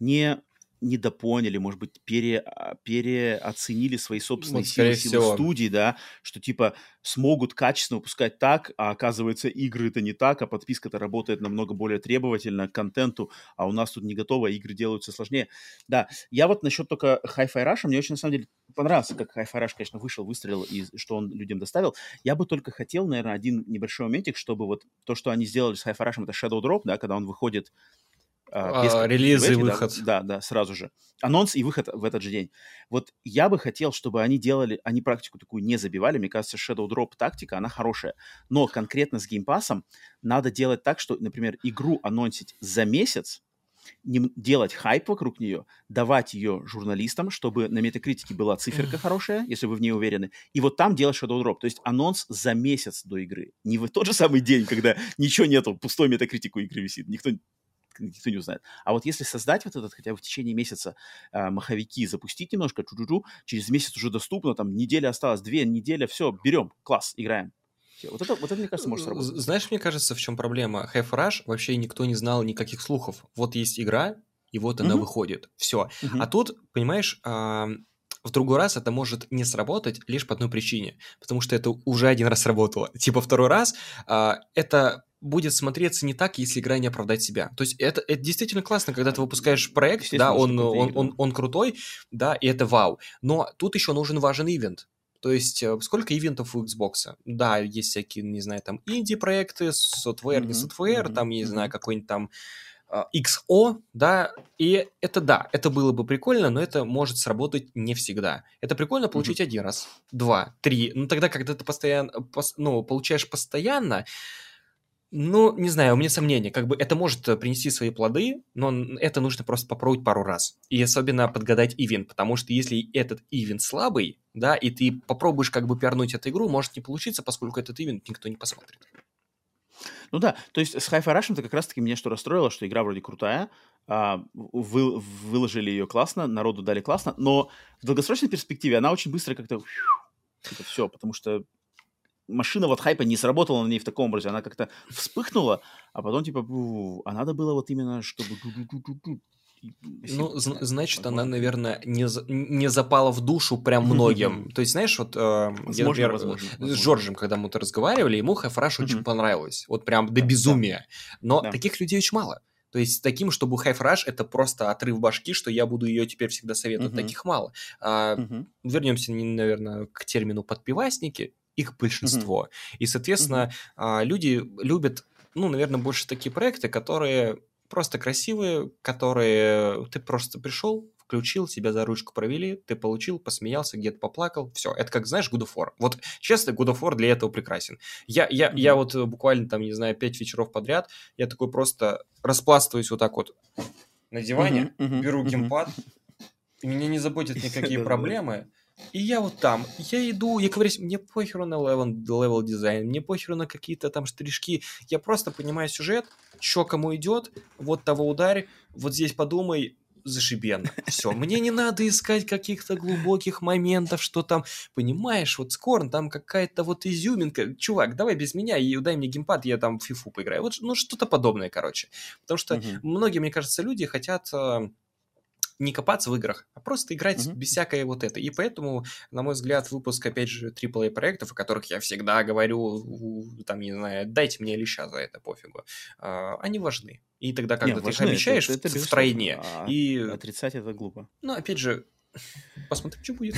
не... недопоняли, может быть, пере, переоценили свои собственные вот, силы, силы студии, да, что типа смогут качественно выпускать так, а оказывается игры-то не так, а подписка-то работает намного более требовательно к контенту, а у нас тут не готово, игры делаются сложнее. Да, я вот насчет только Hi-Fi Rush, мне очень на самом деле понравился, как Hi-Fi Rush, конечно, вышел, выстрелил и что он людям доставил. Я бы только хотел, наверное, один небольшой моментик, чтобы вот то, что они сделали с Hi-Fi Rush, это Shadow Drop, да, когда он выходит Uh, релиз и выход. Да, да, сразу же. Анонс и выход в этот же день. Вот я бы хотел, чтобы они делали, они практику такую не забивали. Мне кажется, Shadow Drop тактика, она хорошая. Но конкретно с геймпасом надо делать так, что, например, игру анонсить за месяц, не делать хайп вокруг нее, давать ее журналистам, чтобы на Metacritic была циферка хорошая, если вы в ней уверены, и вот там делать Shadow Drop, то есть анонс за месяц до игры. Не в тот же самый день, когда ничего нету, пустой Metacritic у игры висит, никто никто не узнает. А вот если создать вот этот, хотя бы в течение месяца э, маховики запустить немножко, чу-чу-чу, через месяц уже доступно, там неделя осталась, две недели, все, берем, класс, играем. Вот это, вот это, мне кажется, может сработать. Знаешь, мне кажется, в чем проблема? Hi-Fi Rush вообще никто не знал никаких слухов. Вот есть игра, и вот она mm-hmm. выходит. Все. Mm-hmm. А тут, понимаешь... Э- В другой раз это может не сработать лишь по одной причине, потому что это уже один раз сработало. Типа второй раз а, это будет смотреться не так, если игра не оправдает себя. То есть это, это действительно классно, когда ты выпускаешь проект, да, он, он, он, он, он крутой, да, и это вау. Но тут еще нужен важен ивент. То есть сколько ивентов у Xbox? Да, есть всякие, не знаю, там инди-проекты, сотвер, mm-hmm. не сотвер, mm-hmm. там, не mm-hmm. знаю, какой-нибудь там... икс о, да, и это да, это было бы прикольно, но это может сработать не всегда. Это прикольно получить mm-hmm. один раз, два, три, ну тогда, когда ты постоянно, ну, получаешь постоянно, ну, не знаю, у меня сомнения, как бы это может принести свои плоды, но это нужно просто попробовать пару раз, и особенно подгадать ивент, потому что если этот ивент слабый, да, и ты попробуешь как бы пиарнуть эту игру, может не получиться, поскольку этот ивент никто не посмотрит. Ну да, то есть с Hi-Fi Rush-ом-то как раз-таки меня что расстроило, что игра вроде крутая, вы, выложили ее классно, народу дали классно, но в долгосрочной перспективе она очень быстро как-то... Это все, потому что машина вот хайпа не сработала на ней в таком образе, она как-то вспыхнула, а потом типа... А надо было вот именно, чтобы... Ну, значит, она, наверное, не, не запала в душу прям многим. То есть, знаешь, вот э, возможно, я, например, возможно, с возможно. Джорджем, когда мы-то разговаривали, ему Hi-Fi Rush очень понравилось. Вот прям до безумия. Но да. таких людей очень мало. То есть, таким, чтобы Hi-Fi Rush, это просто отрыв башки, что я буду ее теперь всегда советовать. Таких мало. А, вернемся, наверное, к термину подпивасники. Их большинство. И, соответственно, люди любят, ну, наверное, больше такие проекты, которые... Просто красивые, которые ты просто пришел, включил, тебя за ручку провели, ты получил, посмеялся, где-то поплакал, все. Это как, знаешь, God of War. Вот, честно, God of War для этого прекрасен. Я, я, mm-hmm. я вот буквально там, не знаю, пять вечеров подряд, я такой просто распластываюсь вот так вот на диване, mm-hmm, mm-hmm, беру mm-hmm. геймпад, меня не заботят никакие проблемы, И я вот там, я иду, я говорю, мне похеру на левел дизайн, мне похеру на какие-то там штришки, я просто понимаю сюжет, что кому идет, вот того ударь, вот здесь подумай, зашибенно, все, мне не надо искать каких-то глубоких моментов, что там, понимаешь, вот Scorn, там какая-то вот изюминка, чувак, давай без меня и дай мне геймпад, я там в FIFA поиграю, вот, ну что-то подобное, короче, потому что uh-huh. многие, мне кажется, люди хотят... не копаться в играх, а просто играть mm-hmm. без всякой вот этой. И поэтому, на мой взгляд, выпуск, опять же, триплей проектов, о которых я всегда говорю, там, не знаю, дайте мне леща за это, пофигу, а, они важны. И тогда, когда не, ты их обещаешь, это, это, это втройне. А и... Отрицать это глупо. Ну, опять же, посмотрим, что будет.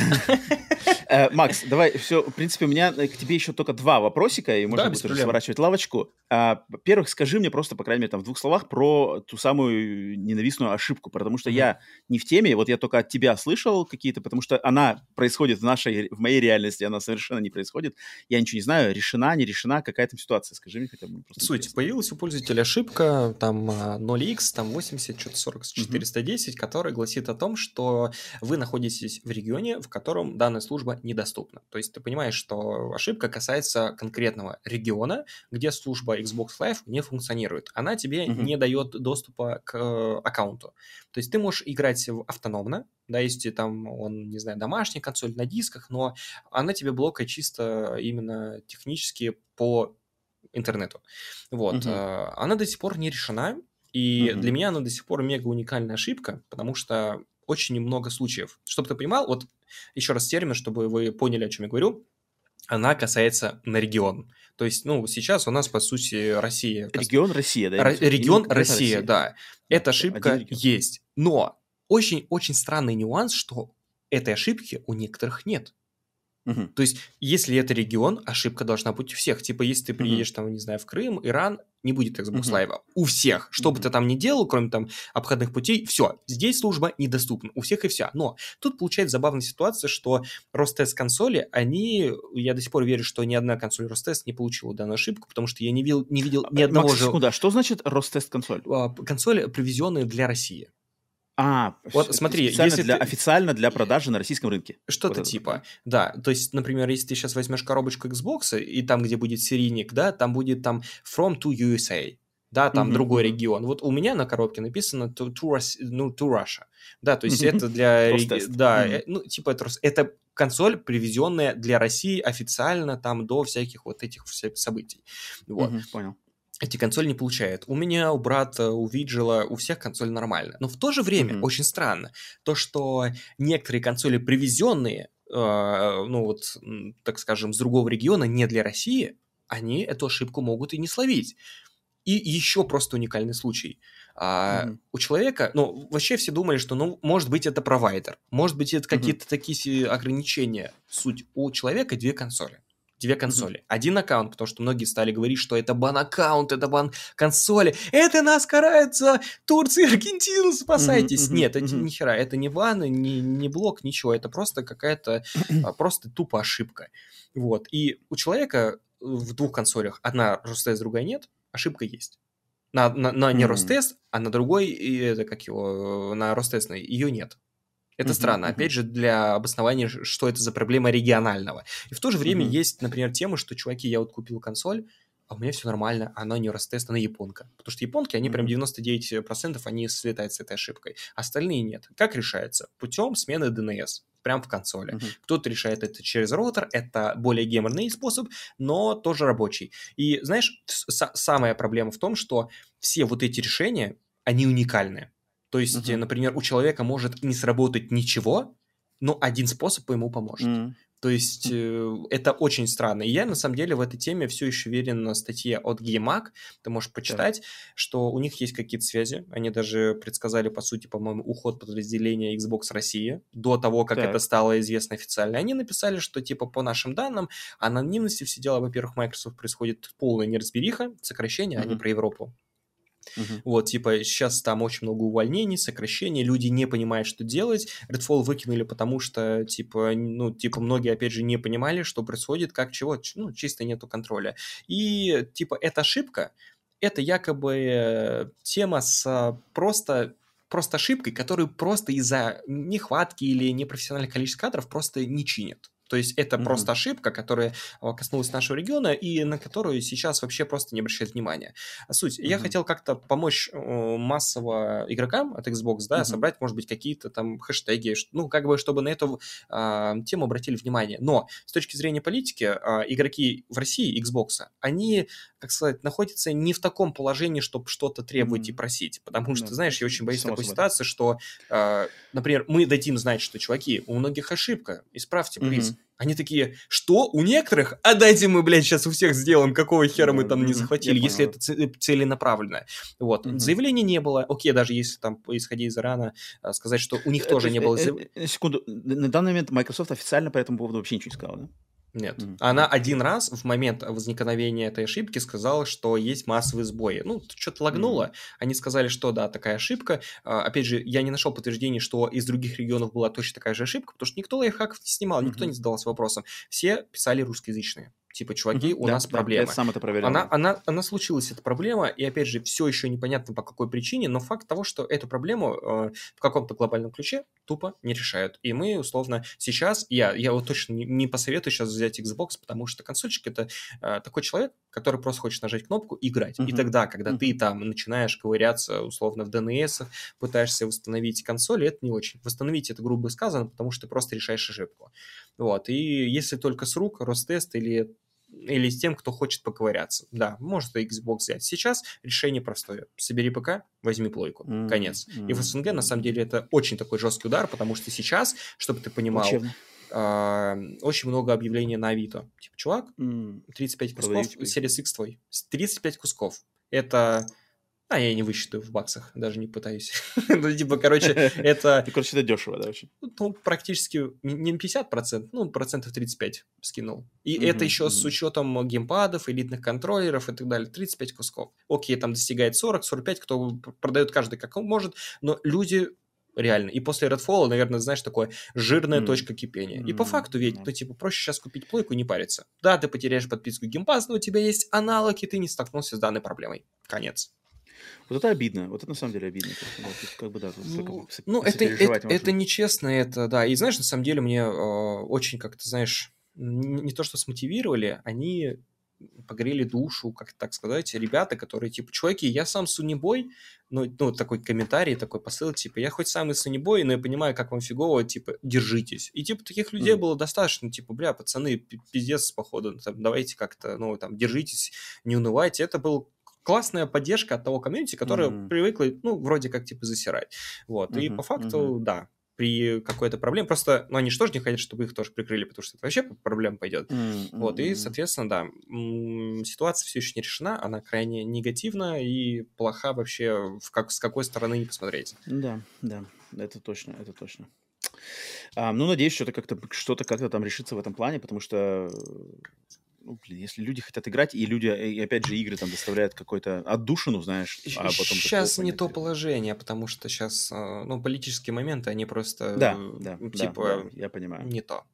Макс, давай, все, в принципе, у меня к тебе еще только два вопросика, и можно будет сворачивать лавочку. Во-первых, скажи мне просто, по крайней мере, там в двух словах про ту самую ненавистную ошибку, потому что я не в теме, вот я только от тебя слышал какие-то, потому что она происходит в нашей, в моей реальности, она совершенно не происходит, я ничего не знаю, решена, не решена, какая там ситуация, скажи мне хотя бы. Суть, появилась у пользователя ошибка, там ноль икс, там восемьдесят, что-то сорок четыреста десять, которая гласит о том, что вы находитесь в регионе, в котором данная служба недоступна. То есть ты понимаешь, что ошибка касается конкретного региона, где служба Xbox Live не функционирует. Она тебе mm-hmm. не дает доступа к э, аккаунту. То есть ты можешь играть автономно, да, если там, он, не знаю, домашняя консоль на дисках, но она тебе блокает чисто именно технически по интернету. Вот. Mm-hmm. Она до сих пор не решена, и mm-hmm. для меня она до сих пор мега уникальная ошибка, потому что очень много случаев. Чтобы ты понимал, вот еще раз термин, чтобы вы поняли, о чем я говорю, она касается на регион. То есть, ну, сейчас у нас, по сути, Россия... Регион Россия, да? Р- регион Россия, Россия, да. Эта ошибка есть. Но очень-очень странный нюанс, что этой ошибки у некоторых нет. Угу. То есть, если это регион, ошибка должна быть у всех. Типа, если ты приедешь, угу. там, не знаю, в Крым, Иран... не будет Xbox Live. Mm-hmm. У всех. Что mm-hmm. бы ты там ни делал, кроме там обходных путей, все. Здесь служба недоступна. У всех и вся. Но тут получается забавная ситуация, что Ростест консоли, они... Я до сих пор верю, что ни одна консоль Ростест не получила данную ошибку, потому что я не, вил, не видел ни одного... Макс, же... секунду, а что значит Ростест консоль? Консоли, привезенные для России. А, вот смотри, официально, если для, ты... официально для продажи на российском рынке. Что-то вот типа, да. То есть, например, если ты сейчас возьмешь коробочку Xbox, и там, где будет серийник, да, там будет там from to ю эс эй, да, там mm-hmm. другой регион. Вот у меня на коробке написано to, to, ну, to Russia, да, то есть mm-hmm. это для... Ростест. Да, mm-hmm. ну, типа это... это консоль, привезенная для России официально там до всяких вот этих событий. Вот. Mm-hmm, понял. Эти консоли не получают. У меня, у брата, у Виджела, у всех консоль нормально. Но в то же время mm-hmm. очень странно то, что некоторые консоли, привезенные, э, ну вот, так скажем, с другого региона, не для России, они эту ошибку могут и не словить. И еще просто уникальный случай. А, mm-hmm. у человека, ну, вообще все думали, что, ну, может быть, это провайдер, может быть, это какие-то mm-hmm. такие ограничения. Суть, у человека две консоли. Две консоли. Mm-hmm. Один аккаунт, потому что многие стали говорить, что это бан-аккаунт, это бан-консоли. Это нас карается! Турция, Аргентина, спасайтесь! Mm-hmm. Нет, это mm-hmm. ни хера, это не бан, не, не блок, ничего. Это просто какая-то mm-hmm. просто тупо ошибка. Вот. И у человека в двух консолях, одна Ростест, другая нет, ошибка есть. На, на, на не mm-hmm. Ростест, а на другой, это как его, на Ростестной, ее нет. Это mm-hmm, странно, mm-hmm. опять же, для обоснования, что это за проблема регионального. И в то же время mm-hmm. есть, например, тема, что, чуваки, я вот купил консоль, а у меня все нормально, она не Ростест, она японка. Потому что японки, они mm-hmm. прям девяносто девять процентов они слетают с этой ошибкой. Остальные нет. Как решается? Путем смены ди эн эс. Прям в консоли. Mm-hmm. Кто-то решает это через роутер, это более геймерный способ, но тоже рабочий. И, знаешь, с- самая проблема в том, что все вот эти решения, они уникальны. То есть, uh-huh. например, у человека может не сработать ничего, но один способ ему поможет. Mm. То есть, э, это очень странно. И я, на самом деле, в этой теме все еще верен на статье от GameMag, ты можешь почитать, yeah. что у них есть какие-то связи. Они даже предсказали, по сути, по-моему, уход подразделения Xbox России до того, как yeah. это стало известно официально. Они написали, что, типа, по нашим данным, анонимности все дела, во-первых, Microsoft происходит полная неразбериха, сокращение, mm-hmm. а не про Европу. Uh-huh. Вот, типа, сейчас там очень много увольнений, сокращений, люди не понимают, что делать. Redfall выкинули, потому что, типа, ну, типа, многие, опять же, не понимали, что происходит, как, чего, ну, чисто нету контроля. И, типа, эта ошибка, это якобы тема с просто просто ошибкой, которую просто из-за нехватки или непрофессиональных количеств кадров просто не чинят. То есть это mm-hmm. просто ошибка, которая коснулась нашего региона и на которую сейчас вообще просто не обращают внимания. Суть. Mm-hmm. Я хотел как-то помочь массово игрокам от Xbox, да, mm-hmm. собрать, может быть, какие-то там хэштеги, ну, как бы, чтобы на эту а, тему обратили внимание. Но с точки зрения политики, а, игроки в России Xbox, они, как сказать, находятся не в таком положении, чтобы что-то требовать mm-hmm. и просить. Потому что, mm-hmm. знаешь, я очень боюсь Само такой собой. ситуации, что, а, например, мы дадим знать, что, чуваки, у многих ошибка, исправьте, плиз. Mm-hmm. Они такие, что у некоторых? А дайте мы, блядь, сейчас у всех сделаем, какого хера мы там не захватили, если это целенаправленно. Вот. Mm-hmm. Заявления не было. Окей, даже если там, исходя из Ирана, сказать, что у них тоже не было заявлений. Секунду. На данный момент Microsoft официально по этому поводу вообще ничего не сказала, да? Нет. Mm-hmm. Она один раз в момент возникновения этой ошибки сказала, что есть массовые сбои. Ну, что-то лагнуло. Mm-hmm. Они сказали, что да, такая ошибка. А, опять же, я не нашел подтверждений, что из других регионов была точно такая же ошибка, потому что никто лайфхаков не снимал, mm-hmm. никто не задался вопросом. Все писали русскоязычные. Типа, чуваки, mm-hmm. у да, нас да, проблема. Я сам это проверял. Она, она, она случилась, эта проблема, и, опять же, все еще непонятно по какой причине, но факт того, что эту проблему э, в каком-то глобальном ключе тупо не решают. И мы, условно, сейчас, я, я вот точно не, не посоветую сейчас взять Xbox, потому что консольщик — это э, такой человек, который просто хочет нажать кнопку и играть. Mm-hmm. И тогда, когда mm-hmm. ты там начинаешь ковыряться, условно, в ди эн эс-ах, пытаешься восстановить консоль, это не очень. Восстановить — это грубо сказано, потому что ты просто решаешь ошибку. Вот. И если только с рук, Ростест или... или с тем, кто хочет поковыряться. Да, может и Xbox взять. Сейчас решение простое. Собери ПК, возьми плойку. Mm-hmm. Конец. Mm-hmm. И в СНГ, на самом деле, это очень такой жесткий удар, потому что сейчас, чтобы ты понимал, э- очень много объявлений на Авито. Типа, чувак, тридцать пять кусков, Series X твой. тридцать пять кусков. Это... А, я не высчитаю в баксах, даже не пытаюсь. Ну, типа, короче, это... Короче, это дешево, да, очень. Ну, практически не на пятьдесят процентов, ну, процентов тридцать пять скинул. И это еще с учетом геймпадов, элитных контроллеров и так далее. тридцать пять кусков. Окей, там достигает сорок сорок пять, кто продает каждый как может, но люди... Реально. И после Redfall, наверное, знаешь, такое жирная mm. точка кипения. Mm. И по факту ведь, mm. ну, типа, проще сейчас купить плойку и не париться. Да, ты потеряешь подписку Game Pass, но у тебя есть аналог, и ты не столкнулся с данной проблемой. Конец. Вот это обидно, вот это на самом деле обидно. Как бы, да, ну, с, ну с, это, это, это нечестно, это, да. И знаешь, на самом деле мне э, очень как-то, знаешь, не, не то, что смотивировали, они погрели душу, как так сказать, ребята, которые типа, чуваки, я сам сунебой, ну, ну такой комментарий, такой посыл, типа, я хоть сам и сунебой, но я понимаю, как вам фигово, типа, держитесь. И типа таких людей mm. было достаточно, типа, бля, пацаны, пиздец, походу, там, давайте как-то, ну, там, держитесь, не унывайте. Это был классная поддержка от того комьюнити, которая mm-hmm. привыкла, ну, вроде как, типа, засирать. Вот. Mm-hmm. И по факту, mm-hmm. да, при какой-то проблеме, просто, ну, они же тоже не хотят, чтобы их тоже прикрыли, потому что это вообще проблема пойдет. Mm-hmm. Вот. И, соответственно, да, м- ситуация все еще не решена, она крайне негативна и плоха вообще, в как, с какой стороны не посмотреть. Да, да, это точно, это точно. А, ну, надеюсь, что-то как-то, что-то как-то там решится в этом плане, потому что... Ну, блин, если люди хотят играть, и люди, и, опять же, игры там доставляют какой-то отдушину, знаешь, а потом... Сейчас не то положение, потому что сейчас, ну, политические моменты, они просто... Да, да, типа, да, да, я понимаю. Не то.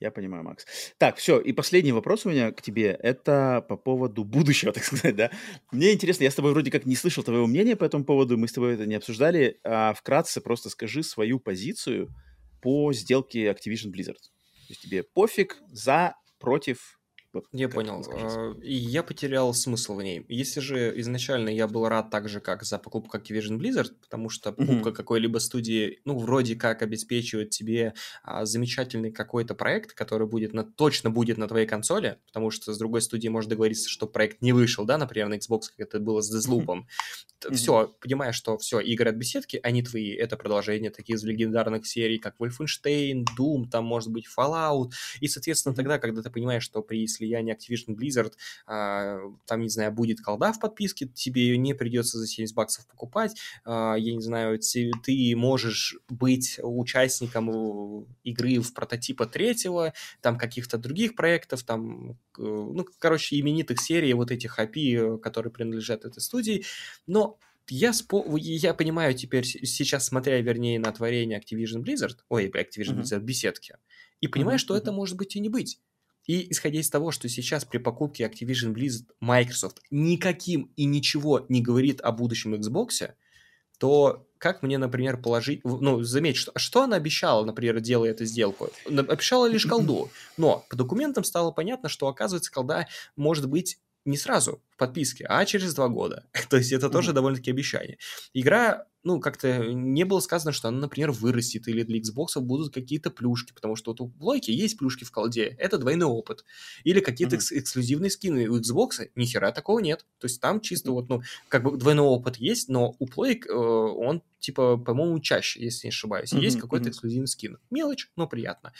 Я понимаю, Макс. Так, все, и последний вопрос у меня к тебе, это по поводу будущего, так сказать, да. Мне интересно, я с тобой вроде как не слышал твоего мнения по этому поводу, мы с тобой это не обсуждали, а вкратце просто скажи свою позицию по сделке Activision Blizzard. То есть тебе пофиг, за, против... Вот, я понял. Я потерял смысл в ней. Если же изначально я был рад так же, как за покупку Activision Blizzard, потому что покупка mm-hmm. какой-либо студии, ну, вроде как обеспечивает тебе а, замечательный какой-то проект, который будет на, точно будет на твоей консоли, потому что с другой студией можно договориться, что проект не вышел, да, например, на Xbox, как это было с Deathloop'ом. Mm-hmm. Все, понимаешь, что все, игры от беседки, они твои. Это продолжение таких легендарных серий, как Wolfenstein, Doom, там, может быть, Fallout. И, соответственно, mm-hmm. тогда, когда ты понимаешь, что при влияние Activision Blizzard, а, там, не знаю, будет колда в подписке, тебе ее не придется за семьдесят баксов покупать, а, я не знаю, ты, ты можешь быть участником игры в прототипа третьего, там, каких-то других проектов, там, ну, короче, именитых серий, вот этих ай пи, которые принадлежат этой студии, но... Я, спо... я понимаю теперь, сейчас смотря, вернее, на творение Activision Blizzard, ой, Activision Blizzard, mm-hmm. беседки, и понимаю, mm-hmm. что это может быть и не быть. И исходя из того, что сейчас при покупке Activision Blizzard Microsoft никаким и ничего не говорит о будущем Xbox, то как мне, например, положить... Ну, заметь, что, что она обещала, например, делая эту сделку? Обещала лишь колду. Но по документам стало понятно, что, оказывается, колда может быть не сразу в подписке, а через два года. То есть это тоже довольно-таки обещание. Игра... Ну, как-то не было сказано, что она, например, вырастет, или для Xbox будут какие-то плюшки, потому что вот у Блойки есть плюшки в колде, это двойной опыт. Или какие-то mm-hmm. экс- эксклюзивные скины у Xbox, нихера такого нет. То есть там чисто mm-hmm. вот, ну, как бы двойной опыт есть, но у Плойк э, он, типа, по-моему, чаще, если не ошибаюсь. Mm-hmm. Есть какой-то mm-hmm. эксклюзивный скин. Мелочь, но приятно.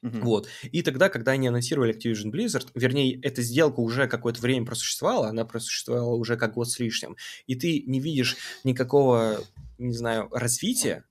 Mm-hmm. Вот. И тогда, когда они анонсировали Activision Blizzard, вернее, эта сделка уже какое-то время просуществовала, она просуществовала уже как год с лишним, и ты не видишь никакого, не знаю, развития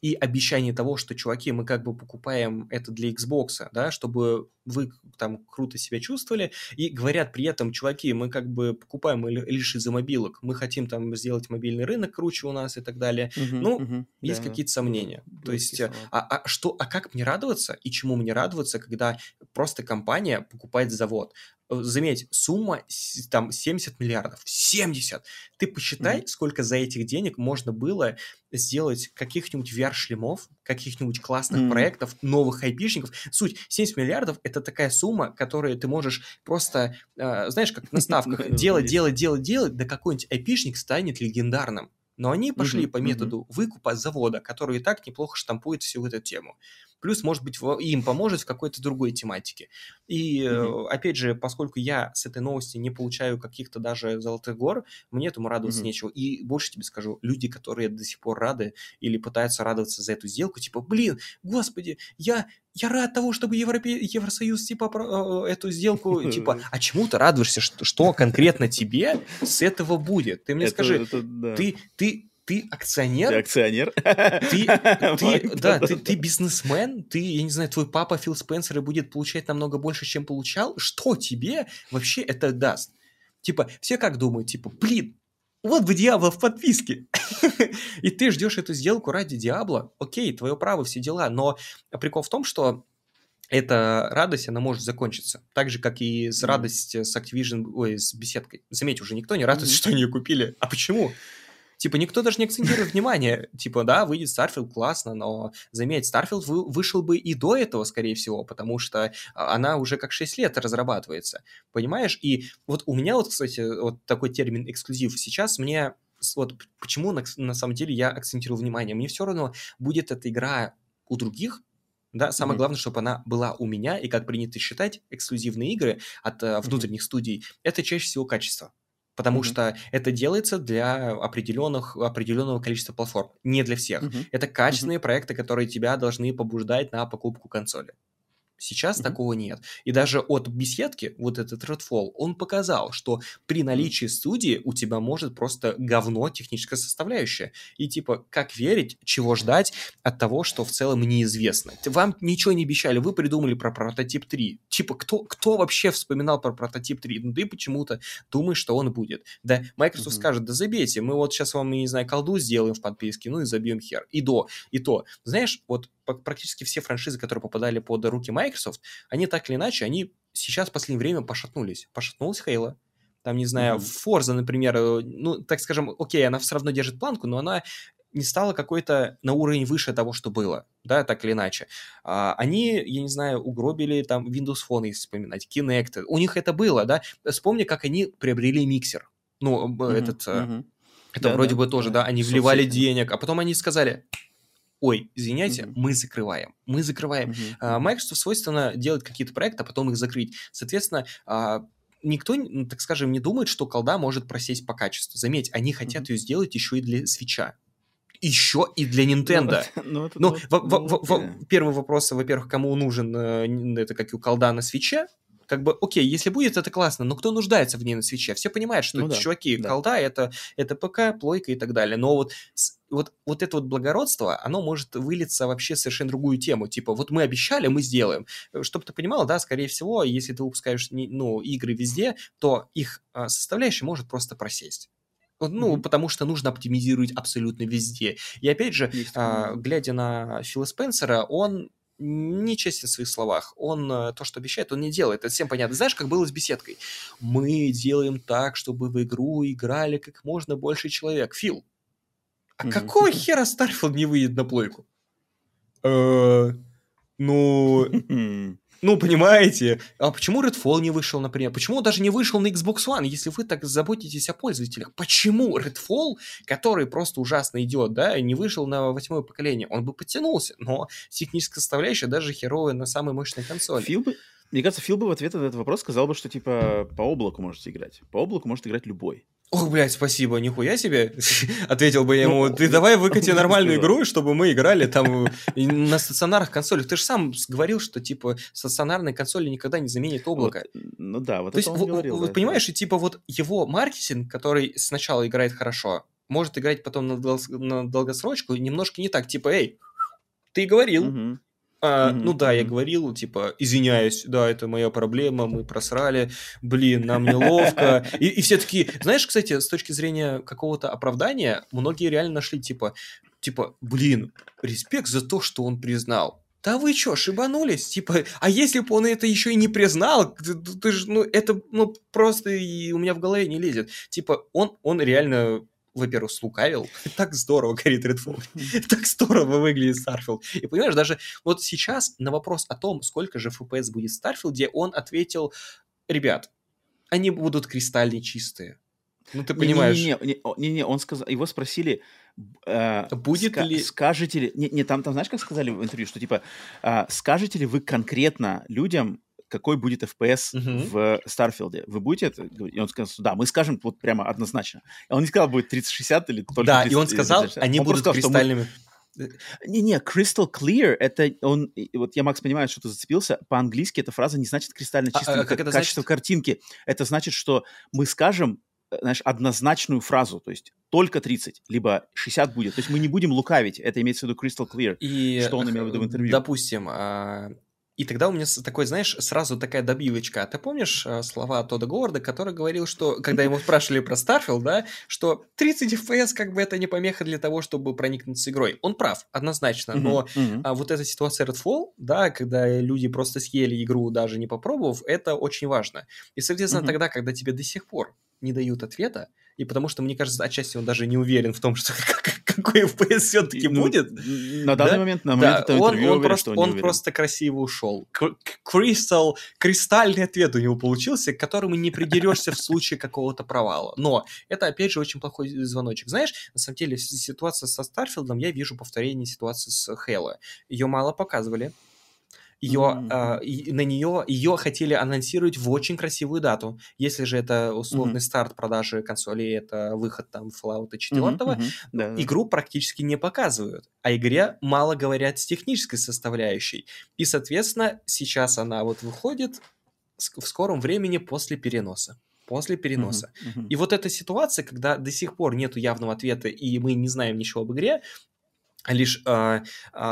и обещание того, что, чуваки, мы как бы покупаем это для Xbox, да, чтобы вы там круто себя чувствовали, и говорят при этом, чуваки, мы как бы покупаем лишь из-за мобилок, мы хотим там сделать мобильный рынок круче у нас и так далее. Угу, ну, угу, есть да, какие-то сомнения. То есть, а, а, что, а как мне радоваться и чему мне радоваться, когда просто компания покупает завод? Заметь, сумма там семьдесят миллиардов. семьдесят! Ты посчитай, mm-hmm. сколько за этих денег можно было сделать каких-нибудь ви ар-шлемов, каких-нибудь классных mm-hmm. проектов, новых айпишников. Суть, семьдесят миллиардов — это такая сумма, которую ты можешь просто, э, знаешь, как на ставках, делать, делать, делать, делать, да какой-нибудь айпишник станет легендарным. Но они пошли mm-hmm. по методу mm-hmm. выкупа завода, который и так неплохо штампует всю эту тему. Плюс, может быть, им поможет в какой-то другой тематике. И, mm-hmm. опять же, поскольку я с этой новости не получаю каких-то даже золотых гор, мне этому радоваться mm-hmm. нечего. И больше тебе скажу, люди, которые до сих пор рады или пытаются радоваться за эту сделку, типа, блин, господи, я... Я рад того, чтобы Европе... Евросоюз, типа, эту сделку, типа, а чему ты радуешься, что, что конкретно тебе с этого будет? Ты мне это, скажи, это, да. ты, ты, ты акционер? Ты акционер? Ты, ты, да, ты, ты бизнесмен? Ты, я не знаю, твой папа Фил Спенсер будет получать намного больше, чем получал? Что тебе вообще это даст? Типа, все как думают, типа, блин, вот бы Диабло в подписке. И ты ждешь эту сделку ради Диабло. Окей, твое право, все дела. Но прикол в том, что эта радость, она может закончиться. Так же, как и с радостью с Activision, ой, с беседкой. Заметь, уже никто не радуется, что они ее купили. А почему? Типа, никто даже не акцентирует внимание. Типа, да, выйдет Starfield, классно, но, заметь, Starfield вышел бы и до этого, скорее всего, потому что она уже как шесть лет разрабатывается, понимаешь? И вот у меня вот, кстати, вот такой термин эксклюзив сейчас мне... Вот почему, на, на самом деле, я акцентирую внимание. Мне все равно, будет эта игра у других, да, самое mm-hmm. главное, чтобы она была у меня, и, как принято считать, эксклюзивные игры от uh, внутренних mm-hmm. студий, это чаще всего качество. Потому mm-hmm. что это делается для определенных, определенного количества платформ. Не для всех. Mm-hmm. Это качественные mm-hmm. проекты, которые тебя должны побуждать на покупку консоли. Сейчас mm-hmm. такого нет. И даже от беседки, вот этот Redfall, он показал, что при наличии студии у тебя может просто говно техническая составляющая. И типа, как верить, чего ждать от того, что в целом неизвестно. Вам ничего не обещали, вы придумали про прототип три. Типа, кто, кто вообще вспоминал про прототип три? Ну ты почему-то думаешь, что он будет. Да, Microsoft mm-hmm. скажет, да забейте, мы вот сейчас вам, не знаю, колду сделаем в подписке, ну и забьем хер. И до, и то. Знаешь, вот практически все франшизы, которые попадали под руки Microsoft, они так или иначе, они сейчас в последнее время пошатнулись. Пошатнулась Halo. Там, не знаю, mm-hmm. Forza, например, ну, так скажем, окей, она все равно держит планку, но она не стала какой-то на уровень выше того, что было, да, так или иначе. А, они, я не знаю, угробили там Windows Phone, если вспоминать, Kinect. У них это было, да. Вспомни, как они приобрели миксер. Ну, mm-hmm. этот... Mm-hmm. Это да, вроде да, бы тоже, да, да они вливали Собственно. денег, а потом они сказали... Ой, извиняйте, mm-hmm. мы закрываем. Мы закрываем. Mm-hmm. Uh, Microsoft свойственно делать какие-то проекты, а потом их закрыть. Соответственно, uh, никто, так скажем, не думает, что колда может просесть по качеству. Заметь, они хотят mm-hmm. ее сделать еще и для свитча. Еще и для Nintendo. Ну, ну, ну, ну, ну, ну, ну, первый вопрос, во-первых, кому нужен э, это как у колда на свитче? Как бы, окей, если будет, это классно, но кто нуждается в ней на свитче? Все понимают, что ну, да, чуваки, да. колда, это, это ПК, плойка и так далее. Но вот, вот, вот это вот благородство, оно может вылиться вообще в совершенно другую тему. Типа, вот мы обещали, мы сделаем. Чтобы ты понимал, да, скорее всего, если ты выпускаешь ну, игры везде, то их составляющая может просто просесть. Ну, mm-hmm. потому что нужно оптимизировать абсолютно везде. И опять же, а, глядя на Фила Спенсера, он... не честен в своих словах. Он то, что обещает, он не делает. Это всем понятно. Знаешь, как было с беседкой? Мы делаем так, чтобы в игру играли как можно больше человек. Фил, А какого хера Starfield не выйдет на плойку? Ну... Ну, понимаете? А почему Redfall не вышел, например? Почему он даже не вышел на Xbox One, если вы так заботитесь о пользователях? Почему Redfall, который просто ужасно идет, да, не вышел на восьмое поколение? Он бы подтянулся, но техническая составляющая даже херовая на самой мощной консоли. Фил бы... Мне кажется, Фил бы в ответ на этот вопрос сказал бы, что, типа, по облаку можете играть. По облаку может играть любой. Ох, блядь, спасибо, нихуя себе. Ответил бы я ему, ты давай выкати нормальную игру, чтобы мы играли там на стационарных консолях. Ты же сам говорил, что, типа, стационарные консоли никогда не заменят облако. Ну да, вот это он говорил. Вот понимаешь, и, типа, вот его маркетинг, который сначала играет хорошо, может играть потом на долгосрочку немножко не так. Типа, эй, ты говорил... А, mm-hmm. Ну да, я говорил, типа, извиняюсь, да, это моя проблема, мы просрали, блин, нам неловко. И, и все такие, знаешь, кстати, с точки зрения какого-то оправдания, многие реально нашли, типа, типа, блин, респект за то, что он признал. Да вы чё, шибанулись? Типа, а если бы он это еще и не признал, ты, ты же, ну, это, ну, просто и у меня в голове не лезет. Типа, он, он реально... во-первых, слукавил. Так здорово горит Redfall. Так здорово выглядит Starfield. И понимаешь, даже вот сейчас на вопрос о том, сколько же эф пи эс будет в Starfield, он ответил, ребят, они будут кристально чистые. Ну, ты понимаешь. Не-не-не, он сказал, его спросили, э, будет ска- ли... скажете ли... Не, не там, там, знаешь, как сказали в интервью, что типа, э, скажете ли вы конкретно людям, какой будет эф пи эс uh-huh. в Starfield. Вы будете это говорить? И он сказал, да, мы скажем вот прямо однозначно. Он не сказал, будет тридцать шестьдесят или только тридцать. Да, и он сказал, тридцать шестьдесят. Они он будут сказал, кристальными. Мы... Не-не, crystal clear, это он... Вот я, Макс, понимаю, что ты зацепился. По-английски эта фраза не значит кристально чистым. А, как это качество значит? Картинки. Это значит, что мы скажем, знаешь, однозначную фразу, то есть только тридцать, либо шестьдесят будет. То есть мы не будем лукавить. Это имеется в виду crystal clear, и, что он имел в виду в интервью. Допустим... А... И тогда у меня такой, знаешь, сразу такая добивочка. А ты помнишь э, слова Тодда Говарда, который говорил, что, когда ему спрашивали про Starfield, да, что тридцать эф пи эс как бы это не помеха для того, чтобы проникнуться игрой. Он прав, однозначно. Mm-hmm. Но mm-hmm. А, вот эта ситуация Redfall, да, когда люди просто съели игру, даже не попробовав, это очень важно. И, соответственно, mm-hmm. тогда, когда тебе до сих пор не дают ответа, и потому что, мне кажется, отчасти он даже не уверен в том, что какой эф пи эс все-таки ну, будет. На данный да? момент, на момент да. этого он, интервью он, уверен, просто, он, он просто красиво ушел. Кристал, кристальный ответ у него получился, к которому не придерешься в случае какого-то провала. Но это, опять же, очень плохой звоночек. Знаешь, на самом деле, ситуация со Старфилдом, я вижу повторение ситуации с Halo. Ее мало показывали. Ее, mm-hmm. э, на нее, ее хотели анонсировать в очень красивую дату. Если же это условный mm-hmm. старт продажи консолей, это выход там Fallout четыре, mm-hmm. Mm-hmm. Да, игру да. практически не показывают. О игре мало говорят с технической составляющей. И, соответственно, сейчас она вот выходит в скором времени после переноса. После переноса. Mm-hmm. Mm-hmm. И вот эта ситуация, когда до сих пор нету явного ответа, и мы не знаем ничего об игре, лишь э, э,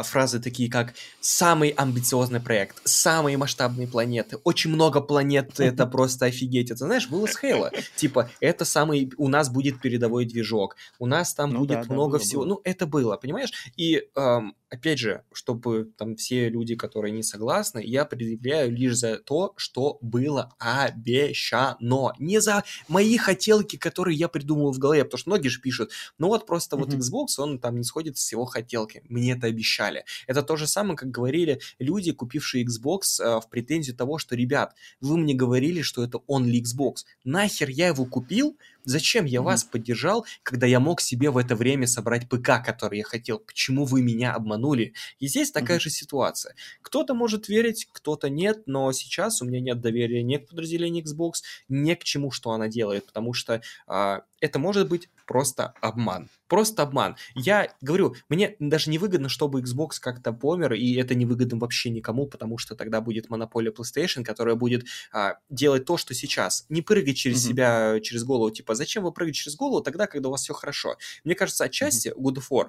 фразы такие, как «самый амбициозный проект», «самые масштабные планеты», «очень много планет, это просто офигеть». Это, знаешь, было с Halo. Типа, это самый... У нас будет передовой движок, у нас там ну, будет да, много да, было, всего. Было. Ну, это было, понимаешь? И, э, опять же, чтобы там все люди, которые не согласны, я предъявляю лишь за то, что было обещано. Не за мои хотелки, которые я придумывал в голове, потому что многие же пишут, ну вот просто mm-hmm. вот Xbox, он там не сходит с его хотелки. Хотелки. Мне это обещали. Это то же самое, как говорили люди, купившие Xbox э, в претензию того, что, ребят, вы мне говорили, что это only Xbox. Нахер я его купил? Зачем я mm-hmm. вас поддержал, когда я мог себе в это время собрать ПК, который я хотел? Почему вы меня обманули? И здесь такая mm-hmm. же ситуация. Кто-то может верить, кто-то нет, но сейчас у меня нет доверия ни к подразделению Xbox, ни к чему, что она делает, потому что э, это может быть просто обман. Просто обман. Я говорю, мне даже невыгодно, чтобы Xbox как-то помер, и это невыгодно вообще никому, потому что тогда будет монополия PlayStation, которая будет а, делать то, что сейчас. Не прыгать через mm-hmm. себя, через голову. Типа, зачем вы прыгаете через голову тогда, когда у вас все хорошо? Мне кажется, отчасти mm-hmm. God of War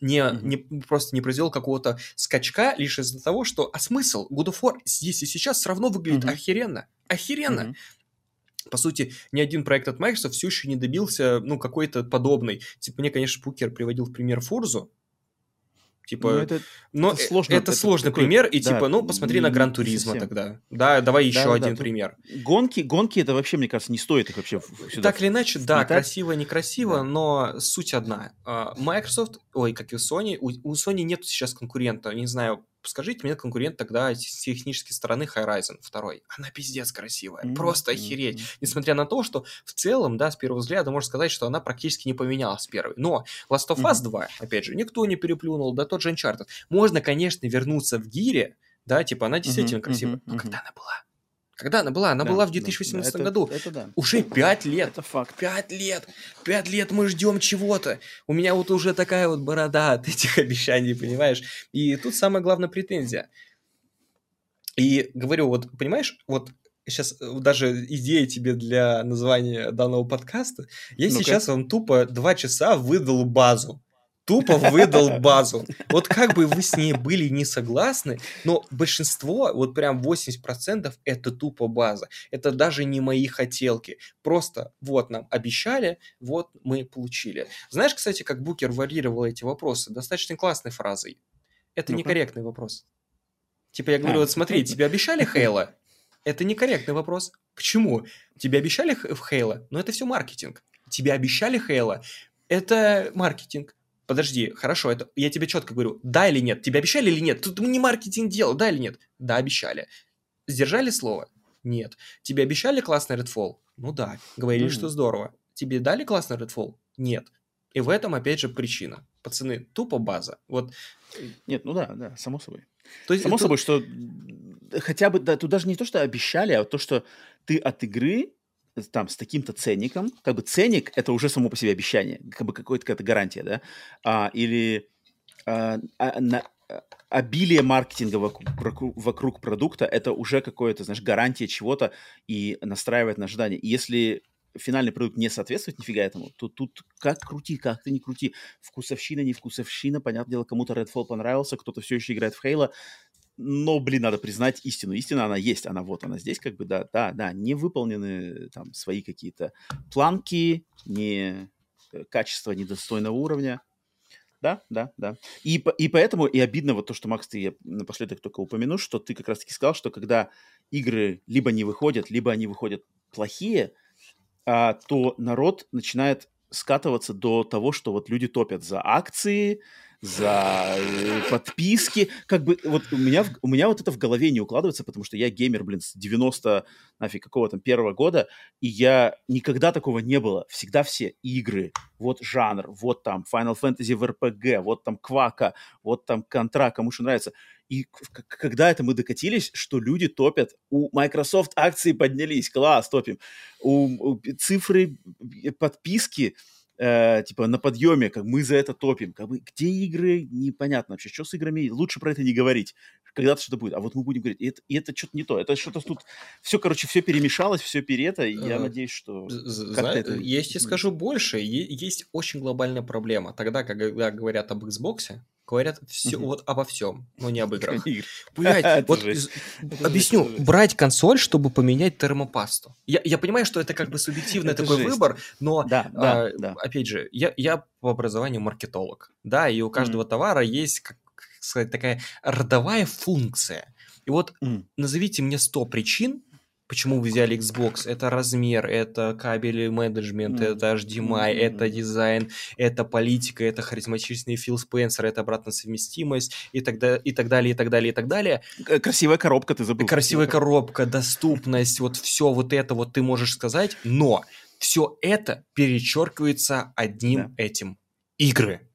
не, mm-hmm. не, просто не произвел какого-то скачка лишь из-за того, что... А смысл? God of War здесь и сейчас все равно выглядит mm-hmm. охеренно. Охеренно! Mm-hmm. По сути, ни один проект от Microsoft все еще не добился, ну, какой-то подобной. Типа, мне, конечно, Пукер приводил в пример Forza. Типа, ну, это, но это сложно, это это сложный такой, пример, и да, типа, ну, посмотри не, на Гран-туризмо тогда. Да, давай да, еще да, один да, пример. Гонки, гонки, это вообще, мне кажется, не стоит их вообще сюда. Так или иначе, да, сметать. Красиво, некрасиво, да. Но суть одна. Microsoft, ой, как и у Sony, у, у Sony нет сейчас конкурента, не знаю, скажите мне конкурент тогда с технической стороны Horizon два. Она пиздец красивая, mm-hmm. просто охереть. Mm-hmm. Несмотря на то, что в целом, да, с первого взгляда можно сказать, что она практически не поменялась с первой. Но Last of Us два, опять же, никто не переплюнул, да тот же Uncharted. Можно, конечно, вернуться в гире, да, типа она действительно mm-hmm. красивая. Mm-hmm. Но когда она была? Когда она была? Она да, была в две тысячи восемнадцатом да, это, году. Это да. Уже пять лет. Это факт. пять лет. пять лет мы ждем чего-то. У меня вот уже такая вот борода от этих обещаний, понимаешь? И тут самая главная претензия. И говорю, вот, понимаешь, вот сейчас даже идея тебе для названия данного подкаста. Я Ну-ка. сейчас вам тупо два часа выдал базу. Тупо выдал базу. Вот как бы вы с ней были не согласны, но большинство, вот прям восемьдесят процентов это тупо база. Это даже не мои хотелки. Просто вот нам обещали, вот мы получили. Знаешь, кстати, как Букер варьировал эти вопросы? Достаточно классной фразой. Это Ну-ка. некорректный вопрос. Типа я говорю, а. вот смотри, тебе обещали Halo? Это некорректный вопрос. Почему? Тебе обещали в Halo? Но это все маркетинг. Тебе обещали Halo? Это маркетинг. Подожди, хорошо, это я тебе четко говорю, да или нет, тебе обещали или нет? Тут не маркетинг делал, да или нет? Да, обещали. Сдержали слово? Нет. Тебе обещали классный Redfall? Ну да. Говорили, mm. что здорово. Тебе дали классный Redfall? Нет. И в этом, опять же, причина. Пацаны, тупо база. Вот. Нет, ну да, да, само собой. То есть, само это... собой, что хотя бы, да, тут даже не то, что обещали, а то, что ты от игры... там, с таким-то ценником, как бы ценник – это уже само по себе обещание, как бы какая-то гарантия, да, а, или а, а, на, обилие маркетинга вокруг, вокруг продукта – это уже какое-то, знаешь, гарантия чего-то и настраивает на ожидание. И если финальный продукт не соответствует нифига этому, то тут как крути, как ты не крути, вкусовщина, не вкусовщина, понятное дело, кому-то Redfall понравился, кто-то все еще играет в Halo. Но, блин, надо признать истину. Истина, она есть, она вот, она здесь, как бы, да, да, да, не выполнены там свои какие-то планки, не качество недостойного уровня. Да, да, да. И, и поэтому, и обидно вот то, что, Макс, ты я напоследок только упомяну, что ты как раз-таки сказал, что когда игры либо не выходят, либо они выходят плохие, а, то народ начинает скатываться до того, что вот люди топят за акции, за подписки, как бы вот у меня, у меня вот это в голове не укладывается, потому что я геймер, блин, с девяносто, нафиг, какого там, первого года, и я никогда такого не было. Всегда все игры, вот жанр, вот там Final Fantasy в эр пи джи, вот там Квака, вот там Контра, кому что нравится. И к- когда это мы докатились, что люди топят, у Microsoft акции поднялись, класс, топим, у, у цифры подписки, Э, типа на подъеме, как мы за это топим, как бы, где игры, непонятно вообще, что с играми, лучше про это не говорить, когда-то что-то будет, а вот мы будем говорить, и это, и это что-то не то, это что-то тут, все, короче, все перемешалось, все перето, и я надеюсь, что... Знаешь, это... я тебе скажу больше, есть очень глобальная проблема, тогда, когда говорят об Xbox, говорят все, угу. вот обо всем, но не об играх. Блять, вот объясню, брать консоль, чтобы поменять термопасту. Я, я понимаю, что это как бы субъективный такой выбор, но, да, да, а, да. опять же, я, я по образованию маркетолог, да, и у каждого mm. товара есть, как сказать, такая родовая функция. И вот mm. назовите мне сто причин, почему вы взяли Xbox? Это размер, это кабели менеджмент, mm-hmm. это эйч ди эм ай, mm-hmm. это дизайн, это политика, это харизматичный Фил Спенсер, это обратная совместимость и так, да, и так далее, и так далее, и так далее. Красивая коробка, ты забыл. Красивая коробка, доступность, вот все вот это вот ты можешь сказать, но все это перечеркивается одним да. этим. Игры.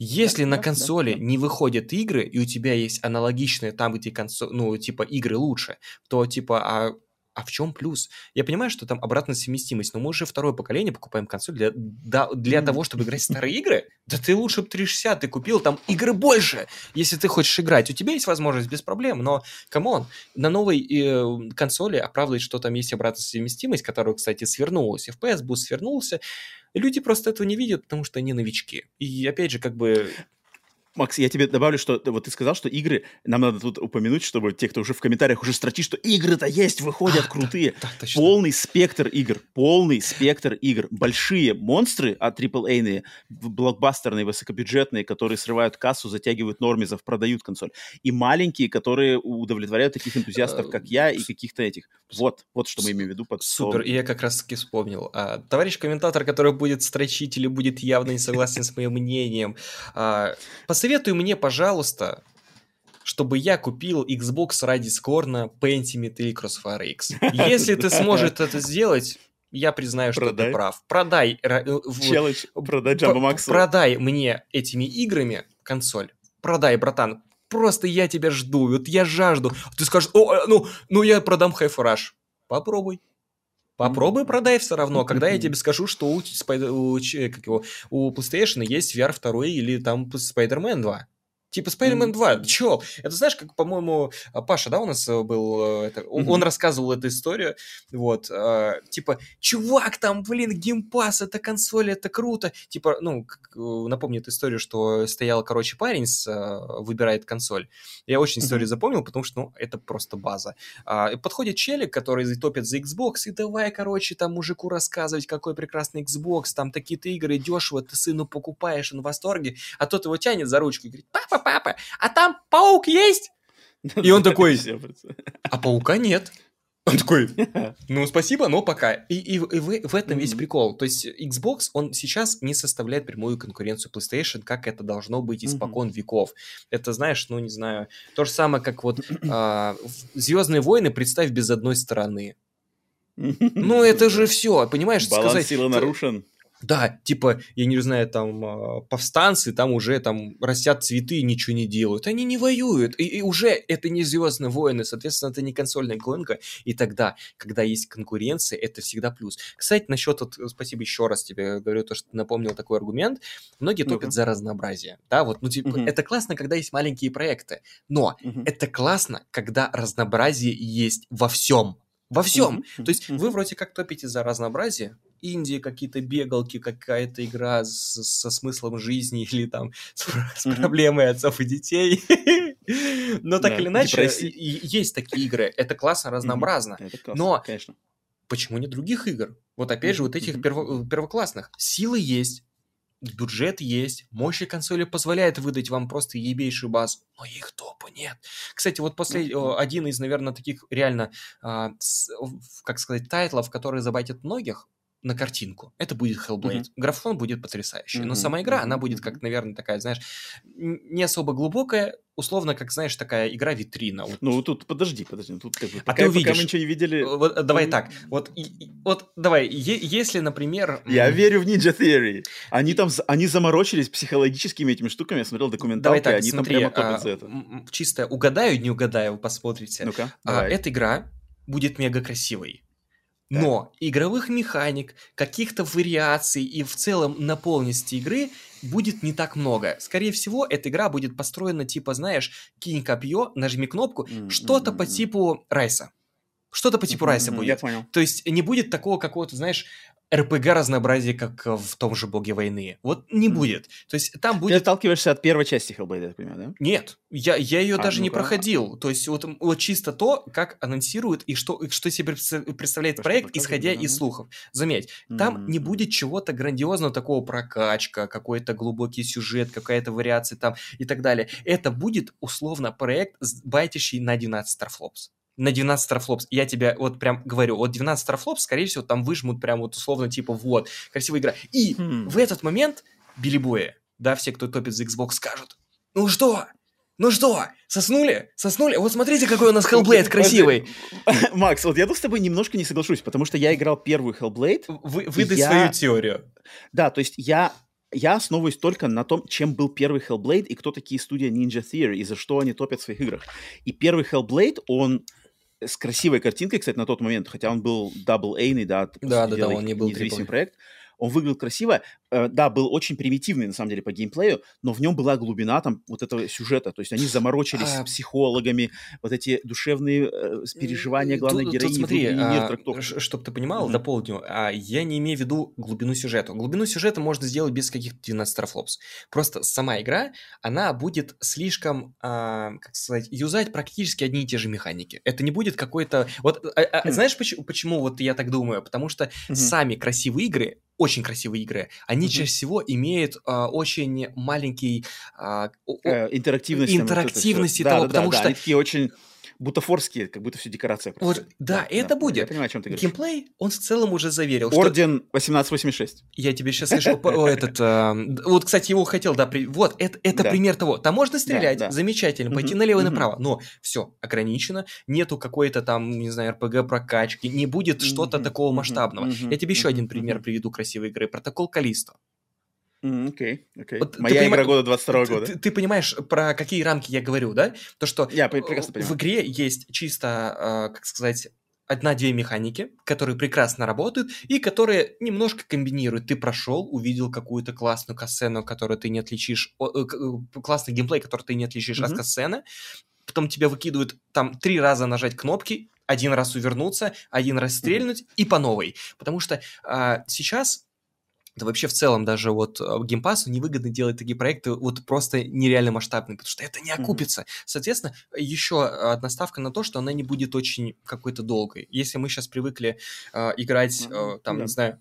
Если да, на да, консоли да, да. не выходят игры, и у тебя есть аналогичные там, где консоли, ну, типа, игры лучше, то, типа, а... А в чем плюс? Я понимаю, что там обратная совместимость, но мы уже второе поколение покупаем консоль для, да, для mm. того, чтобы играть в старые игры. Да ты лучше бы триста шестьдесят ты купил, там игры больше, если ты хочешь играть. У тебя есть возможность без проблем, но, камон, на новой э, консоли оправдывать, что там есть обратная совместимость, которая, кстати, свернулась. эф пи эс буст свернулся. Люди просто этого не видят, потому что они новички. И опять же, как бы... Макс, я тебе добавлю, что вот ты сказал, что игры, нам надо тут упомянуть, чтобы те, кто уже в комментариях уже строчит, что игры-то есть, выходят а, крутые. Да, да, полный спектр игр, полный спектр игр. Большие монстры, а трипл-эйные, блокбастерные, высокобюджетные, которые срывают кассу, затягивают нормизов, продают консоль. И маленькие, которые удовлетворяют таких энтузиастов, как я, и каких-то этих. Вот, вот что мы имеем в виду. Под Супер, и я как раз-таки вспомнил. А, товарищ комментатор, который будет строчить или будет явно не согласен с моим мнением, посоветуй мне, пожалуйста, чтобы я купил Xbox ради Scorn, Pentiment или Crossfire X. Если ты сможешь это сделать, я признаю, что ты прав. Продай. Челлендж, продай Джамбо Максу. Продай мне этими играми консоль. Продай, братан. Просто я тебя жду. Вот я жажду. Ты скажешь, о, ну, ну я продам Hi-Fi Rush. Попробуй. Попробуй продай все равно, когда я тебе скажу, что у, у, как его, у PlayStation есть ви ар два или там Spider-Man два. Типа Spider-Man два, чё? Это знаешь, как, по-моему, Паша, да, у нас был, это, он, он рассказывал эту историю, вот, э, типа, чувак, там, блин, Game Pass, это консоль, это круто, типа, ну, как, напомню эту историю, что стоял, короче, парень с, э, выбирает консоль, я очень историю запомнил, потому что, ну, это просто база, э, подходит челик, который топит за Xbox, и давай, короче, там, мужику рассказывать, какой прекрасный Xbox, там, такие-то игры дешево, ты сыну покупаешь, он в восторге, а тот его тянет за ручку и говорит, папа, папа, а там паук есть? И он такой, а паука нет. Он такой, ну, спасибо, но пока. И, и, и в, в этом mm-hmm. весь прикол. То есть Xbox, он сейчас не составляет прямую конкуренцию PlayStation, как это должно быть испокон mm-hmm. веков. Это, знаешь, ну, не знаю, то же самое, как вот а, «Звездные войны» представь без одной стороны. Ну, это же все, понимаешь? Баланс сказать, силы нарушен. Да, типа, я не знаю, там, повстанцы там уже там растят цветы и ничего не делают. Они не воюют. И, и уже это не «Звездные войны», соответственно, это не консольная гонка. И тогда, когда есть конкуренция, это всегда плюс. Кстати, насчет, вот, спасибо еще раз тебе говорю, то, что ты напомнил такой аргумент. Многие топят uh-huh. за разнообразие. Да, вот, ну, типа, uh-huh. это классно, когда есть маленькие проекты. Но uh-huh. это классно, когда разнообразие есть во всем. Во всем. Mm-hmm. То есть mm-hmm. вы вроде как топите за разнообразие. Инди, какие-то бегалки, какая-то игра с, со смыслом жизни или там с, mm-hmm. с проблемой отцов и детей. Но так yeah, или иначе, депрессии. Есть такие игры. Это классно, разнообразно. Mm-hmm. Это классно, но конечно. Почему нет других игр? Вот опять mm-hmm. же, вот этих перво- первоклассных. Силы есть, бюджет есть, мощи консоли позволяет выдать вам просто ебейшую базу, но их топа нет. Кстати, вот после один из, наверное, таких реально, э, с, как сказать, тайтлов, которые забайтят многих на картинку, это будет Hellblade. Mm-hmm. Графон будет потрясающий, mm-hmm. но сама игра, mm-hmm. она будет, как, наверное, такая, знаешь, не особо глубокая, условно, как, знаешь, такая игра-витрина. Вот. Ну, тут, подожди, подожди, тут как бы, пока, а ты увидишь. Пока мы ничего не видели... Вот, давай так, вот, и, и, вот давай, е- если, например... Я верю в Ninja Theory. Они там, они заморочились психологическими этими штуками, я смотрел документалки, так, они смотри, там прямо топят а, за это. Чисто угадаю, не угадаю, посмотрите. Ну-ка, а, эта игра будет мега красивой. Да. Но игровых механик, каких-то вариаций и в целом наполненности игры будет не так много. Скорее всего, эта игра будет построена типа, знаешь, кинь копье, нажми кнопку, mm-hmm. что-то по типу Райса. Что-то по типу mm-hmm. Райса будет. Я понял. То есть не будет такого какого-то, знаешь, эр пи джи разнообразия, как в том же «Боге войны». Вот не mm-hmm. будет. То есть там будет... Ты отталкиваешься от первой части Hellblade, я понимаю, да? Нет, я, я ее а, даже ну-ка. не проходил. То есть вот, вот чисто то, как анонсируют и что, что себе представляет то, проект, исходя да, из да. слухов. Заметь, mm-hmm. там не будет чего-то грандиозного, такого прокачка, какой-то глубокий сюжет, какая-то вариация там и так далее. Это будет, условно, проект, байтящий на двенадцать терфлопс. На двенадцать трафлопс, я тебе вот прям говорю, вот двенадцать трафлопс, скорее всего, там выжмут прям вот условно типа вот, красивая игра. И хм. в этот момент билибои, да, все, кто топит за Xbox, скажут, ну что, ну что, соснули, соснули, вот смотрите, какой у нас Hellblade красивый. Макс, вот я тут с тобой немножко не соглашусь, потому что я играл первый Hellblade. Вы, выдай я... свою теорию. Да, то есть я... Я основываюсь только на том, чем был первый Hellblade и кто такие студия Ninja Theory и за что они топят в своих играх. И первый Hellblade, он... с красивой картинкой, кстати, на тот момент, хотя он был дабл-эйный, да, да, да, да, он не был независимый проект, Он выглядел красиво, э, да, был очень примитивный, на самом деле, по геймплею, но в нем была глубина там вот этого сюжета, то есть они заморочились а... с психологами, вот эти душевные э, переживания главной тут, героини. Тут смотри, а, чтобы ты понимал, mm-hmm. дополню, а, я не имею в виду глубину сюжета. Глубину сюжета можно сделать без каких-то двенадцати флопс. Просто сама игра, она будет слишком, а, как сказать, юзать практически одни и те же механики. Это не будет какой-то... Вот, а, а, mm-hmm. знаешь, почему, почему вот я так думаю? Потому что mm-hmm. сами красивые игры... очень красивые игры, они mm-hmm. чаще всего имеют а, очень маленький... А, э, интерактивность. Интерактивности вот того, да, потому да, что... Да, они такие очень бутафорские, как будто все декорация просто. Вот, да, да, это да, будет. Я понимаю, о чем ты говоришь. Геймплей, он в целом уже заверил. Орден что... восемнадцать восемьдесят шесть. Я тебе сейчас скажу этот... Вот, кстати, его хотел, да, вот, это пример того. Там можно стрелять, замечательно, пойти налево и направо, но все ограничено, нету какой-то там, не знаю, эр пи джи-прокачки, не будет что-то такого масштабного. Я тебе еще один пример приведу красивой игры. Протокол Каллисто. Окей, okay, окей. Okay. Вот моя игра года двадцать второго года. Ты, ты, ты понимаешь, про какие рамки я говорю, да? То, что я прекрасно понимаю. В игре есть чисто, как сказать, одна-две механики, которые прекрасно работают и которые немножко комбинируют. Ты прошел, увидел какую-то классную катсцену, которую ты не отличишь, классный геймплей, который ты не отличишь mm-hmm. от катсцены, потом тебя выкидывают там три раза нажать кнопки, один раз увернуться, один раз стрельнуть mm-hmm. и по новой. Потому что а, сейчас... Да вообще в целом даже вот Game Pass'у невыгодно делать такие проекты вот просто нереально масштабные, потому что это не окупится. Mm-hmm. Соответственно, еще одна ставка на то, что она не будет очень какой-то долгой. Если мы сейчас привыкли э, играть, э, там, mm-hmm. не знаю,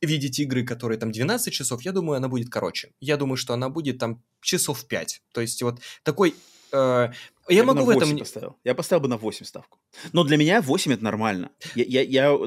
видеть игры, которые там двенадцать часов, я думаю, она будет короче. Я думаю, что она будет там часов пять. То есть вот такой... Э, Я, я могу в этом... Поставил. Я поставил бы на восемь ставку. Но для меня восемь это нормально. Я, я, я,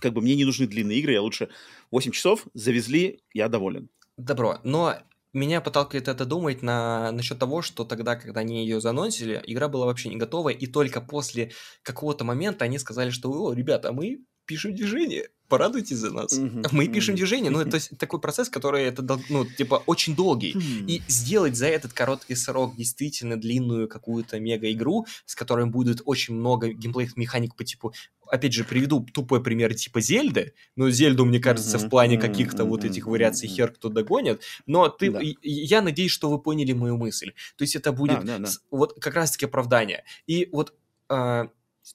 как бы мне не нужны длинные игры, я лучше восемь часов завезли, я доволен. Добро, но меня подталкивает это думать на... насчет того, что тогда, когда они ее заанонсили, игра была вообще не готова, и только после какого-то момента они сказали, что, о, ребята, мы пишем движение, порадуйтесь за нас. Mm-hmm. Мы пишем mm-hmm. движение. Ну, то есть такой процесс, который, это, ну, типа, очень долгий. Mm-hmm. И сделать за этот короткий срок действительно длинную какую-то мега-игру, с которой будет очень много геймплейных механик по типу... Опять же, приведу тупой пример типа Зельды. Ну, Зельду, мне кажется, mm-hmm. в плане каких-то mm-hmm. вот этих вариаций хер кто догонит. Но ты, да. я надеюсь, что вы поняли мою мысль. То есть это будет да, да, да. вот как раз-таки оправдание. И вот а,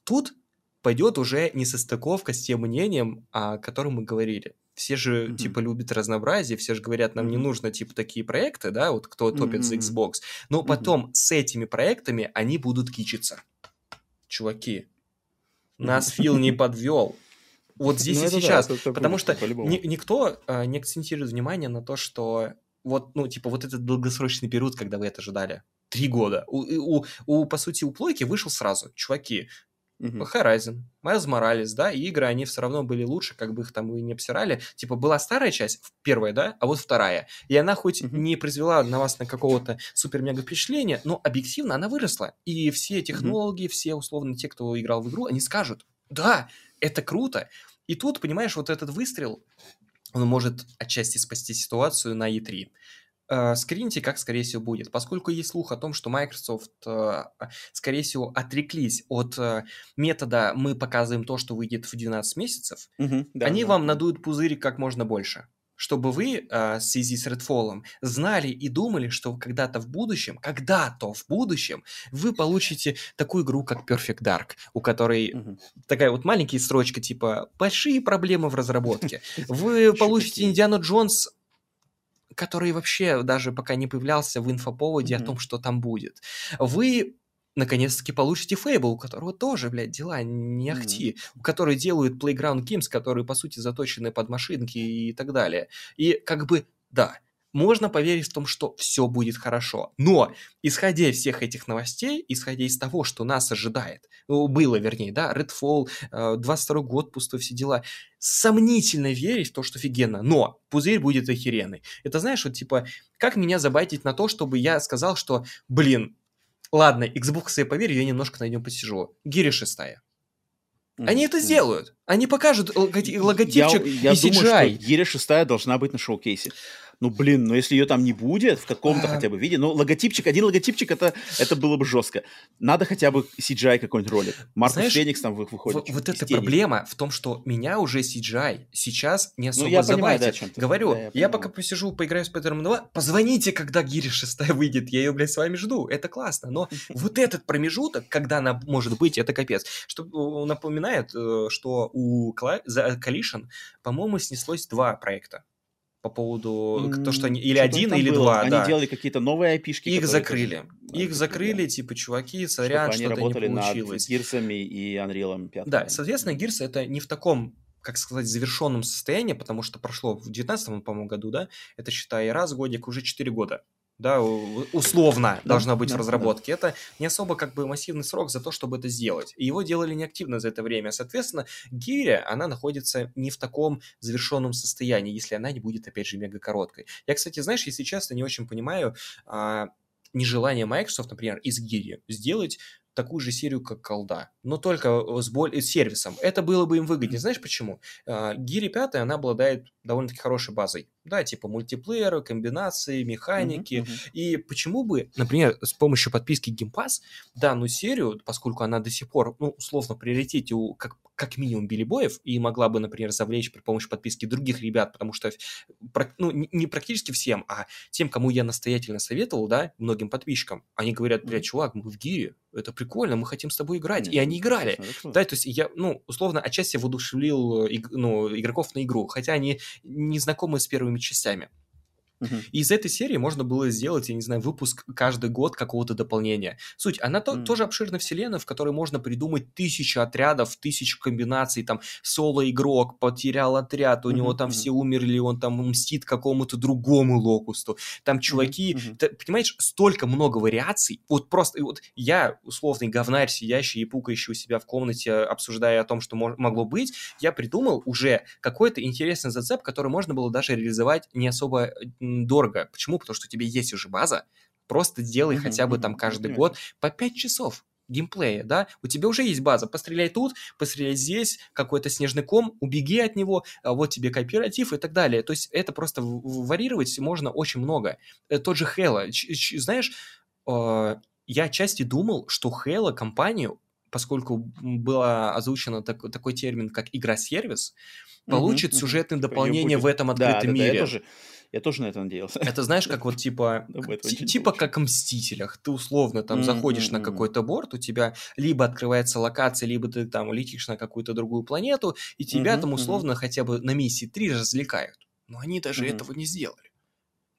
тут... пойдет уже несостыковка с тем мнением, о котором мы говорили. Все же, mm-hmm. типа, любят разнообразие, все же говорят, нам mm-hmm. не нужно, типа, такие проекты, да, вот кто топит mm-hmm. за Xbox. Но mm-hmm. потом с этими проектами они будут кичиться. Чуваки, mm-hmm. нас Фил не подвел. Вот здесь и сейчас. Потому что никто не акцентирует внимание на то, что вот, ну, типа, вот этот долгосрочный период, когда вы это ожидали. Три года. У, по сути, у Плойки вышел сразу. Чуваки, Uh-huh. Horizon, Miles Morales, да, и игры, они все равно были лучше, как бы их там и не обсирали. Типа, была старая часть, первая, да, а вот вторая. И она хоть uh-huh. не произвела на вас на какого-то супер-мега впечатления, но объективно она выросла. И все технологи, uh-huh. все, условно, те, кто играл в игру, они скажут, да, это круто. И тут, понимаешь, вот этот выстрел, он может отчасти спасти ситуацию на и три. Скриньте, как, скорее всего, будет. Поскольку есть слух о том, что Microsoft, скорее всего, отреклись от метода «мы показываем то, что выйдет в двенадцать месяцев», угу, да, они да. вам надуют пузырь как можно больше, чтобы вы в связи с Redfall'ом знали и думали, что когда-то в будущем, когда-то в будущем вы получите такую игру, как Perfect Dark, у которой угу. такая вот маленькая строчка типа «большие проблемы в разработке». Вы получите Индиану Джонс, который вообще даже пока не появлялся в инфоповоде mm-hmm. о том, что там будет. Вы, наконец-таки, получите Fable, у которого тоже, блядь, дела не ахти, mm-hmm. которые делают Playground Games, которые, по сути, заточены под машинки и так далее. И как бы, да, можно поверить в том, что все будет хорошо. Но, исходя из всех этих новостей, исходя из того, что нас ожидает, ну, было, вернее, да, Redfall, двадцать второй год, пустой, все дела, сомнительно верить в то, что офигенно, но пузырь будет охеренный. Это, знаешь, вот, типа, как меня забайтить на то, чтобы я сказал, что, блин, ладно, Xbox я поверю, я немножко на нем посижу. Гири шестая. Они mm-hmm. это сделают. Они покажут логотипчик я, я и си джи ай. Я думаю, что Гири шестая должна быть на шоу-кейсе. ну, блин, ну, если ее там не будет в каком-то хотя бы виде, ну, логотипчик, один логотипчик, это, это было бы жестко. Надо хотя бы си джи ай какой-нибудь ролик. Маркус Феникс там выходит. В, вот эта проблема в том, что меня уже си джи ай сейчас не особо ну, я забайтит. Понимаю, да, чем ты говорю, да, я, я пока посижу, поиграю в Spider-Man два, позвоните, когда Gears шесть выйдет, я ее, блядь, с вами жду, это классно. Но вот этот промежуток, когда она может быть, это капец. Что напоминает, что у Collision, по-моему, снеслось два проекта. По поводу, mm, то, что они, или что один, или было. Два, они да. делали какие-то новые айпишки. Их закрыли. Тоже... Их да, закрыли, да. Типа, чуваки, сорян, что-то не получилось. Над Гирсами и Unreal пять. Да, соответственно, Гирсы это не в таком, как сказать, завершенном состоянии, потому что прошло в девятнадцатом, по-моему, году, да, это, считай, раз годик, уже четыре года. Да, условно да, должна быть да, разработка. Да. Это не особо как бы массивный срок за то, чтобы это сделать. И его делали неактивно за это время. Соответственно, гиря, она находится не в таком завершенном состоянии, если она не будет, опять же, мега короткой. Я, кстати, знаешь, если честно, не очень понимаю а, нежелание Microsoft, например, из гири сделать такую же серию, как колда, но только с, боль... с сервисом. Это было бы им выгоднее. Знаешь почему? Гири пять, она обладает довольно-таки хорошей базой. Да, типа мультиплеера, комбинации, механики. Uh-huh, uh-huh. И почему бы, например, с помощью подписки Game Pass данную серию, поскольку она до сих пор, ну, условно, в приоритете у как, как минимум билибоев, и могла бы, например, завлечь при помощи подписки других ребят, потому что, ну, не практически всем, а тем, кому я настоятельно советовал, да, многим подписчикам, они говорят, блядь, чувак, мы в гире, это прикольно, мы хотим с тобой играть. Нет, и они играли. Абсолютно. Да, то есть я, ну, условно, отчасти воодушевил иг- ну, игроков на игру, хотя они не знакомы с первыми частями. Uh-huh. И из этой серии можно было сделать, я не знаю, выпуск каждый год какого-то дополнения. Суть, она uh-huh. то, тоже обширная вселенная, в которой можно придумать тысячи отрядов, тысячи комбинаций, там, соло-игрок потерял отряд, у uh-huh. него там uh-huh. все умерли, он там мстит какому-то другому локусту. Там чуваки, uh-huh. Uh-huh. Ты, понимаешь, столько много вариаций. Вот просто, вот я, условный говнарь, сидящий и пукающий у себя в комнате, обсуждая о том, что мож- могло быть, я придумал уже какой-то интересный зацеп, который можно было даже реализовать не особо... дорого. Почему? Потому что у тебя есть уже база. Просто делай mm-hmm, хотя бы mm-hmm, там каждый mm-hmm. год по пять часов геймплея, да? У тебя уже есть база. Постреляй тут, постреляй здесь, какой-то снежный ком, убеги от него, вот тебе кооператив и так далее. То есть это просто варьировать можно очень много. Тот же Halo. Знаешь, я отчасти думал, что Halo компанию, поскольку был озвучен так, такой термин, как игра-сервис, получит mm-hmm, сюжетное mm-hmm. дополнение в этом открытом да, мире. Да, да, я тоже... Я тоже на это надеялся. Это знаешь, как вот типа, т- типа как в Мстителях. Ты условно там mm-hmm. заходишь на какой-то борт, у тебя либо открывается локация, либо ты там летишь на какую-то другую планету, и тебя mm-hmm. там условно mm-hmm. хотя бы на миссии три развлекают. Но они даже mm-hmm. этого не сделали.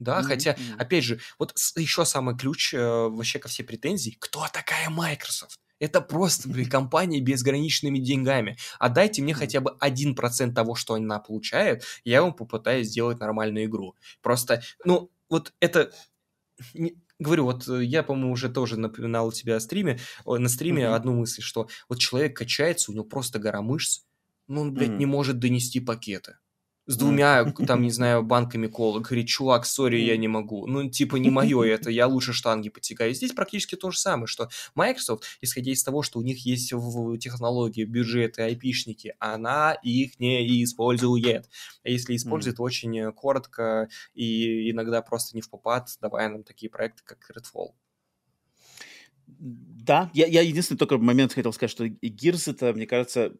Да, mm-hmm. хотя, mm-hmm. опять же, вот еще самый ключ э, вообще ко всей претензии. Кто такая Microsoft? Это просто, блин, компания безграничными деньгами. Отдайте мне хотя бы один процент того, что она получает, я вам попытаюсь сделать нормальную игру. Просто, ну, вот это... Говорю, вот я, по-моему, уже тоже напоминал у тебя о стриме, на стриме mm-hmm. одну мысль, что вот человек качается, у него просто гора мышц, но он, блядь, mm-hmm. не может донести пакеты. С двумя, mm. там, не знаю, банками колы. Говорит, чувак, сори, я не могу. Ну, типа, не мое это, я лучше штанги потягаю. Здесь практически то же самое, что Microsoft, исходя из того, что у них есть в технологии, бюджеты, айпишники, она их не использует. А если использует, mm. очень коротко и иногда просто не в попад, давая нам такие проекты, как Redfall. Да, я, я единственный только момент хотел сказать, что Gears это, мне кажется...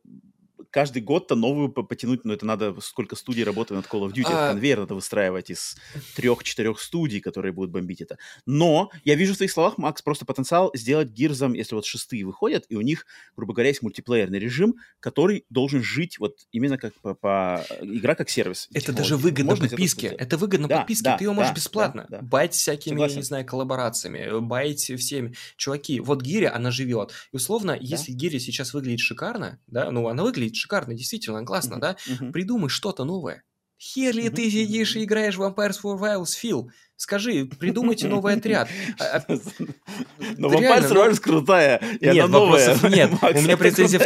Каждый год-то новую потянуть, но это надо, сколько студий работает над Call of Duty, а... это конвейер надо выстраивать из трех-четырех студий, которые будут бомбить это. Но я вижу в твоих словах, Макс, просто потенциал сделать Гирзом, если вот шестые выходят, и у них, грубо говоря, есть мультиплеерный режим, который должен жить вот именно как по... по... игра как сервис. Это даже выгодно подписке. Это выгодно да, подписке. Да, ты ее да, можешь да, бесплатно да, да. баять всякими, Согласен. не знаю, коллаборациями, баять всеми. Чуваки, вот Гиря, она живет. И условно, да? если Гиря сейчас выглядит шикарно, да, ну, она выглядит шикарно, действительно, классно, mm-hmm. да? Mm-hmm. Придумай что-то новое. Хер ли mm-hmm. ты сидишь и играешь в Vampire Survivors, Фил? Скажи, придумайте новый отряд. Но Vampire Survivors крутая, и она новая. Нет, у меня претензий...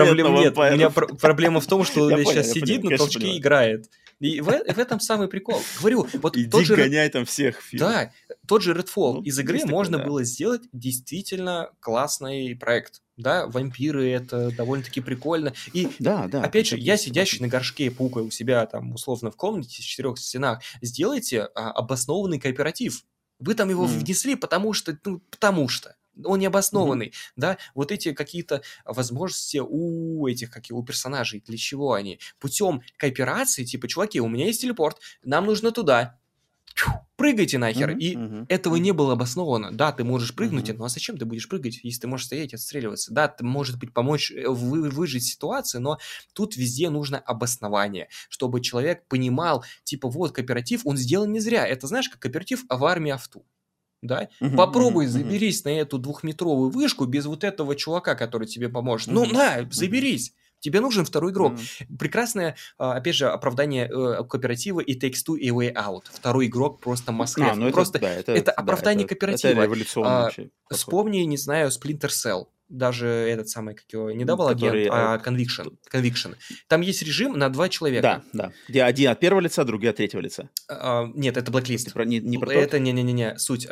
Проблем нет. У меня проблема в том, что он сейчас сидит на толчке и играет. И в этом самый прикол. Говорю, вот иди гоняй там всех, Фил. Да, тот же Redfall из игры можно было сделать действительно классный проект. да, вампиры, это довольно-таки прикольно. И, да, да, опять же, я сидящий на горшке, пукая у себя там условно в комнате с четырех стенах, сделайте а, обоснованный кооператив. Вы там его mm. внесли, потому что, ну, потому что. Он необоснованный, mm-hmm. да, вот эти какие-то возможности у этих, как и у персонажей, для чего они? Путем кооперации, типа, чуваки, у меня есть телепорт, нам нужно туда, прыгайте нахер, mm-hmm. и mm-hmm. этого не было обосновано. Да, ты можешь прыгнуть, mm-hmm. но а зачем ты будешь прыгать, если ты можешь стоять и отстреливаться? Да, ты, может быть, помочь вы- выжить ситуацию, но тут везде нужно обоснование, чтобы человек понимал, типа, вот, кооператив, он сделан не зря. Это, знаешь, как кооператив в армии авту. Да? Uh-huh, Попробуй uh-huh, заберись uh-huh. на эту двухметровую вышку без вот этого чувака, который тебе поможет. Uh-huh. Ну, на, заберись. Uh-huh. Тебе нужен второй игрок. Mm-hmm. Прекрасное, опять же, оправдание кооператива и Takes Two и Way Out. Второй игрок просто Москва. No, просто это, да, это, это оправдание да, это, кооператива. Это революционный а, вообще. Вспомни, не знаю, Splinter Cell. Даже этот самый, как его, не Double Agent, а Conviction. Conviction. Там есть режим на два человека. Да, да. Где один от первого лица, другие от третьего лица. А, нет, это Blacklist. Про, не, не про это не-не-не, суть. В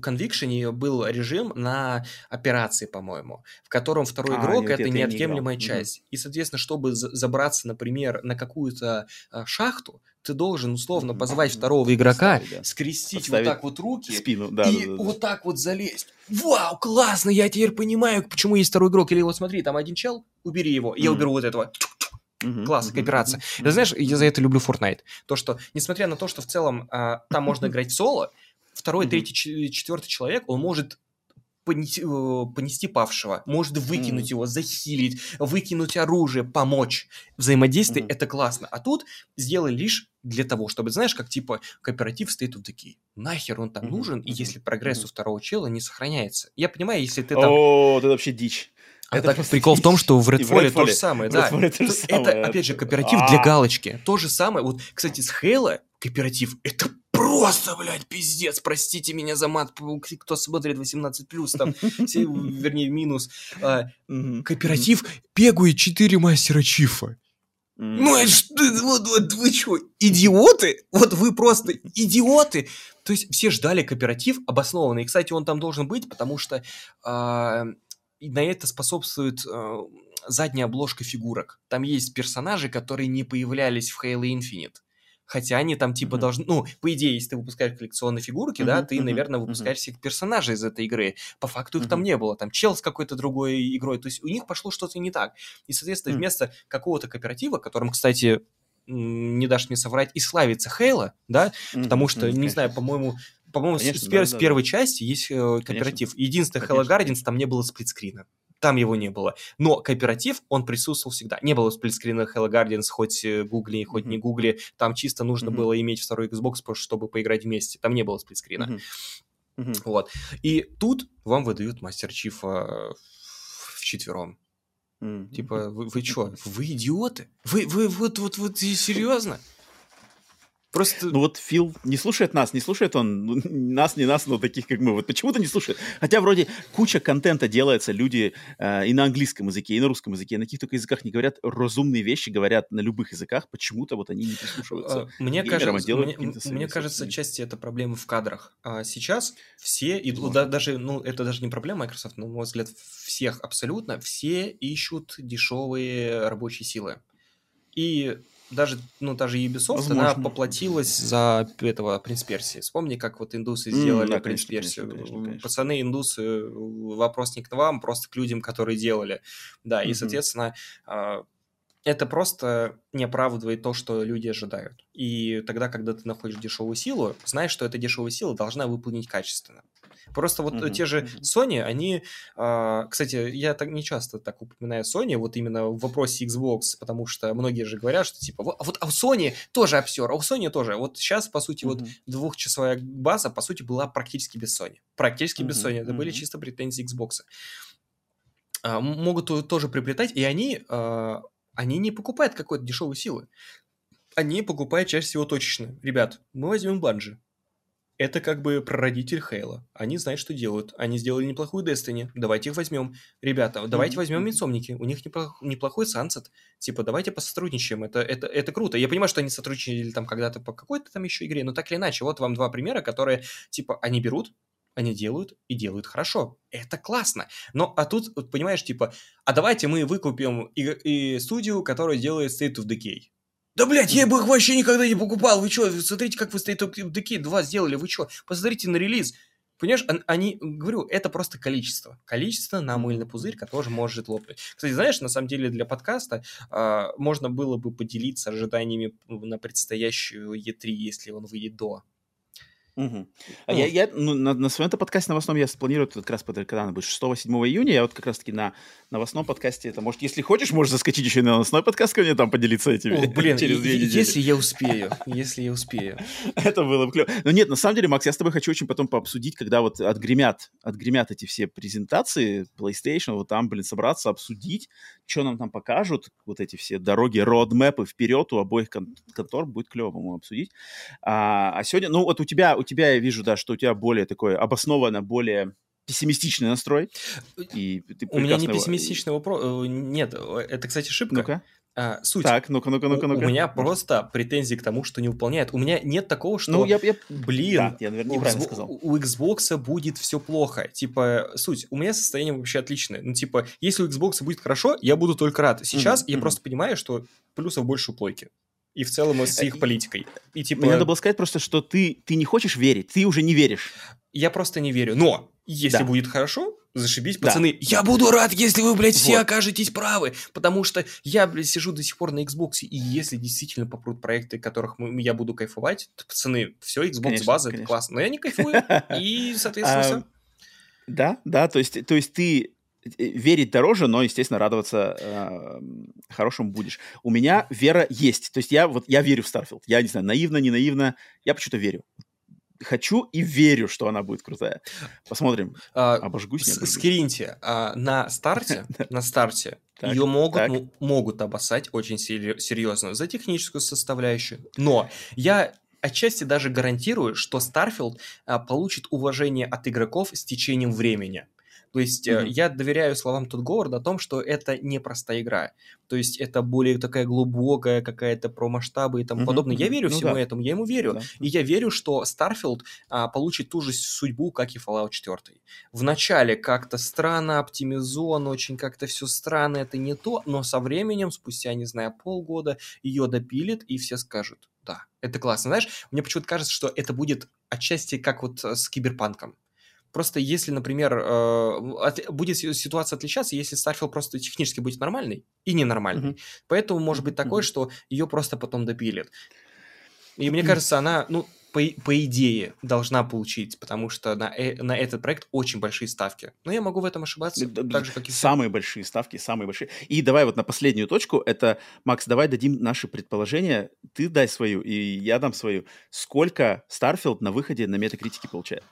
Conviction был режим на операции, по-моему, в котором второй а, игрок нет, это неотъемлемая не часть. Угу. И, соответственно, чтобы забраться, например, на какую-то шахту, ты должен условно позвать второго игрока, да. скрестить Подставить вот так вот руки спину. Да, и да, да, вот да. так вот залезть. Вау, классно, я теперь понимаю, почему есть второй игрок. Или вот смотри, там один чел, убери его, mm-hmm. я уберу вот этого. Mm-hmm. Класс, кооперация. Mm-hmm. Ты знаешь, я за это люблю Fortnite. То, что, несмотря на то, что в целом а, там можно играть соло, второй, mm-hmm. третий, четвертый человек, он может... Понести, понести павшего, может выкинуть mm. его, захилить, выкинуть оружие, помочь. Взаимодействие mm. – это классно. А тут сделай лишь для того, чтобы, знаешь, как типа кооператив стоит вот такие. Нахер он там mm-hmm. нужен, и если прогресс mm-hmm. у второго чела не сохраняется. Я понимаю, если ты там… О, это вообще дичь. А это так, прикол дичь. В том, что в Redfall то же самое. Да. Это, самое. Опять же, кооператив А-а-а. Для галочки. То же самое. Вот, кстати, с Halo кооператив – это… Просто, блядь, пиздец, простите меня за мат, кто смотрит восемнадцать плюс, там, все, вернее, минус. А, кооператив бегают четыре мастера чифа. Ну, это ж, вот, вот, вы что, идиоты? Вот вы просто идиоты! То есть все ждали кооператив обоснованный. И, кстати, он там должен быть, потому что а, на это способствует... А, задняя обложка фигурок. Там есть персонажи, которые не появлялись в Halo Infinite. Хотя они там типа mm-hmm. должны... Ну, по идее, если ты выпускаешь коллекционные фигурки, mm-hmm. да, ты, mm-hmm. наверное, выпускаешь mm-hmm. всех персонажей из этой игры. По факту их mm-hmm. там не было. Там чел с какой-то другой игрой. То есть у них пошло что-то не так. И, соответственно, mm-hmm. вместо какого-то кооператива, которым, кстати, не дашь мне соврать, и славится Halo, да, mm-hmm. потому что, mm-hmm. не знаю, по-моему... По-моему, Конечно, с, да, с да, первой да. части есть кооператив. Конечно. Единственное, Halo Guardians там не было сплитскрина. Там его не было. Но кооператив, он присутствовал всегда. Не было сплитскрина Halo Guardians, хоть гугли, хоть mm-hmm. не гугли. Там чисто нужно mm-hmm. было иметь второй Xbox, чтобы поиграть вместе. Там не было сплитскрина. Mm-hmm. Mm-hmm. Вот. И тут вам выдают Мастер Чифа вчетвером. Mm-hmm. Типа, вы, вы чё? Вы идиоты? Вы, вы вот, вот, вот, серьезно? Просто... Ну вот Фил не слушает нас, не слушает он ну, нас, не нас, но таких, как мы. Вот почему-то не слушает. Хотя вроде куча контента делается, люди э, и на английском языке, и на русском языке, и на каких только языках не говорят разумные вещи, говорят на любых языках, почему-то вот они не прислушиваются. Мне геймерам, кажется, мне, мне кажется, части это проблема в кадрах. А сейчас все, и, да, даже, ну это даже не проблема Microsoft, но, на мой взгляд, всех абсолютно, все ищут дешевые рабочие силы. И... Даже, ну, даже Ubisoft, возможно. Она поплатилась за этого Принц Персии. Вспомни, как вот индусы сделали mm, да, Принц Персию. Конечно, конечно, конечно. Пацаны, индусы, вопрос не к вам, просто к людям, которые делали. Да, mm-hmm. и, соответственно, это просто не оправдывает то, что люди ожидают. И тогда, когда ты находишь дешевую силу, знаешь, что эта дешевая сила должна выполнить качественно. Просто вот mm-hmm. те же Sony, они... Э, кстати, я так не часто так упоминаю Sony, вот именно в вопросе Xbox, потому что многие же говорят, что типа, вот, вот а у Sony тоже обсер, а у Sony тоже. Вот сейчас, по сути, mm-hmm. вот двухчасовая база, по сути, была практически без Sony. Практически mm-hmm. без Sony. Это mm-hmm. были чисто претензии Xbox. Э, могут тоже приплетать, и они, э, они не покупают какой-то дешевой силы. Они покупают чаще всего точечно. Ребят, мы возьмем Bungie. Это как бы прародитель Хейла. Они знают, что делают. Они сделали неплохую Destiny. Давайте их возьмем. Ребята, давайте mm-hmm. возьмем Инсомники. У них неплох... неплохой Sunset. Типа, давайте посотрудничаем. Это, это, это круто. Я понимаю, что они сотрудничали там когда-то по какой-то там еще игре, но так или иначе, вот вам два примера, которые, типа, они берут, они делают и делают хорошо. Это классно. Но, а тут, вот, понимаешь, типа, а давайте мы выкупим и, и студию, которая делает State of Decay. Да, блядь, я бы их вообще никогда не покупал. Вы что, смотрите, как вы State of Decay два сделали. Вы что, посмотрите на релиз. Понимаешь, они, говорю, это просто количество. Количество на мыльный пузырь, который может лопнуть. Кстати, знаешь, на самом деле для подкаста э, можно было бы поделиться ожиданиями на предстоящую и три, если он выйдет до. Угу. А ну. я, я ну, на, на своем-то подкасте новостном я спланирую как раз, когда она будет, шестого-седьмого июня, я вот как раз-таки на новостном подкасте, это, может, если хочешь, можешь заскочить еще и на новостной подкаст ко мне, там поделиться этими. О, блин, через две недели. Если я успею, если я успею. Это было бы клево. Но нет, на самом деле, Макс, я с тобой хочу очень потом пообсудить, когда вот отгремят, отгремят эти все презентации PlayStation, вот там, блин, собраться, обсудить, что нам там покажут, вот эти все дороги, роадмэпы вперед у обоих кон- контор, будет клево, по-моему, обсудить. А, а сегодня, ну вот у тебя, у тебя я вижу, да, что у тебя более такой обоснованно, более пессимистичный настрой. И ты у меня не его... пессимистичный вопрос. Нет, это, кстати, ошибка. Ну-ка. А, суть. Так, ну-ка, ну-ка, ну-ка, ну-ка. У меня просто претензии к тому, что не выполняет. У меня нет такого, что... Ну, я... я... Блин, да, я, наверное, неправильно у, сказал. У Xbox будет все плохо. Типа, суть, у меня состояние вообще отличное. Ну, типа, если у Xbox будет хорошо, я буду только рад. Сейчас mm-hmm. я mm-hmm. просто понимаю, что плюсов больше у плойки. И в целом с их политикой. И, типа... Мне надо было сказать просто, что ты, ты не хочешь верить, ты уже не веришь. Я просто не верю. Но если да. будет хорошо, зашибись, да. пацаны. Я буду рад, если вы, блядь, все вот. окажетесь правы. Потому что я, блядь, сижу до сих пор на Xbox. И если действительно попрут проекты, которых мы, я буду кайфовать, то, пацаны, все, Xbox конечно, база, конечно. Это классно. Но я не кайфую. И, соответственно, все. Да, да, то есть ты... Верить дороже, но, естественно, радоваться э, хорошему будешь. У меня вера есть. То есть я, вот, я верю в Starfield. Я не знаю, наивно, не наивно. Я почему-то верю. Хочу и верю, что она будет крутая. Посмотрим. А, обожгусь. С- скриньте. А, на старте, на старте ее могут, ну, могут обоссать очень серьезно за техническую составляющую. Но я... Отчасти даже гарантирую, что Starfield а, получит уважение от игроков с течением времени. То есть mm-hmm. я доверяю словам Тодд Говарда о том, что это не простая игра. То есть это более такая глубокая какая-то про масштабы и тому mm-hmm. подобное. Я верю mm-hmm. всему ну, да. этому, я ему верю. Mm-hmm. И я верю, что Starfield а, получит ту же судьбу, как и Fallout четыре. Вначале как-то странно, оптимизон, очень как-то все странно, это не то. Но со временем, спустя, не знаю, полгода, ее допилят и все скажут. Да, это классно. Знаешь, мне почему-то кажется, что это будет отчасти как вот с киберпанком. Просто если, например, э, от, будет ситуация отличаться, если Starfield просто технически будет нормальный и ненормальный. Mm-hmm. Поэтому может быть такое, mm-hmm. что ее просто потом допилят. И mm-hmm. мне кажется, она, ну, по, по идее, должна получить, потому что на, э, на этот проект очень большие ставки. Но я могу в этом ошибаться. Mm-hmm. Так же, как и все. Самые большие ставки, самые большие. И давай вот на последнюю точку, это, Макс, давай дадим наши предположения. Ты дай свою, и я дам свою. Сколько Starfield на выходе на Metacritic получает?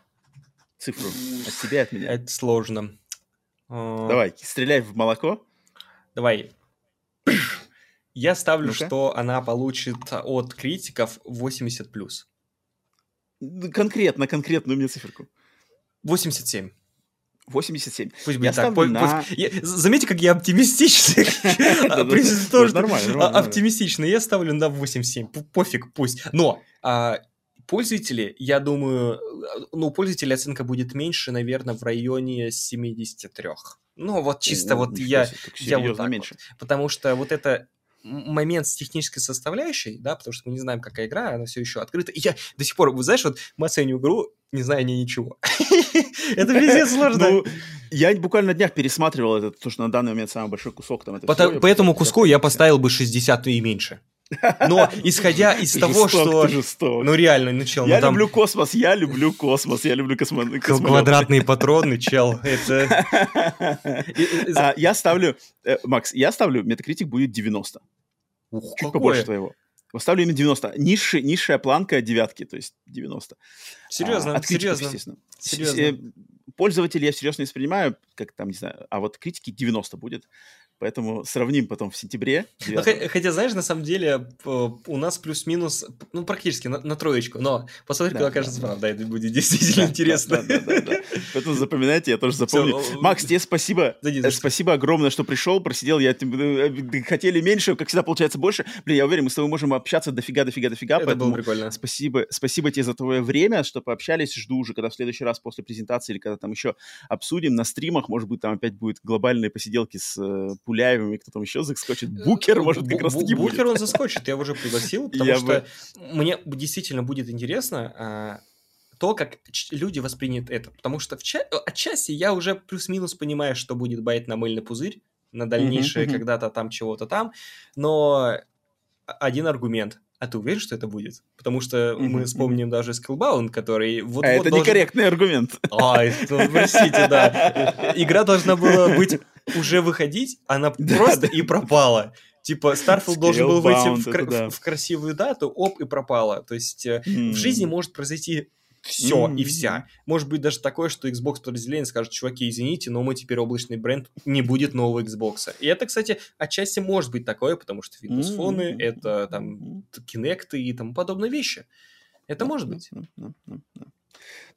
Цифру от себя и от меня. Это сложно. Давай, стреляй в молоко. Давай. Я ставлю, ну-ка. Что она получит от критиков восемьдесят плюс. Конкретно, конкретную мне циферку. восемьдесят семь. восемьдесят семь. Пусть будет так. Пусть... На... Я... Заметьте, как я оптимистичный. Оптимистичный. Я ставлю на восемьдесят семь. Пофиг, пусть. Но... Пользователи, я думаю, ну, у пользователей оценка будет меньше, наверное, в районе семьдесят три. Ну, вот чисто О, вот я, я вот так меньше. Вот. Потому что вот это момент с технической составляющей, да, потому что мы не знаем, какая игра, она все еще открыта. И я до сих пор, вы знаешь, вот мы оценим игру, не зная ни ничего. Это везде сложно. Я буквально на днях пересматривал это, потому что на данный момент самый большой кусок там. По этому куску я поставил бы шестьдесят и меньше. Но исходя из того, что... Ну реально, ну чел... Я люблю космос, я люблю космос, я люблю космонавты. Квадратные патроны, чел, это... Я ставлю... Макс, я ставлю, Metacritic будет девяносто. Чуть побольше твоего. Ставлю именно девяносто. Низшая планка девятки, то есть девяносто. Серьезно, серьезно. Серьезно. Пользователей я серьезно не воспринимаю, как там, не знаю, а вот критики девяносто будет. Поэтому сравним потом в сентябре. Ну, хотя, знаешь, на самом деле у нас плюс-минус, ну, практически на, на троечку. Но посмотри, да, когда да, окажется да, правда, да. Это будет действительно да, интересно. Да, да, да, да. Поэтому запоминайте, я тоже запомню. Все. Макс, тебе спасибо. Да, нет, спасибо огромное, что пришел, просидел. Я... Хотели меньше, как всегда, получается больше. Блин, я уверен, мы с тобой можем общаться дофига, дофига, дофига. Это было прикольно. Спасибо, спасибо тебе за твое время, что пообщались. Жду уже, когда в следующий раз после презентации или когда там еще обсудим на стримах. Может быть, там опять будут глобальные посиделки с Пуляевыми, кто там еще заскочит. Букер, может, как Бу- раз таки Букер будет. Он заскочит, я уже пригласил, потому я что бы... мне действительно будет интересно а, то, как ч- люди восприняты это. Потому что в ча- отчасти я уже плюс-минус понимаю, что будет баять на мыльный пузырь, на дальнейшее mm-hmm. когда-то там, чего-то там. Но один аргумент. А ты уверен, что это будет? Потому что mm-hmm. мы вспомним mm-hmm. даже Skillbound, который... Вот, а вот это должен... некорректный аргумент. Ой, ну, простите, да. Игра должна была быть... уже выходить, она просто и пропала. Типа, Starfield должен был выйти в красивую дату, оп, и пропала. То есть в жизни может произойти все и вся. Может быть даже такое, что Xbox подразделение скажет, чуваки, извините, но мы теперь облачный бренд, не будет нового Xbox. И это, кстати, отчасти может быть такое, потому что Windows фоны, это там Kinect и тому подобные вещи. Это может быть.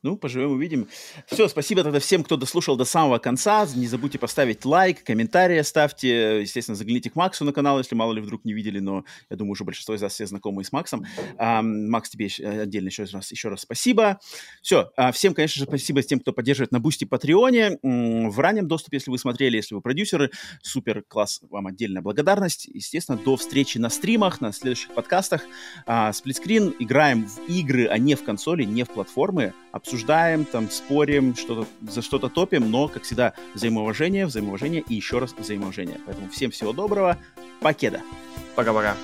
Ну, поживем, увидим. Все, спасибо тогда всем, кто дослушал до самого конца. Не забудьте поставить лайк, комментарии ставьте. Естественно, загляните к Максу на канал, если мало ли вдруг не видели, но я думаю, уже большинство из вас все знакомы с Максом. А, Макс, тебе отдельно еще раз, еще раз спасибо. Все, а всем, конечно же, спасибо тем, кто поддерживает на Бусти, Патреоне. В раннем доступе, если вы смотрели, если вы продюсеры, супер, класс, вам отдельная благодарность. Естественно, до встречи на стримах, на следующих подкастах. А, Сплитскрин, играем в игры, а не в консоли, не в платформы. Обсуждаем, там, спорим, что-то, за что-то топим, но, как всегда, взаимоуважение, взаимоуважение и еще раз взаимоуважение. Поэтому всем всего доброго. Покеда. Пока-пока.